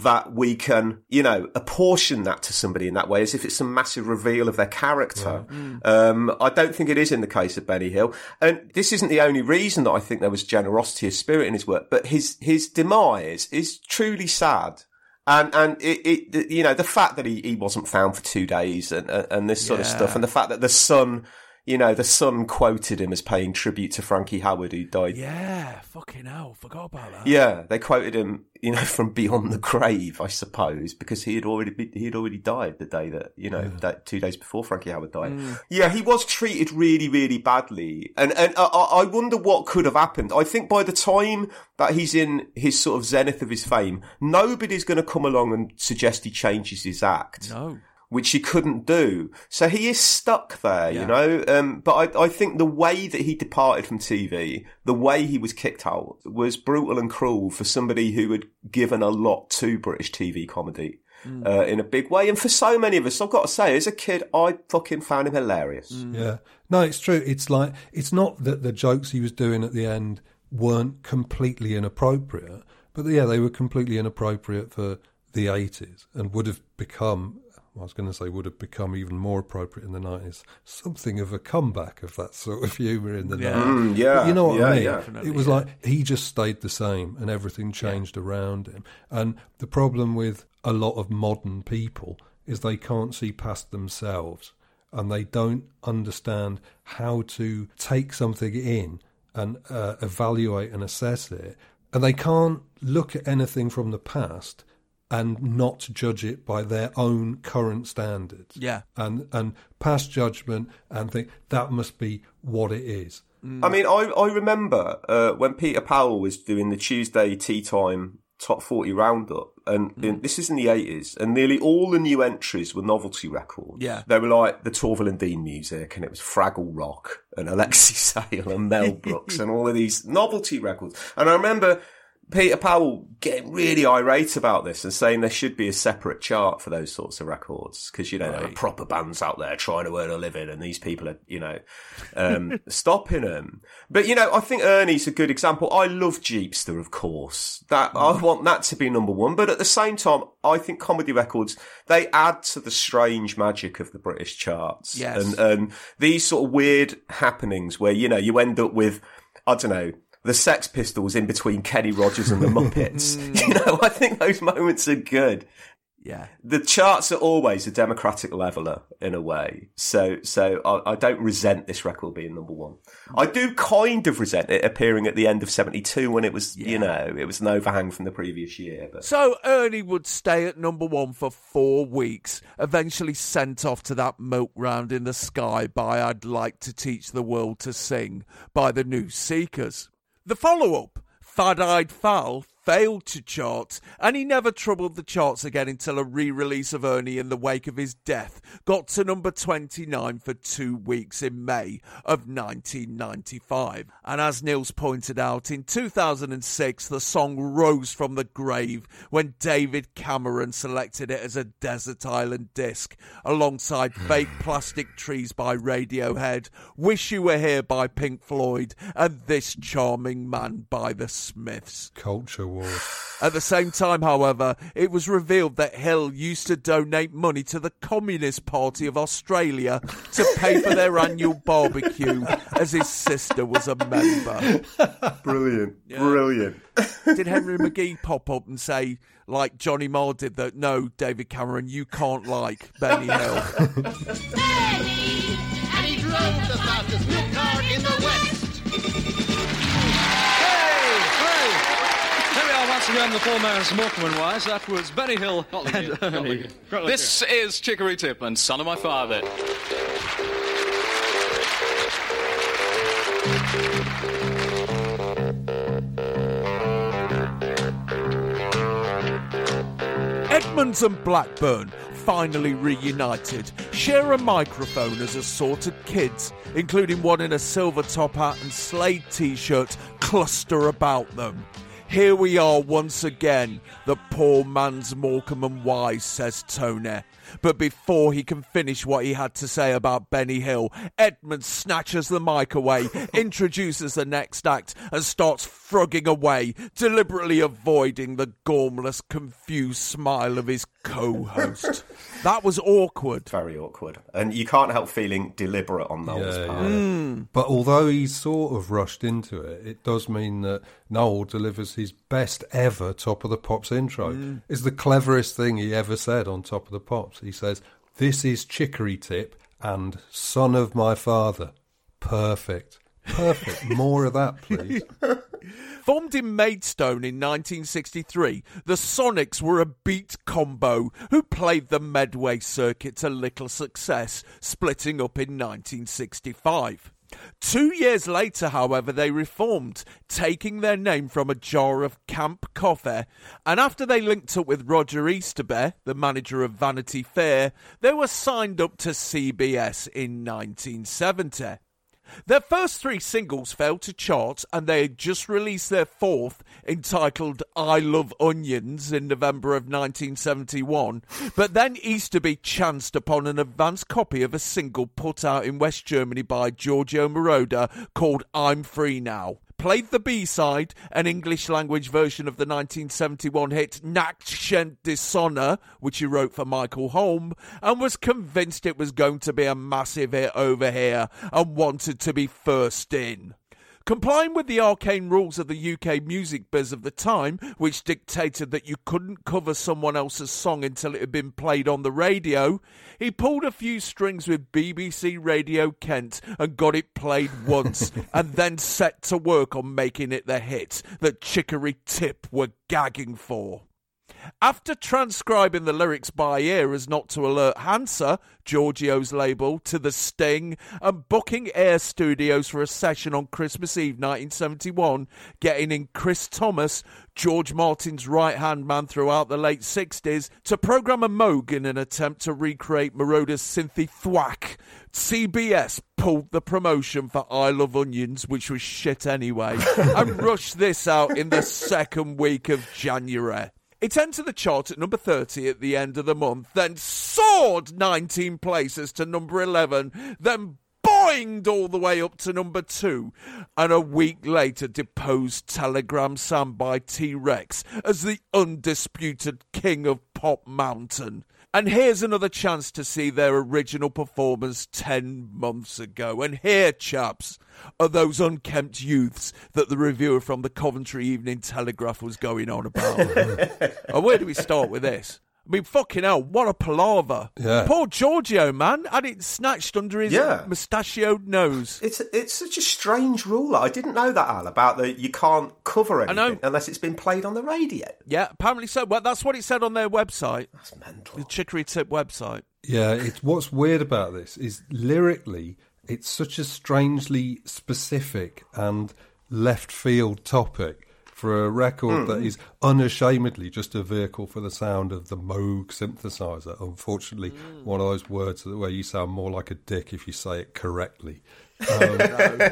that we can, you know, apportion that to somebody in that way as if it's some massive reveal of their character. Yeah. Mm. Um, I don't think it is in the case of Benny Hill. And this isn't the only reason that I think there was generosity of spirit in his work, but his, his demise is truly sad. And, and it, it, you know, the fact that he, he wasn't found for two days and, and this sort yeah. of stuff, and the fact that the Sun, you know, the Sun quoted him as paying tribute to Frankie Howard, who died. Yeah, fucking hell, forgot about that. Yeah, they quoted him, you know, from beyond the grave, I suppose, because he had already be, he had already died the day that, you know, yeah. that two days before Frankie Howard died. Mm. Yeah, he was treated really, really badly, and and I, I wonder what could have happened. I think by the time that he's in his sort of zenith of his fame, nobody's going to come along and suggest he changes his act. No. Which he couldn't do. So he is stuck there, yeah. you know? Um, but I, I think the way that he departed from T V, the way he was kicked out, was brutal and cruel for somebody who had given a lot to British T V comedy mm. uh, in a big way. And for so many of us, I've got to say, as a kid, I fucking found him hilarious. Mm. Yeah. No, it's true. It's like, it's not that the jokes he was doing at the end weren't completely inappropriate, but yeah, they were completely inappropriate for the eighties and would have become... I was going to say would have become even more appropriate in the nineties. Something of a comeback of that sort of humour in the yeah. nineties. Mm, yeah, but you know what yeah, I mean? Yeah, it was yeah. like he just stayed the same and everything changed yeah. around him. And the problem with a lot of modern people is they can't see past themselves and they don't understand how to take something in and uh, evaluate and assess it. And they can't look at anything from the past and not judge it by their own current standards. Yeah. And and pass judgment and think, that must be what it is. Mm. I mean, I, I remember uh, when Peter Powell was doing the Tuesday Tea Time Top forty Roundup, and mm. in, this is in the eighties, and nearly all the new entries were novelty records. Yeah. They were like the Torval and Dean music, and it was Fraggle Rock, and Alexi Sale, and Mel Brooks, and all of these novelty records. And I remember... Peter Powell getting really irate about this and saying there should be a separate chart for those sorts of records because, you know, right. there are proper bands out there trying to earn a living and these people are, you know, um, stopping them. But, you know, I think Ernie's a good example. I love Jeepster, of course. That mm. I want that to be number one. But at the same time, I think comedy records, they add to the strange magic of the British charts. Yes. And, and these sort of weird happenings where, you know, you end up with, I don't know, the Sex Pistols in between Kenny Rogers and the Muppets. You know, I think those moments are good. Yeah. The charts are always a democratic leveller in a way. So so I, I don't resent this record being number one. I do kind of resent it appearing at the end of seventy-two when it was, yeah. you know, it was an overhang from the previous year. But. So Ernie would stay at number one for four weeks, eventually sent off to that milk round in the sky by I'd Like to Teach the World to Sing by the New Seekers. The follow-up, Fat-Eyed Fal, failed to chart, and he never troubled the charts again until a re-release of Ernie in the wake of his death got to number twenty-nine for two weeks in May of nineteen ninety-five. And as Neil's pointed out, in two thousand six, the song rose from the grave when David Cameron selected it as a desert island disc, alongside Fake Plastic Trees by Radiohead, Wish You Were Here by Pink Floyd, and This Charming Man by The Smiths. Culture. At the same time, however, it was revealed that Hill used to donate money to the Communist Party of Australia to pay for their annual barbecue, as his sister was a member. Brilliant. Yeah. Brilliant. Did Henry McGee pop up and say, like Johnny Marr did, that, no, David Cameron, you can't like Benny Hill? Benny! And he drove the fastest milk car in the West! Once again, the four man's Morkman wise. That was Benny Hill and Ernie. This is Chicory Tip and Son of My Father. Edmonds and Blackburn finally reunited, share a microphone as assorted kids, including one in a silver top hat and Slade t-shirt, cluster about them. Here we are once again, the poor man's Morecambe and Wise, says Tony. But before he can finish what he had to say about Benny Hill, Edmonds snatches the mic away, introduces the next act, and starts frugging away, deliberately avoiding the gormless, confused smile of his co-host. That was awkward. Very awkward. And you can't help feeling deliberate on Noel's yeah, part. Yeah. Mm. But although he's sort of rushed into it, it does mean that Noel delivers his best ever Top of the Pops intro. Mm. It's the cleverest thing he ever said on Top of the Pops. He says, "This is Chicory Tip and Son of My Father." Perfect. Perfect. More of that, please. Formed in Maidstone in nineteen sixty-three, the Sonics were a beat combo who played the Medway circuit to little success, splitting up in nineteen sixty-five. Two years later, however, they reformed, taking their name from a jar of camp coffee, and after they linked up with Roger Easterby, the manager of Vanity Fair, they were signed up to C B S in nineteen seventy. Their first three singles failed to chart, and they had just released their fourth, entitled I Love Onions, in November of nineteen seventy-one, but then Easterby chanced upon an advance copy of a single put out in West Germany by Giorgio Moroder called I'm Free Now. Played the B-side, an English-language version of the nineteen seventy-one hit Nacht Schenkt die Sonne, which he wrote for Michael Holm, and was convinced it was going to be a massive hit over here and wanted to be first in. Complying with the arcane rules of the U K music biz of the time, which dictated that you couldn't cover someone else's song until it had been played on the radio, he pulled a few strings with B B C Radio Kent and got it played once, and then set to work on making it the hit that Chicory Tip were gagging for. After transcribing the lyrics by ear as not to alert Hansa, Giorgio's label, to the sting, and booking Air Studios for a session on Christmas Eve nineteen seventy-one, getting in Chris Thomas, George Martin's right-hand man throughout the late sixties, to program a Moog in an attempt to recreate Marauder's synthy thwack, C B S pulled the promotion for I Love Onions, which was shit anyway, and rushed this out in the second week of January. It entered the chart at number thirty at the end of the month, then soared nineteen places to number eleven, then boinged all the way up to number two, and a week later deposed Telegram Sam by T-Rex as the undisputed king of Pop Mountain. And here's another chance to see their original performance ten months ago. And here, chaps, are those unkempt youths that the reviewer from the Coventry Evening Telegraph was going on about. And where do we start with this? I mean, fucking hell, what a palaver. Yeah. Poor Giorgio, man, had it snatched under his yeah. mustachioed nose. It's it's such a strange rule. I didn't know that, Al, about the you can't cover anything unless it's been played on the radio. Yeah, apparently so. Well, that's what it said on their website. That's mental. The Chicory Tip website. Yeah, it's, what's weird about this is lyrically, it's such a strangely specific and left-field topic. For a record mm. that is unashamedly just a vehicle for the sound of the Moog synthesizer. Unfortunately, mm. one of those words where you sound more like a dick if you say it correctly. Um, no.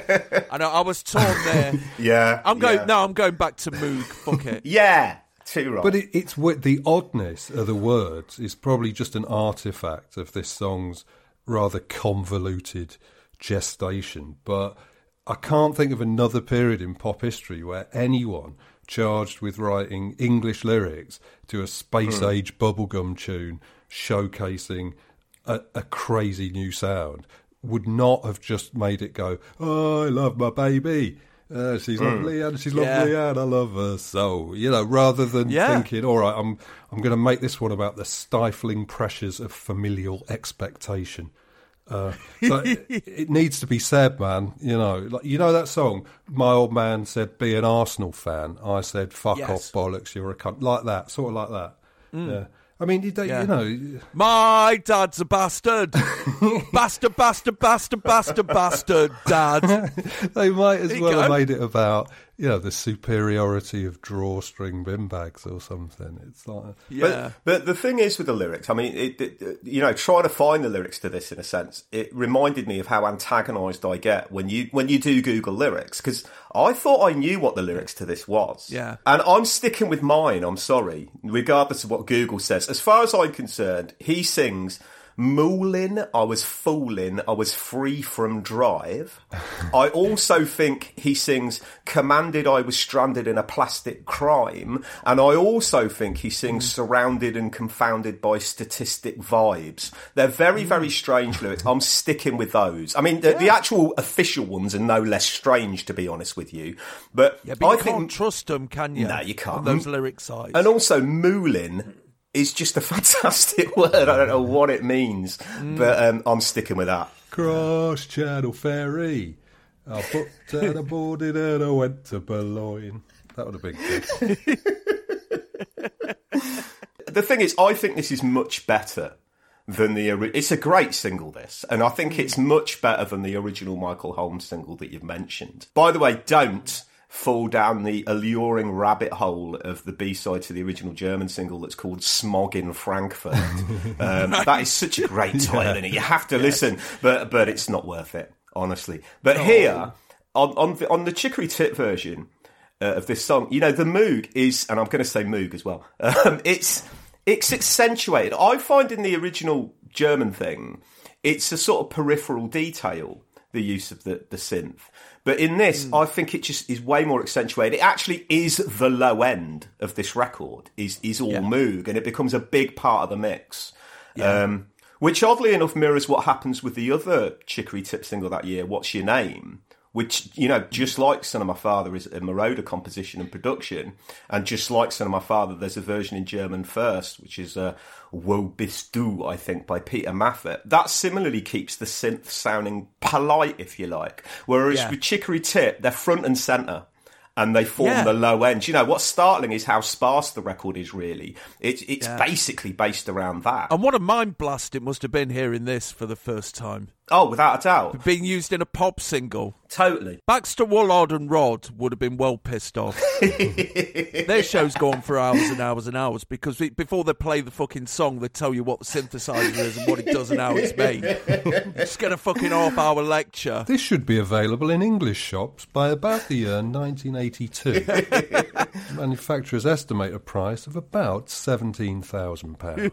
I know, I was torn there. yeah. I'm going, yeah. No, I'm going back to Moog. Fuck it. yeah. Too right. But it, it's the oddness of the words is probably just an artifact of this song's rather convoluted gestation. But I can't think of another period in pop history where anyone charged with writing English lyrics to a space-age bubblegum tune showcasing a, a crazy new sound would not have just made it go, oh, I love my baby. Uh, she's mm. lovely and she's lovely yeah. and I love her so. You know, rather than yeah. thinking, all right, I'm, I'm going to make this one about the stifling pressures of familial expectation. Uh, so it, it needs to be said, man. You know, like, you know that song. My old man said, "Be an Arsenal fan." I said, "Fuck yes. off, bollocks! You're a cunt." Like that, sort of like that. Mm. Yeah. I mean, you, don't, yeah. you know, my dad's a bastard, bastard, bastard, bastard, bastard, bastard, dad. They might as well have made it about, you know, the superiority of drawstring bin bags or something. It's like, yeah. But, but the thing is with the lyrics, I mean, it, it, you know, trying to find the lyrics to this in a sense, it reminded me of how antagonised I get when you when you do Google lyrics, because I thought I knew what the lyrics to this was. Yeah. And I'm sticking with mine. I'm sorry, regardless of what Google says. As far as I'm concerned, he sings, "Moolin, I was fooling, I was free from drive." I also think he sings, "Commanded, I was stranded in a plastic crime." And I also think he sings, "Surrounded and confounded by statistic vibes." They're very, very strange lyrics. I'm sticking with those. I mean, the, yeah. the actual official ones are no less strange, to be honest with you. But, yeah, but I you think, can't trust them, can you? No, you can't. On those lyric sides. And also, moolin is just a fantastic word. I don't know what it means, mm. but um, I'm sticking with that. Cross Channel Ferry. I booked and I boarded and I went to Boulogne. That would have been good. The thing is, I think this is much better than the original. It's a great single, this, and I think it's much better than the original Michael Holmes single that you've mentioned. By the way, don't fall down the alluring rabbit hole of the B-side to the original German single that's called Smog in Frankfurt. Um, that is such a great title, yeah. isn't it? You have to yes. listen, but but it's not worth it, honestly. But oh. here, on on the, on the Chicory Tip version uh, of this song, you know, the Moog is, and I'm going to say Moog as well, um, it's it's accentuated. I find in the original German thing, it's a sort of peripheral detail, the use of the, the synth. But in this, mm. I think it just is way more accentuated. It actually is the low end of this record, is is all yeah. Moog, and it becomes a big part of the mix, yeah. um, which oddly enough mirrors what happens with the other Chicory Tip single that year, What's Your Name, which, you know, just like Son of My Father is a Marauder composition and production, and just like Son of My Father, there's a version in German first, which is uh, Wo Bist Du, I think, by Peter Maffay. That similarly keeps the synth sounding polite, if you like, whereas yeah. with Chicory Tip, they're front and centre. and they form yeah. the low end. You know, what's startling is how sparse the record is, really. It, it's yeah. basically based around that. And what a mind blast it must have been hearing this for the first time. Oh, without a doubt. Being used in a pop single. Totally. Baxter Woolard and Rod would have been well pissed off. Their show's go on for hours and hours and hours, because before they play the fucking song, they tell you what the synthesizer is and what it does and how it's made. Just get a fucking half-hour lecture. This should be available in English shops by about the year nineteen eighty-two. Manufacturers estimate a price of about seventeen thousand pounds.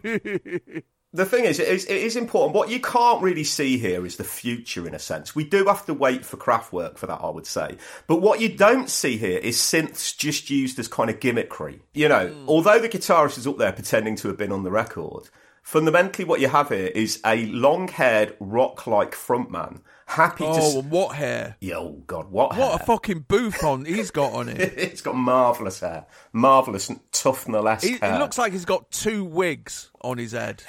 The thing is, it is, it is important. What you can't really see here is the future, in a sense. We do have to wait for Kraftwerk for that, I would say. But what you don't see here is synths just used as kind of gimmickry. You know, mm. although the guitarist is up there pretending to have been on the record, fundamentally what you have here is a long-haired, rock-like frontman. Happy oh, to... Oh, what hair? Oh, God, what, what hair? What a fucking bouffant he's got on it. It's got marvellous hair. Marvellous, tough, nalesque he, hair. It looks like he's got two wigs on his head.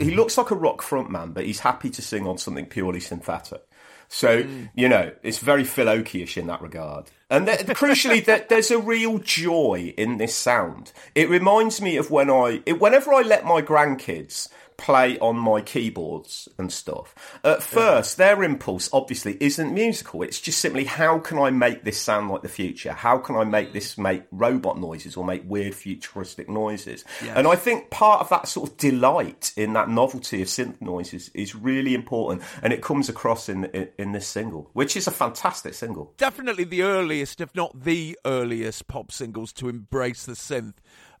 He looks like a rock frontman, but he's happy to sing on something purely synthetic. So, mm. you know, it's very Phil Oakey-ish in that regard. And that, crucially, that there's a real joy in this sound. It reminds me of when I... It, whenever I let my grandkids... play on my keyboards and stuff. At first, yeah. their impulse obviously isn't musical. It's just simply, how can I make this sound like the future? How can I make this make robot noises or make weird futuristic noises? Yes. And I think part of that sort of delight in that novelty of synth noises is really important, and it comes across in, in, in this single, which is a fantastic single. Definitely the earliest, if not the earliest, pop singles to embrace the synth.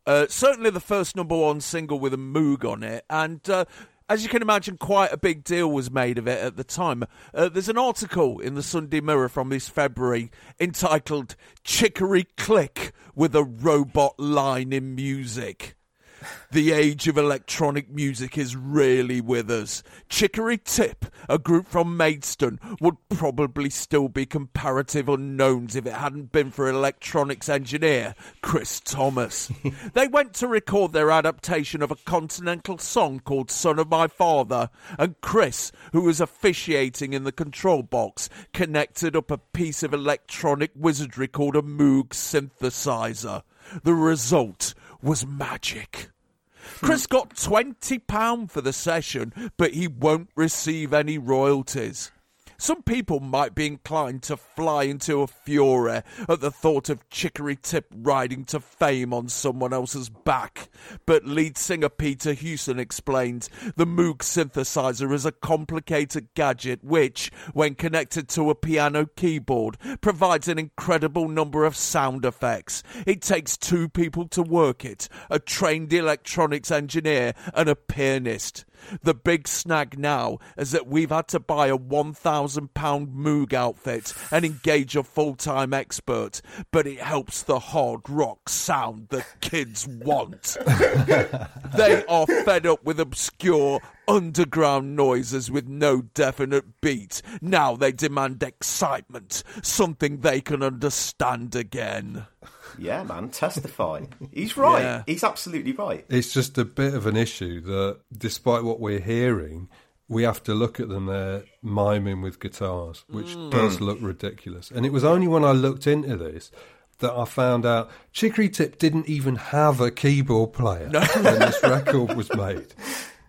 Uh, certainly the first number one single with a Moog on it, and uh, as you can imagine, quite a big deal was made of it at the time. Uh, there's an article in the Sunday Mirror from this February entitled "Chicory Click with a Robot Line in Music." The age of electronic music is really with us. Chicory Tip, a group from Maidstone, would probably still be comparative unknowns if it hadn't been for electronics engineer Chris Thomas. They went to record their adaptation of a continental song called Son of My Father, and Chris, who was officiating in the control box, connected up a piece of electronic wizardry called a Moog synthesizer. The result was magic. Chris got twenty pounds for the session, but he won't receive any royalties. Some people might be inclined to fly into a fury at the thought of Chicory Tip riding to fame on someone else's back, but lead singer Peter Hewson explained, the Moog synthesizer is a complicated gadget which, when connected to a piano keyboard, provides an incredible number of sound effects. It takes two people to work it, a trained electronics engineer and a pianist. The big snag now is that we've had to buy a one thousand pound Moog outfit and engage a full-time expert, but it helps the hard rock sound the kids want. They are fed up with obscure underground noises with no definite beat. Now they demand excitement, something they can understand again. Yeah, man, testify. He's right. Yeah. He's absolutely right. It's just a bit of an issue that, despite what we're hearing, we have to look at them there miming with guitars, which mm. does look ridiculous. And it was only when I looked into this that I found out Chicory Tip didn't even have a keyboard player no. when this record was made.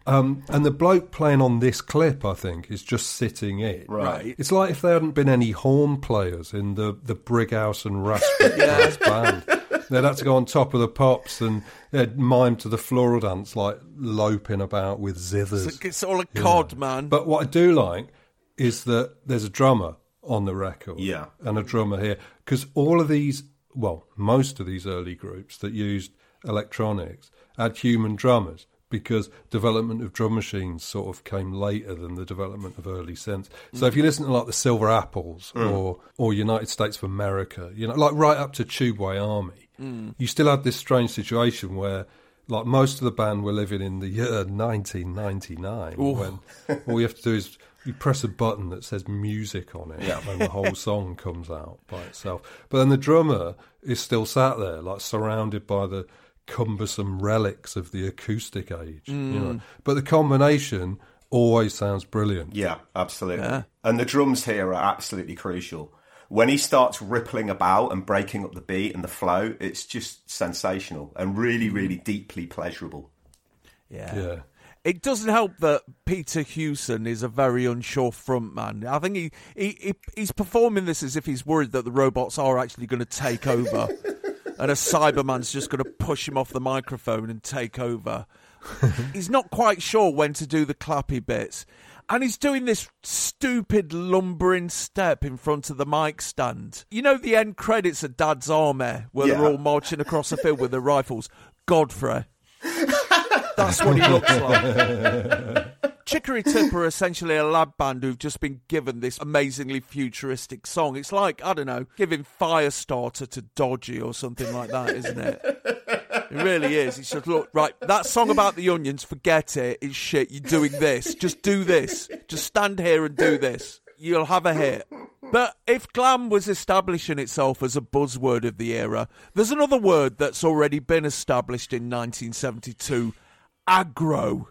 Um, and the bloke playing on this clip, I think, is just sitting in. Right. It's like if there hadn't been any horn players in the, the Brighouse and Raspberry yeah. band. They'd had to go on top of the pops and they'd mime to the floral dance, like loping about with zithers. It's, it's all a cod, know. man. But what I do like is that there's a drummer on the record. Yeah. And a drummer here. Because all of these, well, most of these early groups that used electronics had human drummers, because development of drum machines sort of came later than the development of early synths. So if you listen to like the Silver Apples mm. or or United States of America, you know, like right up to Tubeway Army, mm. you still had this strange situation where like most of the band were living in the year nineteen ninety-nine, Ooh. when all you have to do is you press a button that says music on it yeah. and the whole song comes out by itself. But then the drummer is still sat there, like surrounded by the cumbersome relics of the acoustic age, mm. you know. But the combination always sounds brilliant. Yeah, absolutely. Yeah. And the drums here are absolutely crucial. when he starts rippling about and breaking up the beat and the flow, it's just sensational and really, really deeply pleasurable. Yeah. Yeah. It doesn't help that Peter Hewson is a very unsure frontman. I think he, he, he he's performing this as if he's worried that the robots are actually going to take over and a Cyberman's just going to push him off the microphone and take over. He's not quite sure when to do the clappy bits. And he's doing this stupid lumbering step in front of the mic stand. You know the end credits of Dad's Army, where yeah. they're all marching across the field with their rifles? Godfrey. That's what he looks like. Chicory Tip are essentially a lab band who've just been given this amazingly futuristic song. It's like, I don't know, giving Firestarter to Dodgy or something like that, isn't it? It really is. It's just, look, right, that song about the onions, forget it, it's shit, you're doing this. Just do this. Just stand here and do this. You'll have a hit. But if glam was establishing itself as a buzzword of the era, there's another word that's already been established in nineteen seventy-two, aggro.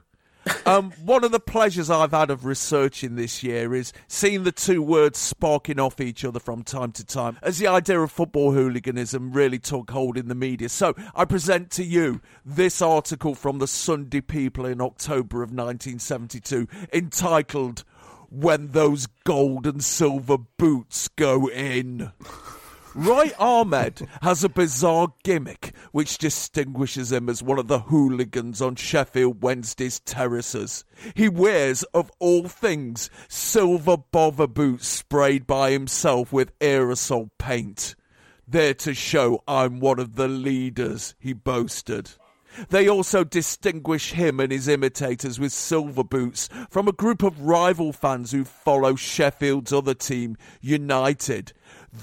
Um, one of the pleasures I've had of researching this year is seeing the two words sparking off each other from time to time as the idea of football hooliganism really took hold in the media. So I present to you this article from the Sunday People in October of nineteen seventy-two entitled "When Those Gold and Silver Boots Go In." Roy Ahmed has a bizarre gimmick which distinguishes him as one of the hooligans on Sheffield Wednesday's terraces. He wears, of all things, silver bother boots sprayed by himself with aerosol paint. "There to show I'm one of the leaders," he boasted. They also distinguish him and his imitators with silver boots from a group of rival fans who follow Sheffield's other team, United.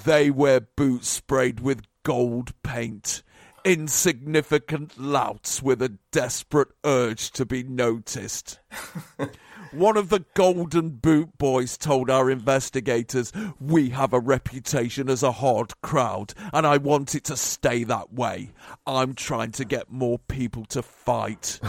They wear boots sprayed with gold paint. Insignificant louts with a desperate urge to be noticed. One of the Golden Boot Boys told our investigators, "We have a reputation as a hard crowd, and I want it to stay that way. I'm trying to get more people to fight."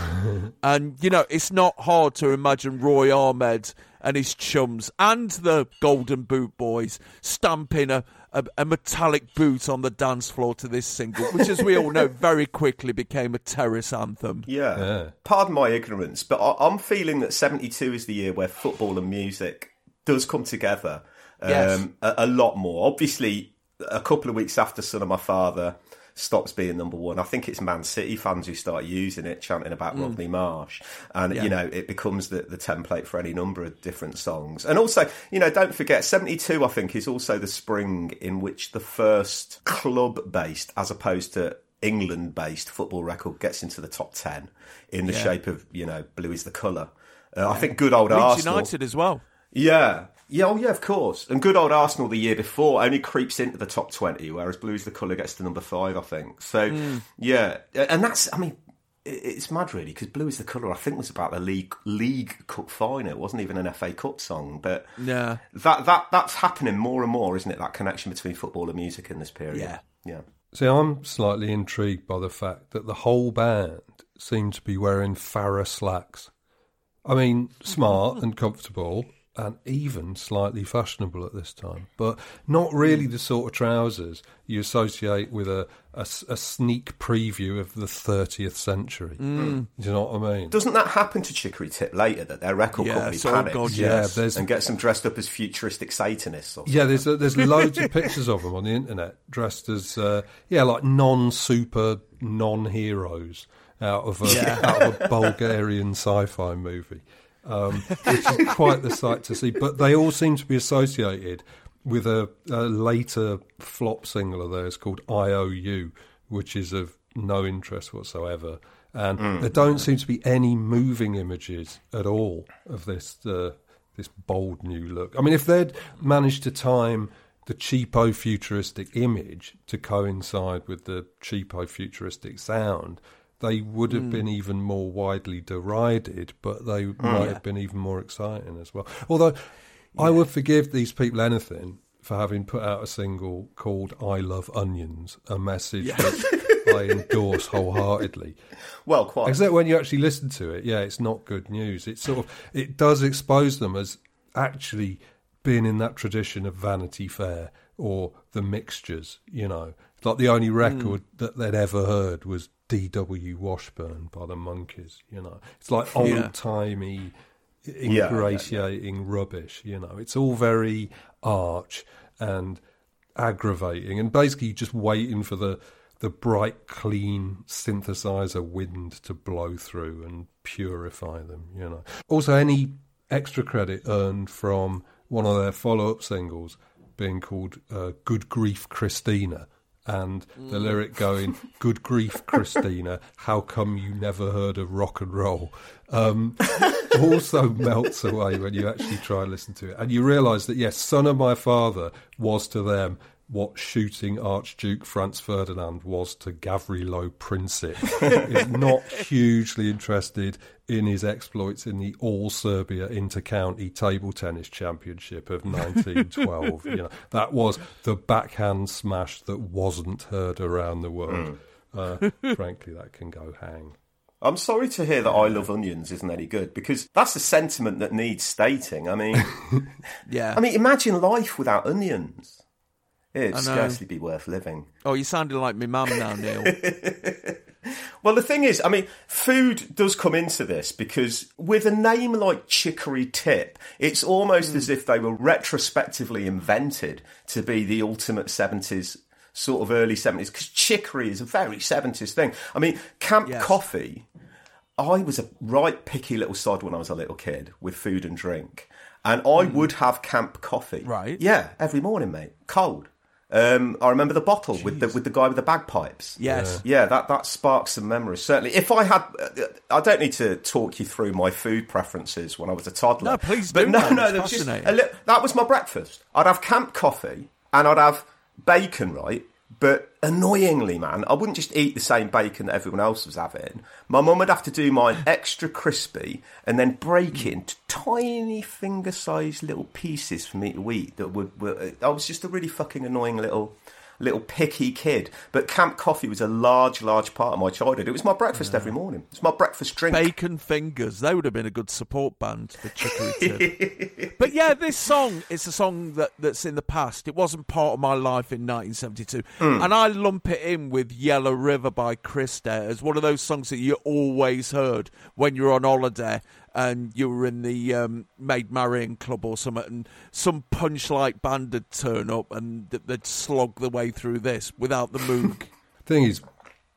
And, you know, it's not hard to imagine Roy Ahmed and his chums and the Golden Boot Boys stamping a, a, a metallic boot on the dance floor to this single, which, as we all know, very quickly became a terrace anthem. Yeah. yeah. Pardon my ignorance, but I, I'm feeling that seventy-two is the year where football and music does come together um, yes. a, a lot more. Obviously, a couple of weeks after Son of My Father stops being number one, I think it's Man City fans who start using it, chanting about mm. Rodney Marsh. And, yeah. you know, it becomes the, the template for any number of different songs. And also, you know, don't forget, seventy-two, I think, is also the spring in which the first club-based, as opposed to England-based football record gets into the top ten in the yeah. shape of, you know, Blue is the Colour. Uh, yeah. I think good old Leeds Arsenal. United as well. Yeah. Yeah, oh yeah, of course. And good old Arsenal the year before only creeps into the top twenty, whereas Blue is the Colour gets to number five, I think. So, mm. yeah. And that's, I mean, it's mad really, because Blue is the Colour, I think, was about the League League Cup final. It wasn't even an F A Cup song. But yeah. that that that's happening more and more, isn't it? That connection between football and music in this period. Yeah. yeah. See, I'm slightly intrigued by the fact that the whole band seemed to be wearing Farrah slacks. I mean, smart and comfortable, and even slightly fashionable at this time, but not really the sort of trousers you associate with a, a, a sneak preview of the thirtieth century. Mm. Do you know what I mean? Doesn't that happen to Chicory Tip later, that their record yeah, company so panics God, yes. yeah, and gets them dressed up as futuristic Satanists? Or yeah, there's, a, there's loads of pictures of them on the internet dressed as, uh, yeah, like non-super, non-heroes out of a, yeah. out of a Bulgarian sci-fi movie. Um, which is quite the sight to see, but they all seem to be associated with a, a later flop single of theirs called I O U, which is of no interest whatsoever, and mm. there don't seem to be any moving images at all of this uh, this bold new look. I mean, if they'd managed to time the cheapo futuristic image to coincide with the cheapo futuristic sound, they would have mm. been even more widely derided, but they mm, might yeah. have been even more exciting as well. Although yeah. I would forgive these people anything for having put out a single called I Love Onions, a message yeah. that I endorse wholeheartedly. Well, quite. Except when you actually listen to it, yeah, it's not good news. It sort of, it does expose them as actually being in that tradition of Vanity Fair or The Mixtures, you know. Like the only record mm. that they'd ever heard was D W Washburn by the Monkees, you know. It's like old-timey, yeah. ingratiating yeah, yeah, yeah. rubbish, you know. It's all very arch and aggravating and basically just waiting for the, the bright, clean synthesizer wind to blow through and purify them, you know. Also, any extra credit earned from one of their follow-up singles being called uh, Good Grief Christina, and the mm. lyric going, "Good grief, Christina, how come you never heard of rock and roll?" Um, also melts away when you actually try and listen to it. And you realise that, yes, Son of My Father was to them what shooting Archduke Franz Ferdinand was to Gavrilo Princip. Is not hugely interested in his exploits in the All-Serbia Inter-County Table Tennis Championship of nineteen twelve. You know, that was the backhand smash that wasn't heard around the world. Mm. Uh, frankly, that can go hang. I'm sorry to hear that I Love Onions isn't any good, because that's a sentiment that needs stating. I mean, yeah. I mean, imagine life without onions. It'd scarcely be worth living. Oh, you sounded like my mum now, Neil. Well, the thing is, I mean, food does come into this, because with a name like Chicory Tip, it's almost mm. as if they were retrospectively invented to be the ultimate seventies, sort of early seventies, because chicory is a very seventies thing. I mean, Camp yes. Coffee, I was a right picky little sod when I was a little kid with food and drink, and I mm. would have Camp Coffee. Right. Yeah, every morning, mate. Cold. Um, I remember the bottle Jeez. with the with the guy with the bagpipes. Yes. Yeah, that, that sparks some memories. Certainly, if I had... I don't need to talk you through my food preferences when I was a toddler. No, please do. But no, no, no just a li- that was my breakfast. I'd have Camp Coffee and I'd have bacon, right? But annoyingly, man, I wouldn't just eat the same bacon that everyone else was having. My mum would have to do mine extra crispy and then break it into tiny finger-sized little pieces for me to eat. That would, would I was just a really fucking annoying little little picky kid. But Camp Coffee was a large, large part of my childhood. It was my breakfast yeah. every morning. It's my breakfast drink. Bacon Fingers. They would have been a good support band for Chicory Tip. But yeah, this song is a song that, that's in the past. It wasn't part of my life in nineteen seventy-two. Mm. And I lump it in with Yellow River by Chris Dare as one of those songs that you always heard when you're on holiday and you were in the um, Maid Marian Club or something, and some punch-like band would turn up and they'd slog the way through this without the moog. Thing is,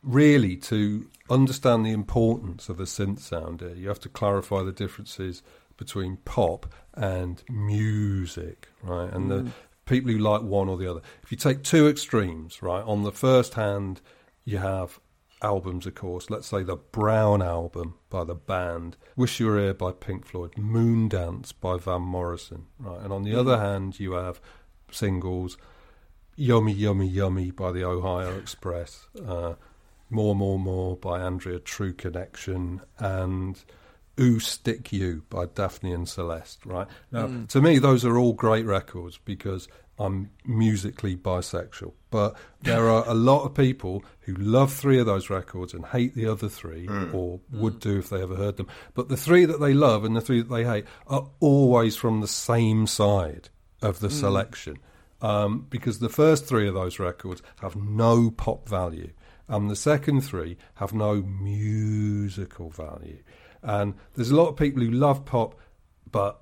really, to understand the importance of a synth sound here, you have to clarify the differences between pop and music, right? And mm. the people who like one or the other. If you take two extremes, right, on the first hand, you have... albums, of course, let's say the Brown Album by the Band, Wish You Were Here by Pink Floyd, Moondance by Van Morrison, right? And on the mm. other hand, you have singles, Yummy, Yummy, Yummy by the Ohio Express, uh, More, More, More by Andrea True Connection, and Ooh, Stick You by Daphne and Celeste, right? Now, mm. to me, those are all great records because I'm musically bisexual, but there are a lot of people who love three of those records and hate the other three, mm. or would do if they ever heard them. But the three that they love and the three that they hate are always from the same side of the mm. selection, um, because the first three of those records have no pop value, and the second three have no musical value. And there's a lot of people who love pop, but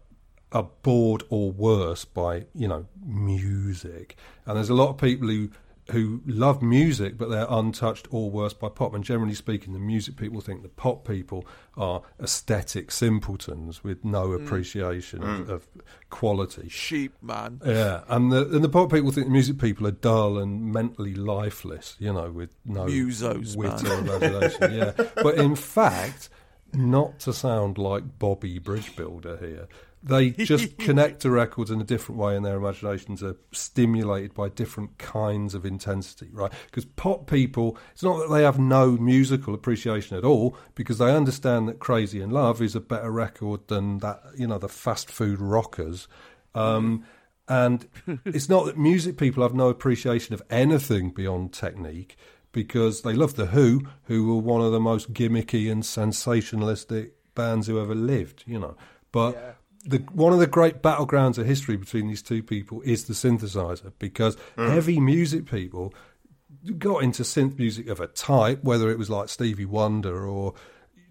are bored or worse by, you know, music. And there's a lot of people who who love music, but they're untouched or worse by pop. And generally speaking, the music people think the pop people are aesthetic simpletons with no appreciation mm. of, of quality. Sheep, man. Yeah, and the, and the pop people think the music people are dull and mentally lifeless, you know, with no Musos, wit man. Or imagination. Yeah, but in fact, not to sound like Bobby Bridgebuilder here, they just connect to records in a different way, and their imaginations are stimulated by different kinds of intensity, right? Because pop people, it's not that they have no musical appreciation at all, because they understand that Crazy in Love is a better record than that, you know, the fast food rockers. Um, and it's not that music people have no appreciation of anything beyond technique, because they love The Who, who were one of the most gimmicky and sensationalistic bands who ever lived, you know. But... yeah. the one of the great battlegrounds of history between these two people is the synthesizer, because mm. heavy music people got into synth music of a type, whether it was like Stevie Wonder or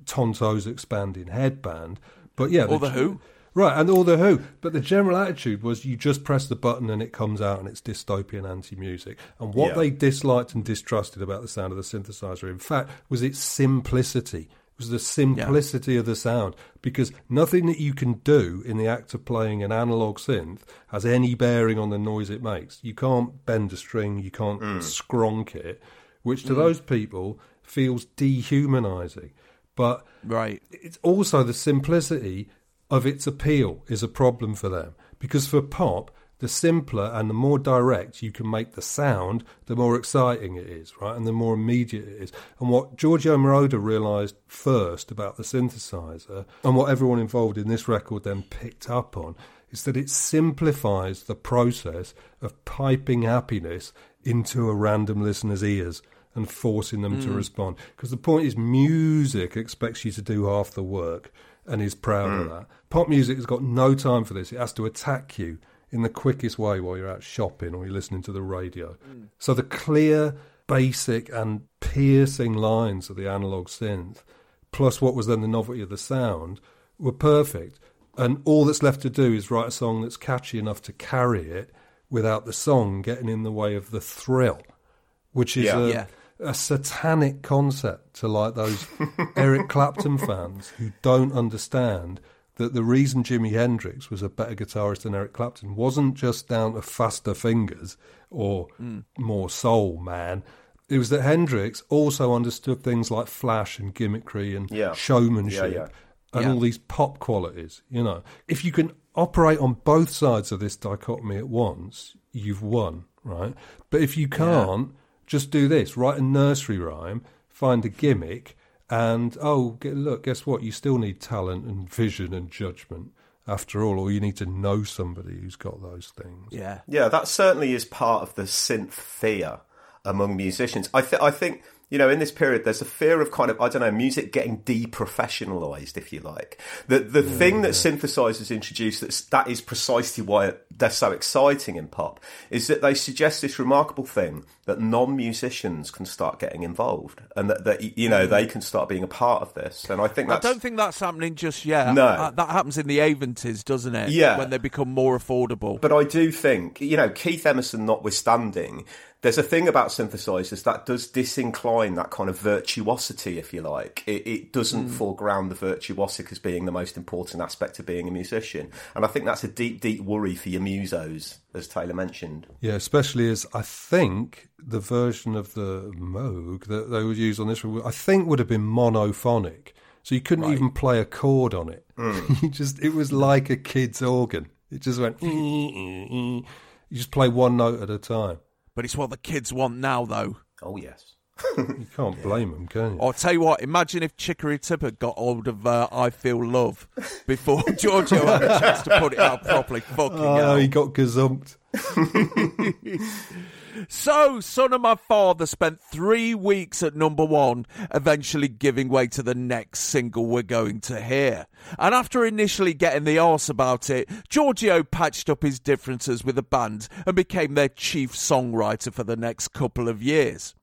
Tonto's Expanding Headband. But yeah, or the, the Who. Right, and all the Who. But the general attitude was you just press the button and it comes out, and it's dystopian anti-music. And what yeah. they disliked and distrusted about the sound of the synthesizer, in fact, was its simplicity. It was the simplicity yeah. of the sound, because nothing that you can do in the act of playing an analog synth has any bearing on the noise it makes. You can't bend a string, you can't mm. scronk it, which to mm. those people feels dehumanizing. But right. it's also the simplicity of its appeal is a problem for them, because for pop, the simpler and the more direct you can make the sound, the more exciting it is, right? And the more immediate it is. And what Giorgio Moroder realised first about the synthesizer, and what everyone involved in this record then picked up on, is that it simplifies the process of piping happiness into a random listener's ears and forcing them mm. to respond. Because the point is, music expects you to do half the work and is proud mm. of that. Pop music has got no time for this. It has to attack you in the quickest way while you're out shopping or you're listening to the radio. Mm. So the clear, basic and piercing lines of the analogue synth, plus what was then the novelty of the sound, were perfect. And all that's left to do is write a song that's catchy enough to carry it without the song getting in the way of the thrill, which is yeah, a, yeah. a satanic concept to like those Eric Clapton fans who don't understand that the reason Jimi Hendrix was a better guitarist than Eric Clapton wasn't just down to faster fingers or mm. more soul, man. It was that Hendrix also understood things like flash and gimmickry and yeah. showmanship yeah, yeah. and yeah. all these pop qualities, you know. If you can operate on both sides of this dichotomy at once, you've won, right? But if you can't, yeah. just do this, write a nursery rhyme, find a gimmick, and, oh, look, guess what? You still need talent and vision and judgment after all, or you need to know somebody who's got those things. Yeah, yeah, that certainly is part of the synth fear among musicians. I, th- I think, you know, in this period, there's a fear of kind of, I don't know, music getting deprofessionalized, if you like. The the yeah, thing yeah. that synthesizers introduced, that's, that is precisely why they're so exciting in pop, is that they suggest this remarkable thing that non-musicians can start getting involved, and that, that you know, they can start being a part of this. And I think that's... I don't think that's happening just yet. No. That, that happens in the eighties, doesn't it? Yeah. When they become more affordable. But I do think, you know, Keith Emerson notwithstanding, there's a thing about synthesizers that does disincline that kind of virtuosity, if you like. It, it doesn't mm. foreground the virtuosic as being the most important aspect of being a musician. And I think that's a deep, deep worry for your musos, as Taylor mentioned. Yeah, especially as I think the version of the Moog that they would use on this, I think would have been monophonic. So you couldn't right. even play a chord on it. Mm. you just It was like a kid's organ. It just went... you just play one note at a time. But it's what the kids want now, though. Oh, yes. You can't blame them, can you? I'll tell you what, imagine if Chicory Tipper got hold of uh, I Feel Love before Giorgio had a chance to put it out properly. Fucking oh, hell. He got gazumped. So, Son of My Father spent three weeks at number one, eventually giving way to the next single we're going to hear. And after initially getting the arse about it, Giorgio patched up his differences with the band and became their chief songwriter for the next couple of years.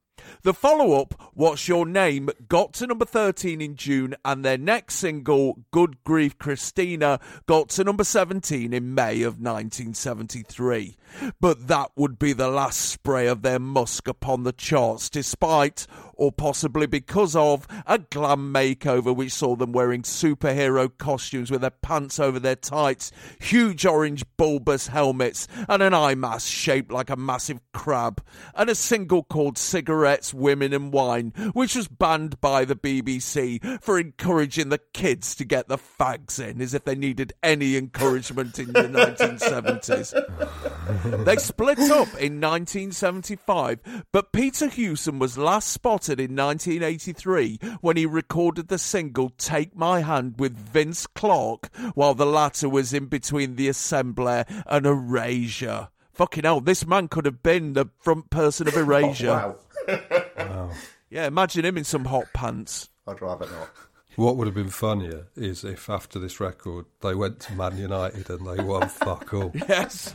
The follow-up, What's Your Name, got to number thirteen in June, and their next single, Good Grief Christina, got to number seventeen in May of nineteen seventy-three. But that would be the last spray of their musk upon the charts, despite, or possibly because of, a glam makeover which saw them wearing superhero costumes with their pants over their tights, huge orange bulbous helmets, and an eye mask shaped like a massive crab, and a single called Cigarettes, Women and Wine, which was banned by the B B C for encouraging the kids to get the fags in, as if they needed any encouragement in the nineteen seventies. They split up in nineteen seventy-five, but Peter Hewson was last spotted in nineteen eighty-three when he recorded the single Take My Hand with Vince Clarke, while the latter was in between The Assembler and Erasure. Fucking hell, this man could have been the front person of Erasure. Oh, wow. Wow. Yeah, imagine him in some hot pants. I'd rather not. What would have been funnier is if after this record they went to Man United and they won fuck all. Yes.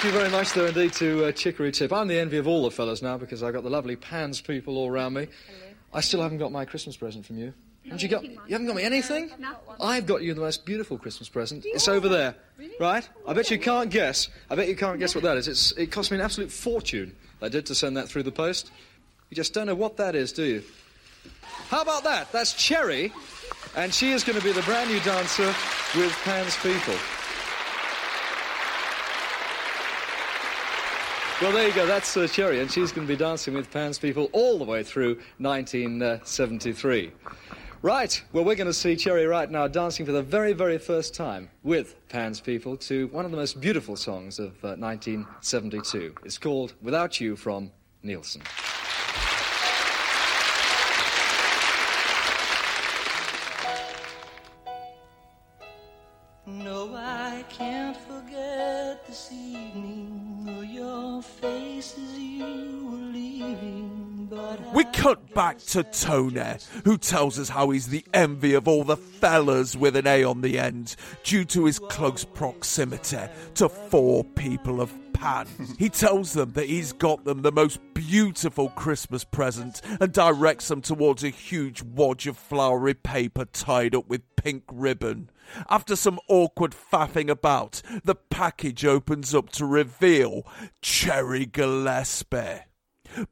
Thank you very much, though, indeed, to uh, Chicory Tip. I'm the envy of all the fellas now because I've got the lovely Pans people all round me. Hello. I still haven't got my Christmas present from you. No, you, got, you haven't got me anything? No, I've got you the most beautiful Christmas present. It's over there, really? Right? I bet you can't guess. I bet you can't guess what that is. It's, it cost me an absolute fortune, I did, to send that through the post. You just don't know what that is, do you? How about that? That's Cherry, and she is going to be the brand new dancer with Pans people. Well, there you go. That's uh, Cherry, and she's going to be dancing with Pans people all the way through nineteen seventy-three. Right. Well, we're going to see Cherry right now dancing for the very, very first time with Pans people to one of the most beautiful songs of uh, nineteen seventy-two. It's called Without You from Nielsen. No, I can't forget this evening. We cut back to Tony, who tells us how he's the envy of all the fellas with an A on the end due to his close proximity to four people of Pan. He tells them that he's got them the most beautiful Christmas present and directs them towards a huge wad of flowery paper tied up with pink ribbon. After some awkward faffing about, the package opens up to reveal Cherry Gillespie.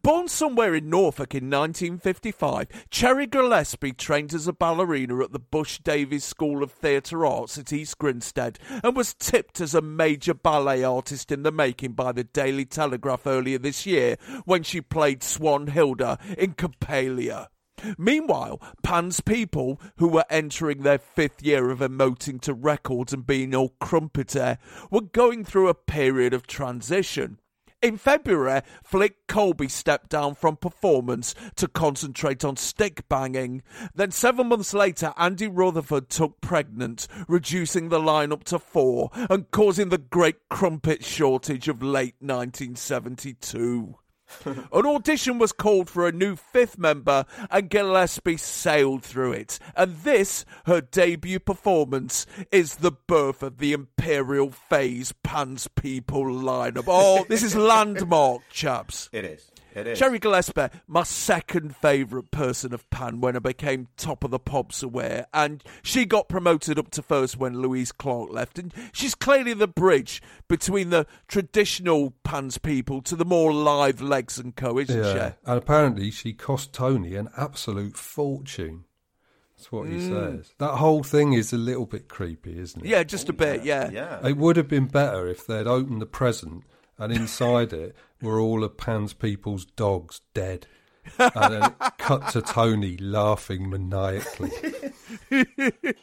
Born somewhere in Norfolk in nineteen fifty-five, Cherry Gillespie trained as a ballerina at the Bush Davies School of Theatre Arts at East Grinstead and was tipped as a major ballet artist in the making by the Daily Telegraph earlier this year when she played Swan Hilda in Coppelia. Meanwhile, Pan's people, who were entering their fifth year of emoting to records and being all crumpety, were going through a period of transition. In February, Flick Colby stepped down from performance to concentrate on stick banging. Then seven months later, Andy Rutherford took pregnant, reducing the lineup to four and causing the great crumpet shortage of late nineteen seventy-two. An audition was called for a new fifth member and Gillespie sailed through it. And this, her debut performance, is the birth of the Imperial Phase Pans People lineup. Oh, this is landmark, chaps. It is. It is. Cherry Gillespie, my second favourite person of Pan when I became top of the pops aware, and she got promoted up to first when Louise Clark left, and she's clearly the bridge between the traditional Pan's people to the more live Legs and Co, isn't yeah. she? And apparently she cost Tony an absolute fortune. That's what he mm. says. That whole thing is a little bit creepy, isn't it? Yeah, just oh, a bit, yeah. Yeah. yeah. It would have been better if they'd opened the present and inside it were all of Pan's people's dogs dead. And then it cut to Tony laughing maniacally.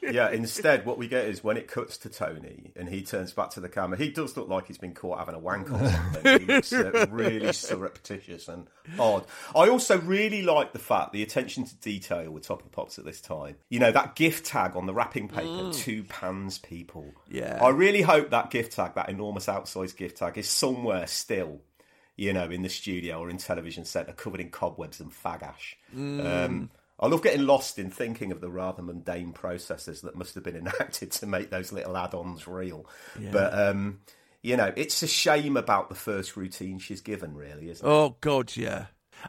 Yeah, instead, what we get is when it cuts to Tony and he turns back to the camera, he does look like he's been caught having a wank or something. He looks uh, really surreptitious and odd. I also really like the fact the attention to detail with Top of Pops at this time. You know, that gift tag on the wrapping paper, mm. to Pan's people. Yeah. I really hope that gift tag, that enormous outsized gift tag, is somewhere still, you know, in the studio or in television centre, covered in cobwebs and fag ash. Mm. Um, I love getting lost in thinking of the rather mundane processes that must have been enacted to make those little add-ons real. Yeah. But, um, you know, it's a shame about the first routine she's given, really, isn't it? Oh, God, yeah.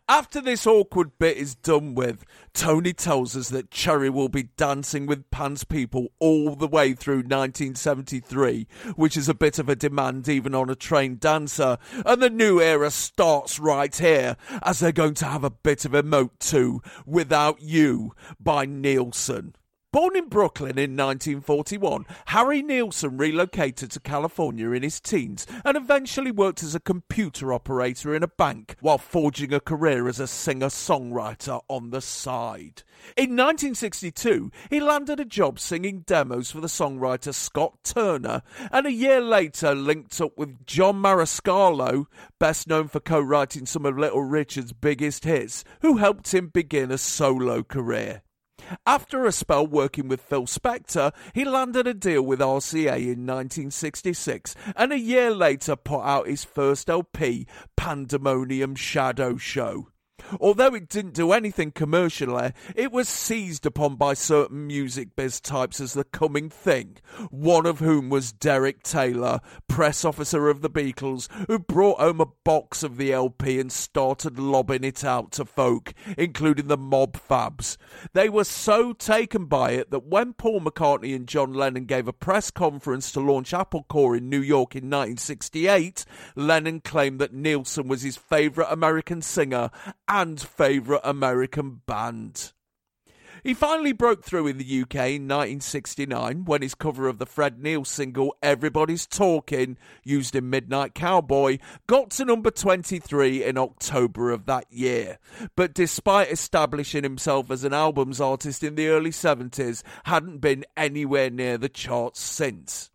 After this awkward bit is done with, Tony tells us that Cherry will be dancing with Pan's people all the way through nineteen seventy-three, which is a bit of a demand even on a trained dancer, and the new era starts right here, as they're going to have a bit of emote too, Without You by Nielsen. Born in Brooklyn in nineteen forty-one, Harry Nilsson relocated to California in his teens and eventually worked as a computer operator in a bank while forging a career as a singer-songwriter on the side. In nineteen sixty-two, he landed a job singing demos for the songwriter Scott Turner, and a year later linked up with John Mariscalco, best known for co-writing some of Little Richard's biggest hits, who helped him begin a solo career. After a spell working with Phil Spector, he landed a deal with R C A in nineteen sixty-six, and a year later put out his first L P, Pandemonium Shadow Show. Although it didn't do anything commercially, it was seized upon by certain music biz types as the coming thing, one of whom was Derek Taylor, press officer of the Beatles, who brought home a box of the L P and started lobbing it out to folk, including the Mob Fabs. They were so taken by it that when Paul McCartney and John Lennon gave a press conference to launch AppleCore in New York in nineteen sixty-eight, Lennon claimed that Nilsson was his favourite American singer and favourite American band. He finally broke through in the U K in nineteen sixty-nine when his cover of the Fred Neil single Everybody's Talking, used in Midnight Cowboy, got to number twenty-three in October of that year. But despite establishing himself as an albums artist in the early seventies, hadn't been anywhere near the charts since.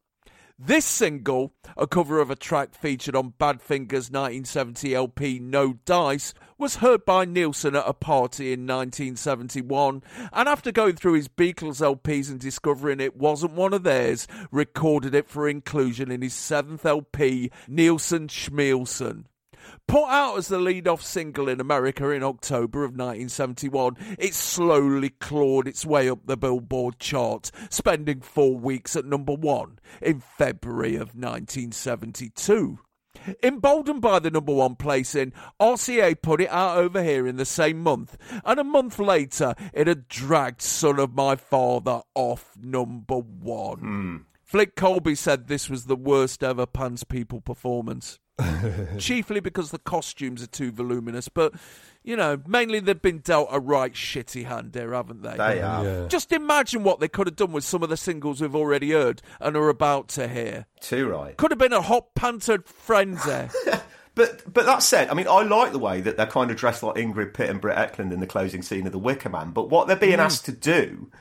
This single, a cover of a track featured on Badfinger's nineteen seventy L P No Dice, was heard by Nilsson at a party in nineteen seventy-one, and after going through his Beatles L Ps and discovering it wasn't one of theirs, recorded it for inclusion in his seventh L P, Nilsson Schmielsen. Put out as the lead-off single in America in October of nineteen seventy-one, it slowly clawed its way up the Billboard chart, spending four weeks at number one in February of nineteen seventy-two. Emboldened by the number one placing, R C A put it out over here in the same month, and a month later it had dragged Son of My Father off number one. Hmm. Flick Colby said this was the worst ever Pans People performance. Chiefly because the costumes are too voluminous, but, you know, mainly they've been dealt a right shitty hand here, haven't they? They have. Yeah. Just imagine what they could have done with some of the singles we've already heard and are about to hear. Too right. Could have been a hot-panted frenzy. But but that said, I mean, I like the way that they're kind of dressed like Ingrid Pitt and Britt Eklund in the closing scene of The Wicker Man, but what they're being mm. asked to do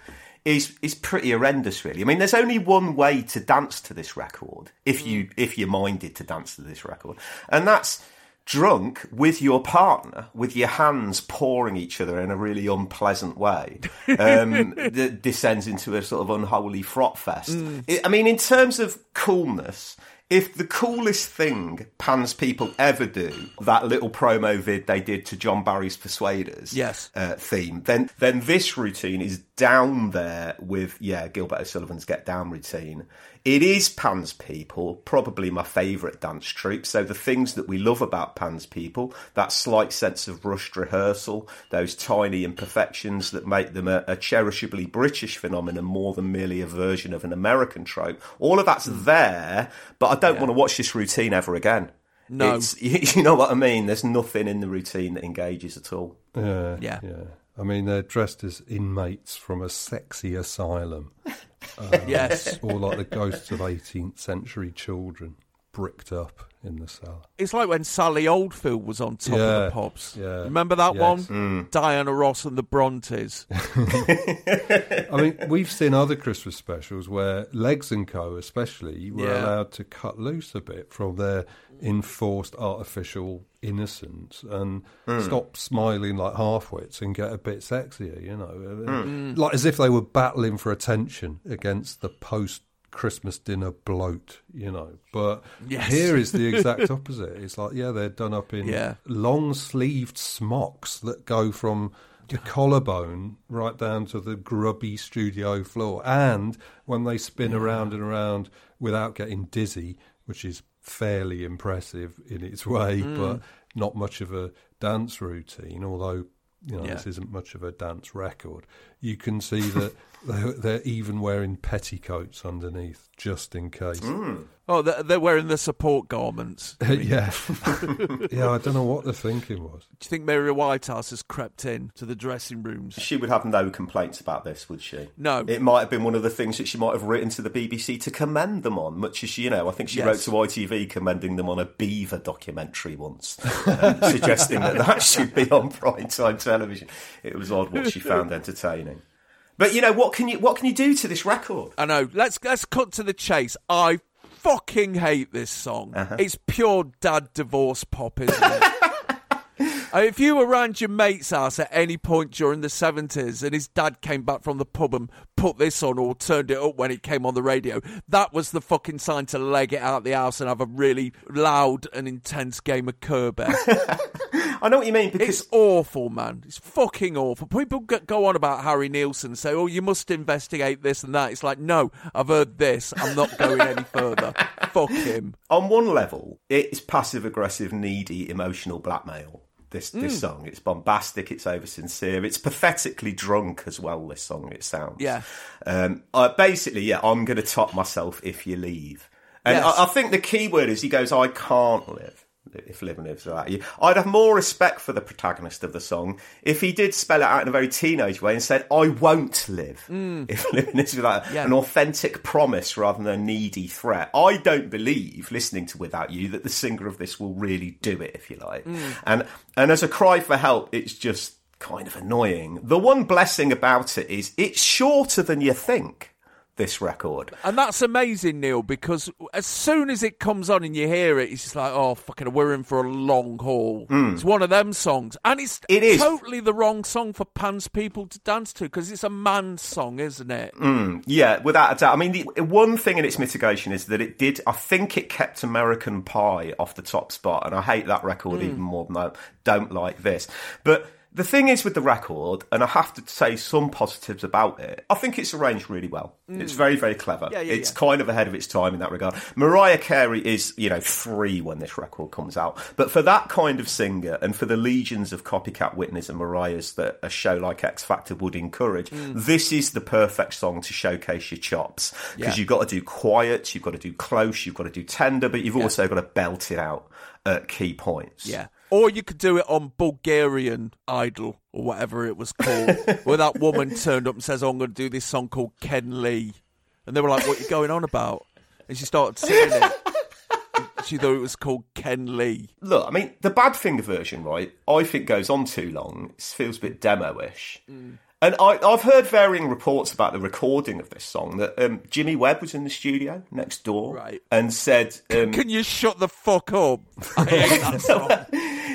is is pretty horrendous, really. I mean, there's only one way to dance to this record, if you if you're minded to dance to this record, and that's drunk with your partner, with your hands pawing each other in a really unpleasant way, um, that descends into a sort of unholy frot fest. Mm. It, I mean, in terms of coolness, if the coolest thing Pans People ever do, that little promo vid they did to John Barry's Persuaders yes. uh, theme, then then this routine is down there with, yeah, Gilbert O'Sullivan's Get Down routine. It is Pans People, probably my favourite dance troupe. So the things that we love about Pans People, that slight sense of rushed rehearsal, those tiny imperfections that make them a, a cherishably British phenomenon more than merely a version of an American trope, all of that's there, but I I don't yeah. want to watch this routine ever again. No. It's, you know what I mean? There's nothing in the routine that engages at all. Uh, yeah. yeah. I mean, they're dressed as inmates from a sexy asylum. Um, yes. Or like the ghosts of eighteenth century children bricked up in the cellar. It's like when Sally Oldfield was on Top yeah. of the Pops. Yeah. Remember that yes. one? Mm. Diana Ross and the Brontes. I mean, we've seen other Christmas specials where Legs and Co especially were yeah. allowed to cut loose a bit from their enforced artificial innocence and mm. stop smiling like halfwits and get a bit sexier, you know. Mm. Like as if they were battling for attention against the post Christmas dinner bloat, you know, but yes. here is the exact opposite. It's like, yeah, they're done up in yeah. long-sleeved smocks that go from the collarbone right down to the grubby studio floor, and when they spin yeah. around and around without getting dizzy, which is fairly impressive in its way, mm. but not much of a dance routine, although, you know, yeah. this isn't much of a dance record. you can see that they're, they're even wearing petticoats underneath, just in case. Mm. Oh, they're wearing the support garments. I mean. Yeah. Yeah, I don't know what the thinking was. Do you think Mary Whitehouse has crept in to the dressing rooms? She would have no complaints about this, would she? No. It might have been one of the things that she might have written to the B B C to commend them on, much as, you know, I think she yes. wrote to I T V commending them on a beaver documentary once, um, suggesting that that should be on prime-time television. It was odd what she found entertaining. But, you know, what can you what can you do to this record? I know. Let's, let's cut to the chase. I fucking hate this song. Uh-huh. It's pure dad divorce pop, isn't it? If you were around your mate's house at any point during the seventies and his dad came back from the pub and put this on or turned it up when it came on the radio, that was the fucking sign to leg it out the house and have a really loud and intense game of Kerber. I know what you mean. Because it's awful, man. It's fucking awful. People go on about Harry Nilsson, say, oh, you must investigate this and that. It's like, no, I've heard this. I'm not going any further. Fuck him. On one level, it's passive-aggressive, needy, emotional blackmail. This this mm. song, it's bombastic, it's over-sincere, it's pathetically drunk as well, this song, it sounds. Yeah. Um, I, basically, yeah, I'm going to top myself if you leave. And yes. I, I think the key word is he goes, I can't live if living lives without you. I'd have more respect for the protagonist of the song if he did spell it out in a very teenage way and said, I won't live mm. if living is without you. Yeah. An authentic promise rather than a needy threat. I don't believe, listening to Without You, that the singer of this will really do it, if you like. Mm. And and as a cry for help, it's just kind of annoying. The one blessing about it is it's shorter than you think, this record. And that's amazing, Neil, because as soon as it comes on and you hear it, it's just like, oh, fucking, we're in for a long haul. Mm. It's one of them songs. And it's it is. totally the wrong song for pants people to dance to, because it's a man's song, isn't it? Mm. Yeah, without a doubt. I mean, the one thing in its mitigation is that it did, I think it kept American Pie off the top spot, and I hate that record mm. even more than I don't like this. But the thing is with the record, and I have to say some positives about it, I think it's arranged really well. Mm. It's very, very clever. Yeah, yeah, it's yeah. kind of ahead of its time in that regard. Mariah Carey is, you know, free when this record comes out. But for that kind of singer and for the legions of copycat Whitneys and Mariahs that a show like X Factor would encourage, mm. this is the perfect song to showcase your chops. Because yeah. you've got to do quiet, you've got to do close, you've got to do tender, but you've yeah. also got to belt it out at key points. Yeah. Or you could do it on Bulgarian Idol or whatever it was called, where that woman turned up and says, oh, I'm going to do this song called Ken Lee. And they were like, what are you going on about? And she started singing it. She thought it was called Ken Lee. Look, I mean, the Badfinger version, right, I think goes on too long. It feels a bit demo-ish. Mm. And I, I've heard varying reports about the recording of this song, that um, Jimmy Webb was in the studio next door right. and said... Um, Can you shut the fuck up? I hate that song.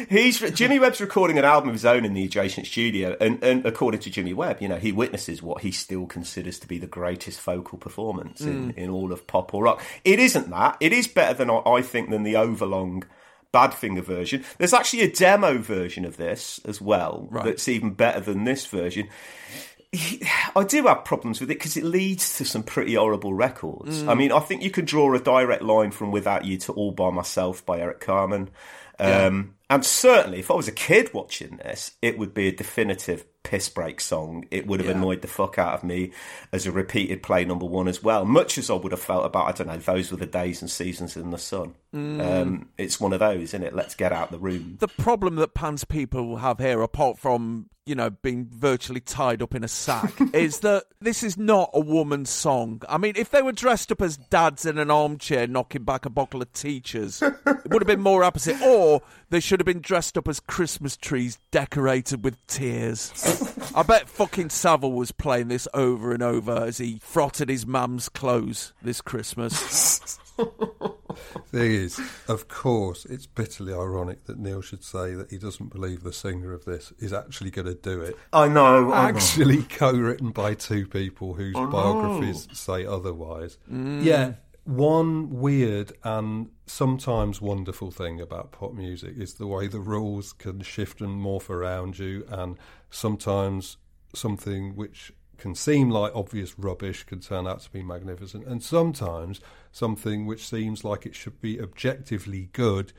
He's Jimmy Webb's recording an album of his own in the adjacent studio, and, and according to Jimmy Webb, you know, he witnesses what he still considers to be the greatest vocal performance mm. in, in all of pop or rock. It isn't that. It is better than I think than the overlong Badfinger version. There's actually a demo version of this as well right. that's even better than this version. I do have problems with it because it leads to some pretty horrible records. Mm. I mean, I think you can draw a direct line from Without You to All By Myself by Eric Carmen. Yeah. Um, and certainly, if I was a kid watching this, it would be a definitive piss break song. It would have yeah. annoyed the fuck out of me as a repeated play number one as well, much as I would have felt about, I don't know, Those Were the Days and Seasons in the Sun. Mm. Um, it's one of those, isn't it? Let's get out the room. The problem that pants people have here, apart from, you know, being virtually tied up in a sack, is that this is not a woman's song. I mean, if they were dressed up as dads in an armchair knocking back a bottle of Teachers, it would have been more opposite. Or they should have been dressed up as Christmas trees decorated with tears. I bet fucking Savile was playing this over and over as he frotted his mum's clothes this Christmas. Thing is, of course, it's bitterly ironic that Neil should say that he doesn't believe the singer of this is actually going to do it. I know. Actually I know. Co-written by two people whose I biographies know. Say otherwise. Mm. Yeah. One weird and sometimes wonderful thing about pop music is the way the rules can shift and morph around you, and sometimes something which can seem like obvious rubbish can turn out to be magnificent, and sometimes something which seems like it should be objectively good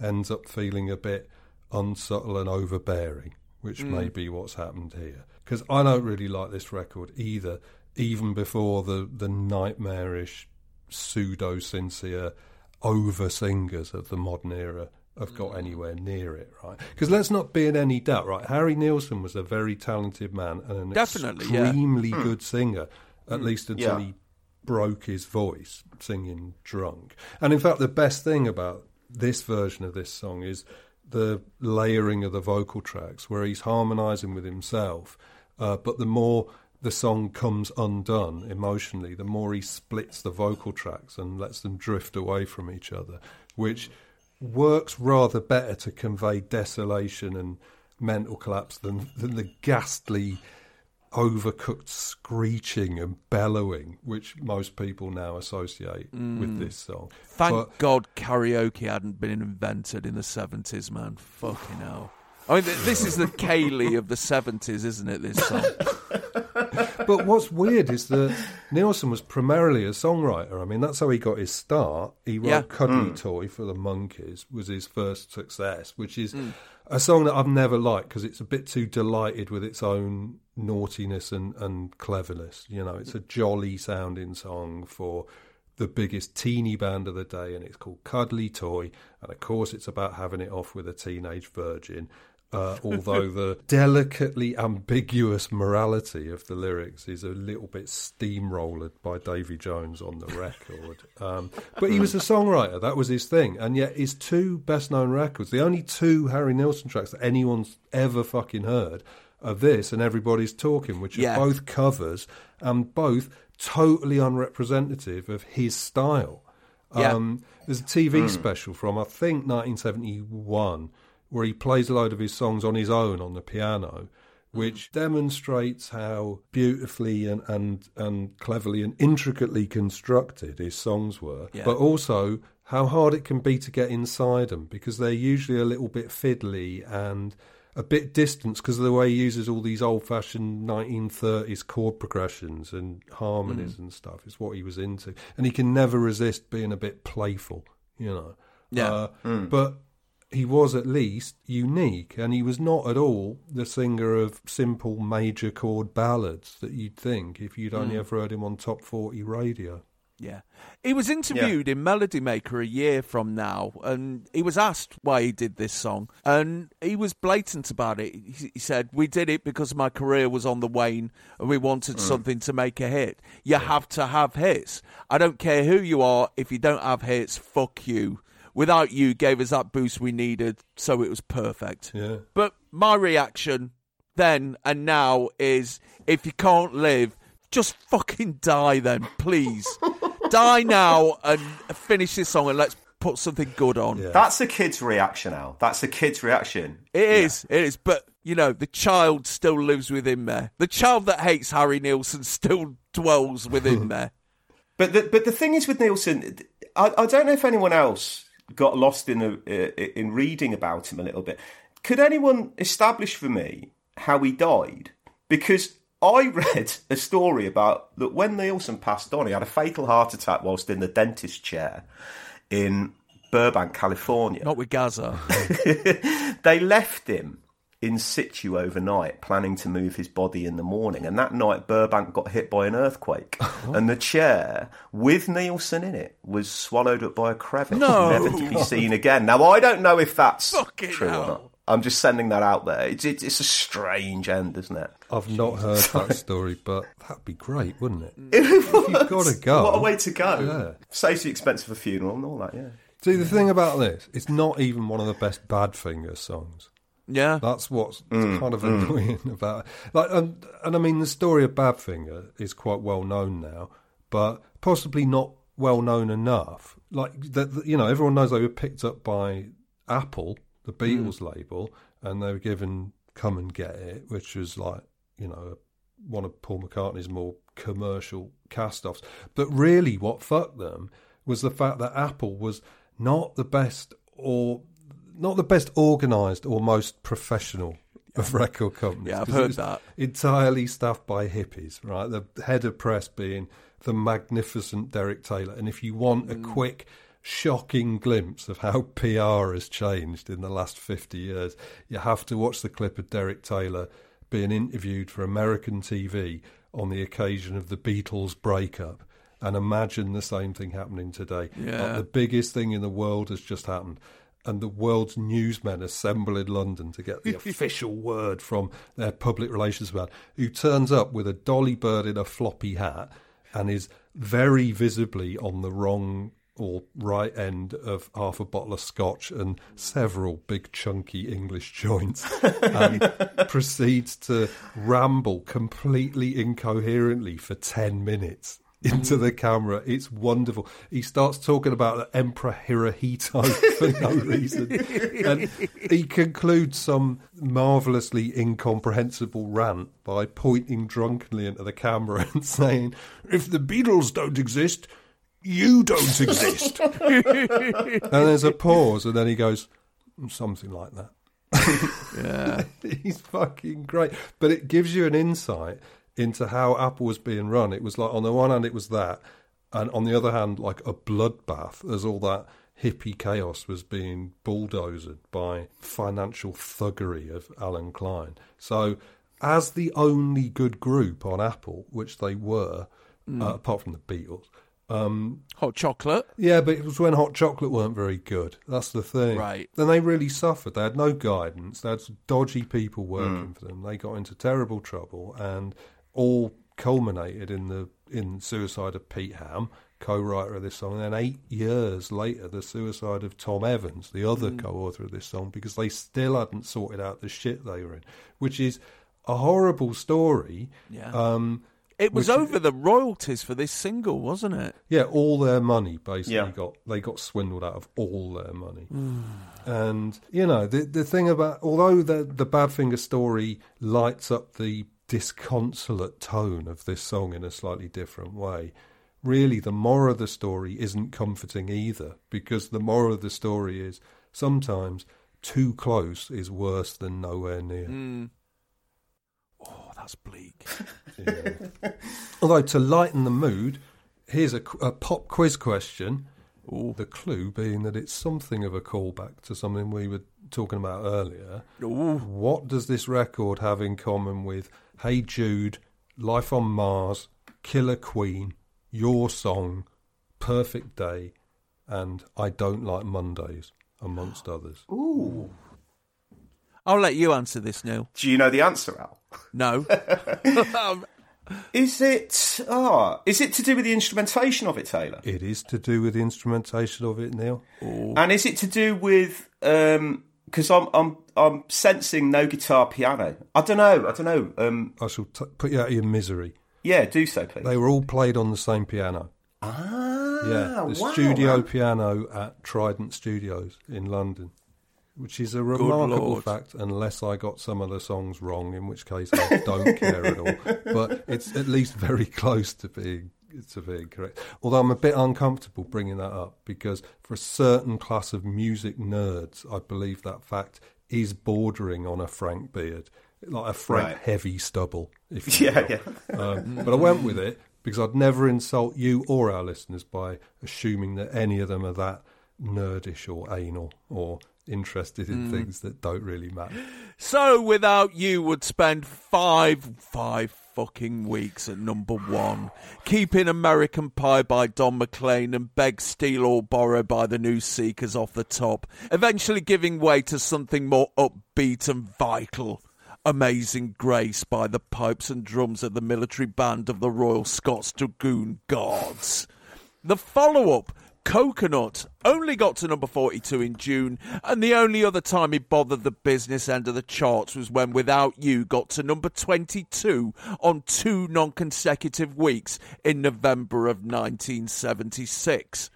ends up feeling a bit unsubtle and overbearing, which mm. may be what's happened here. because I don't really like this record either, even before the, the nightmarish, pseudo-sincere over-singers of the modern era have got anywhere near it, right? Because let's not be in any doubt, right? Harry Nilsson was a very talented man and an Definitely, extremely yeah. good mm. singer, at mm. least until yeah. he broke his voice singing drunk. And in fact, the best thing about this version of this song is the layering of the vocal tracks where he's harmonising with himself, uh, but the more the song comes undone emotionally, the more he splits the vocal tracks and lets them drift away from each other, which works rather better to convey desolation and mental collapse than, than the ghastly, overcooked screeching and bellowing which most people now associate mm. with this song. Thank but, God karaoke hadn't been invented in the seventies, man. Fucking hell. I mean, th- this is the Kaylee of the seventies, isn't it, this song? But what's weird is that Nilsson was primarily a songwriter. I mean, that's how he got his start. He wrote yeah. Cuddly mm. Toy for the Monkees, was his first success, which is mm. a song that I've never liked because it's a bit too delighted with its own naughtiness and, and cleverness. You know, it's a jolly-sounding song for the biggest teeny band of the day, and it's called Cuddly Toy, and of course it's about having it off with a teenage virgin. Uh, although the delicately ambiguous morality of the lyrics is a little bit steamrollered by Davy Jones on the record. Um, but he was a songwriter, that was his thing. And yet his two best-known records, the only two Harry Nilsson tracks that anyone's ever fucking heard, are this and Everybody's Talking, which are yeah. both covers and both totally unrepresentative of his style. Um, yeah. There's a T V mm. special from, I think, nineteen seventy-one, where he plays a load of his songs on his own on the piano, which demonstrates how beautifully and, and, and cleverly and intricately constructed his songs were, yeah. but also how hard it can be to get inside them, because they're usually a little bit fiddly and a bit distanced because of the way he uses all these old-fashioned nineteen thirties chord progressions and harmonies mm. and stuff. It's what he was into. And he can never resist being a bit playful, you know. Yeah. Uh, mm. But he was at least unique, and he was not at all the singer of simple major chord ballads that you'd think if you'd only mm. ever heard him on Top forty radio. Yeah. He was interviewed yeah. in Melody Maker a year from now, and he was asked why he did this song, and he was blatant about it. He, he said, "We did it because my career was on the wane and we wanted mm. something to make a hit. You yeah. have to have hits. I don't care who you are. If you don't have hits, fuck you. Without You gave us that boost we needed, so it was perfect." Yeah. But my reaction then and now is, if you can't live, just fucking die then, please. Die now and finish this song and let's put something good on. Yeah. That's a kid's reaction, Al. That's a kid's reaction. It is, yeah. it is. But, you know, the child still lives within there. The child that hates Harry Nilsson still dwells within there. But the, but the thing is with Nilsson, I, I don't know if anyone else got lost in, the, uh, in reading about him a little bit. Could anyone establish for me how he died? Because I read a story about that when Nilsson passed on, he had a fatal heart attack whilst in the dentist chair in Burbank, California. Not with Gaza. They left him in situ overnight, planning to move his body in the morning. And that night, Burbank got hit by an earthquake. Oh. And the chair, with Nilsson in it, was swallowed up by a crevice. No. Never to be seen again. Now, I don't know if that's Fucking true hell. or not. I'm just sending that out there. It's, it's, it's a strange end, isn't it? I've Jesus. not heard that story, but that'd be great, wouldn't it? If you've got to go. What a way to go. Yeah. Saves the expense of a funeral and all that, yeah. See, the yeah. thing about this, it's not even one of the best Badfinger songs. Yeah. That's what's mm. kind of mm. annoying about it. Like, and, and I mean, the story of Badfinger is quite well known now, but possibly not well known enough. Like, the, the, you know, everyone knows they were picked up by Apple, the Beatles mm. label, and they were given Come and Get It, which was like, you know, one of Paul McCartney's more commercial cast-offs. But really what fucked them was the fact that Apple was not the best or not the best organised or most professional of record companies. Yeah, I've heard that. Entirely staffed by hippies, right? The head of press being the magnificent Derek Taylor. And if you want mm. a quick, shocking glimpse of how P R has changed in the last fifty years, you have to watch the clip of Derek Taylor being interviewed for American T V on the occasion of the Beatles' breakup. And imagine the same thing happening today. Yeah. Like the biggest thing in the world has just happened. And the world's newsmen assemble in London to get the official word from their public relations man, who turns up with a dolly bird in a floppy hat and is very visibly on the wrong or right end of half a bottle of scotch and several big chunky English joints and proceeds to ramble completely incoherently for ten minutes into the camera. It's wonderful. He starts talking about Emperor Hirohito for no reason. And he concludes some marvellously incomprehensible rant by pointing drunkenly into the camera and saying, "If the Beatles don't exist, you don't exist." And there's a pause, and then he goes, something like that. Yeah. He's fucking great. But it gives you an insight into how Apple was being run. It was like, on the one hand, it was that, and on the other hand, like a bloodbath, as all that hippie chaos was being bulldozed by financial thuggery of Alan Klein. So as the only good group on Apple, which they were, mm. uh, apart from the Beatles... Um, Hot Chocolate? Yeah, but it was when Hot Chocolate weren't very good. That's the thing. Right. Then they really suffered. They had no guidance. They had some dodgy people working mm. for them. They got into terrible trouble, and... all culminated in the in suicide of Pete Ham, co-writer of this song, and then eight years later, the suicide of Tom Evans, the other mm. co-author of this song, because they still hadn't sorted out the shit they were in, which is a horrible story. Yeah. Um, it was which, over the royalties for this single, wasn't it? Yeah, all their money, basically, yeah. got they got swindled out of all their money. Mm. And, you know, the, the thing about... Although the, the Badfinger story lights up the disconsolate tone of this song in a slightly different way, really the moral of the story isn't comforting either, because the moral of the story is sometimes too close is worse than nowhere near. Mm. Oh, that's bleak. Yeah. Although, to lighten the mood, here's a, a pop quiz question. Ooh. The clue being that it's something of a callback to something we were talking about earlier. Ooh. What does this record have in common with Hey Jude, Life on Mars, Killer Queen, Your Song, Perfect Day, and I Don't Like Mondays, amongst others? Ooh. I'll let you answer this, Neil. Do you know the answer, Al? No. um, Is it ah? Is it to do with the instrumentation of it, Taylor? It is to do with the instrumentation of it, Neil. Ooh. And is it to do with... Um, Because I'm I'm I'm sensing no guitar, piano. I don't know. I don't know. Um, I shall t- put you out of your misery. Yeah, do so, please. They were all played on the same piano. Ah, yeah, the wow, studio man. piano at Trident Studios in London, which is a remarkable fact. Unless I got some of the songs wrong, in which case I don't care at all. But it's at least very close to being. It's a bit incorrect. Although I'm a bit uncomfortable bringing that up, because for a certain class of music nerds, I believe that fact is bordering on a Frank beard, like a Frank right. heavy stubble. If you yeah, yeah. Um, but I went with it because I'd never insult you or our listeners by assuming that any of them are that nerdish or anal or interested in mm. things that don't really matter. So Without You would spend five, five, fucking weeks at number one, keeping American Pie by Don McLean and Beg, Steal or Borrow by the New Seekers off the top, eventually giving way to something more upbeat and vital, Amazing Grace by the Pipes and Drums of the Military Band of the Royal Scots Dragoon Guards. The follow-up, Coconut, only got to number forty-two in June, and the only other time he bothered the business end of the charts was when Without You got to number twenty-two on two non-consecutive weeks in November of nineteen seventy-six.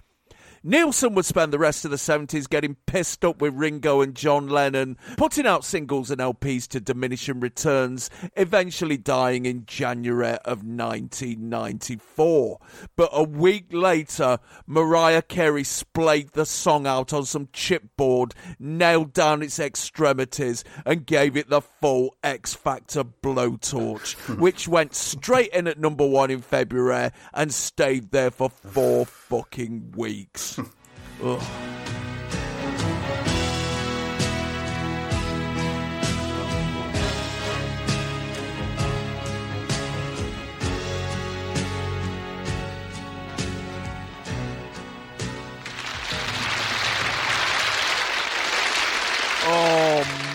Nielsen would spend the rest of the seventies getting pissed up with Ringo and John Lennon, putting out singles and L Ps to diminishing returns, eventually dying in January of nineteen ninety-four. But a week later, Mariah Carey splayed the song out on some chipboard, nailed down its extremities, and gave it the full X Factor blowtorch, which went straight in at number one in February and stayed there for four fucking weeks. Ugh.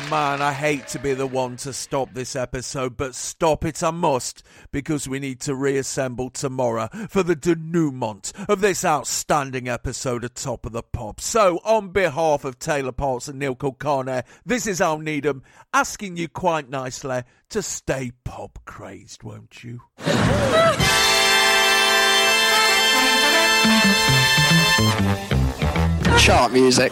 man, I hate to be the one to stop this episode, but stop it I must, because we need to reassemble tomorrow for the denouement of this outstanding episode of Top of the Pop. So, on behalf of Taylor Parks and Neil Kulkarni, this is Al Needham asking you quite nicely to stay pop crazed, won't you? Sharp music.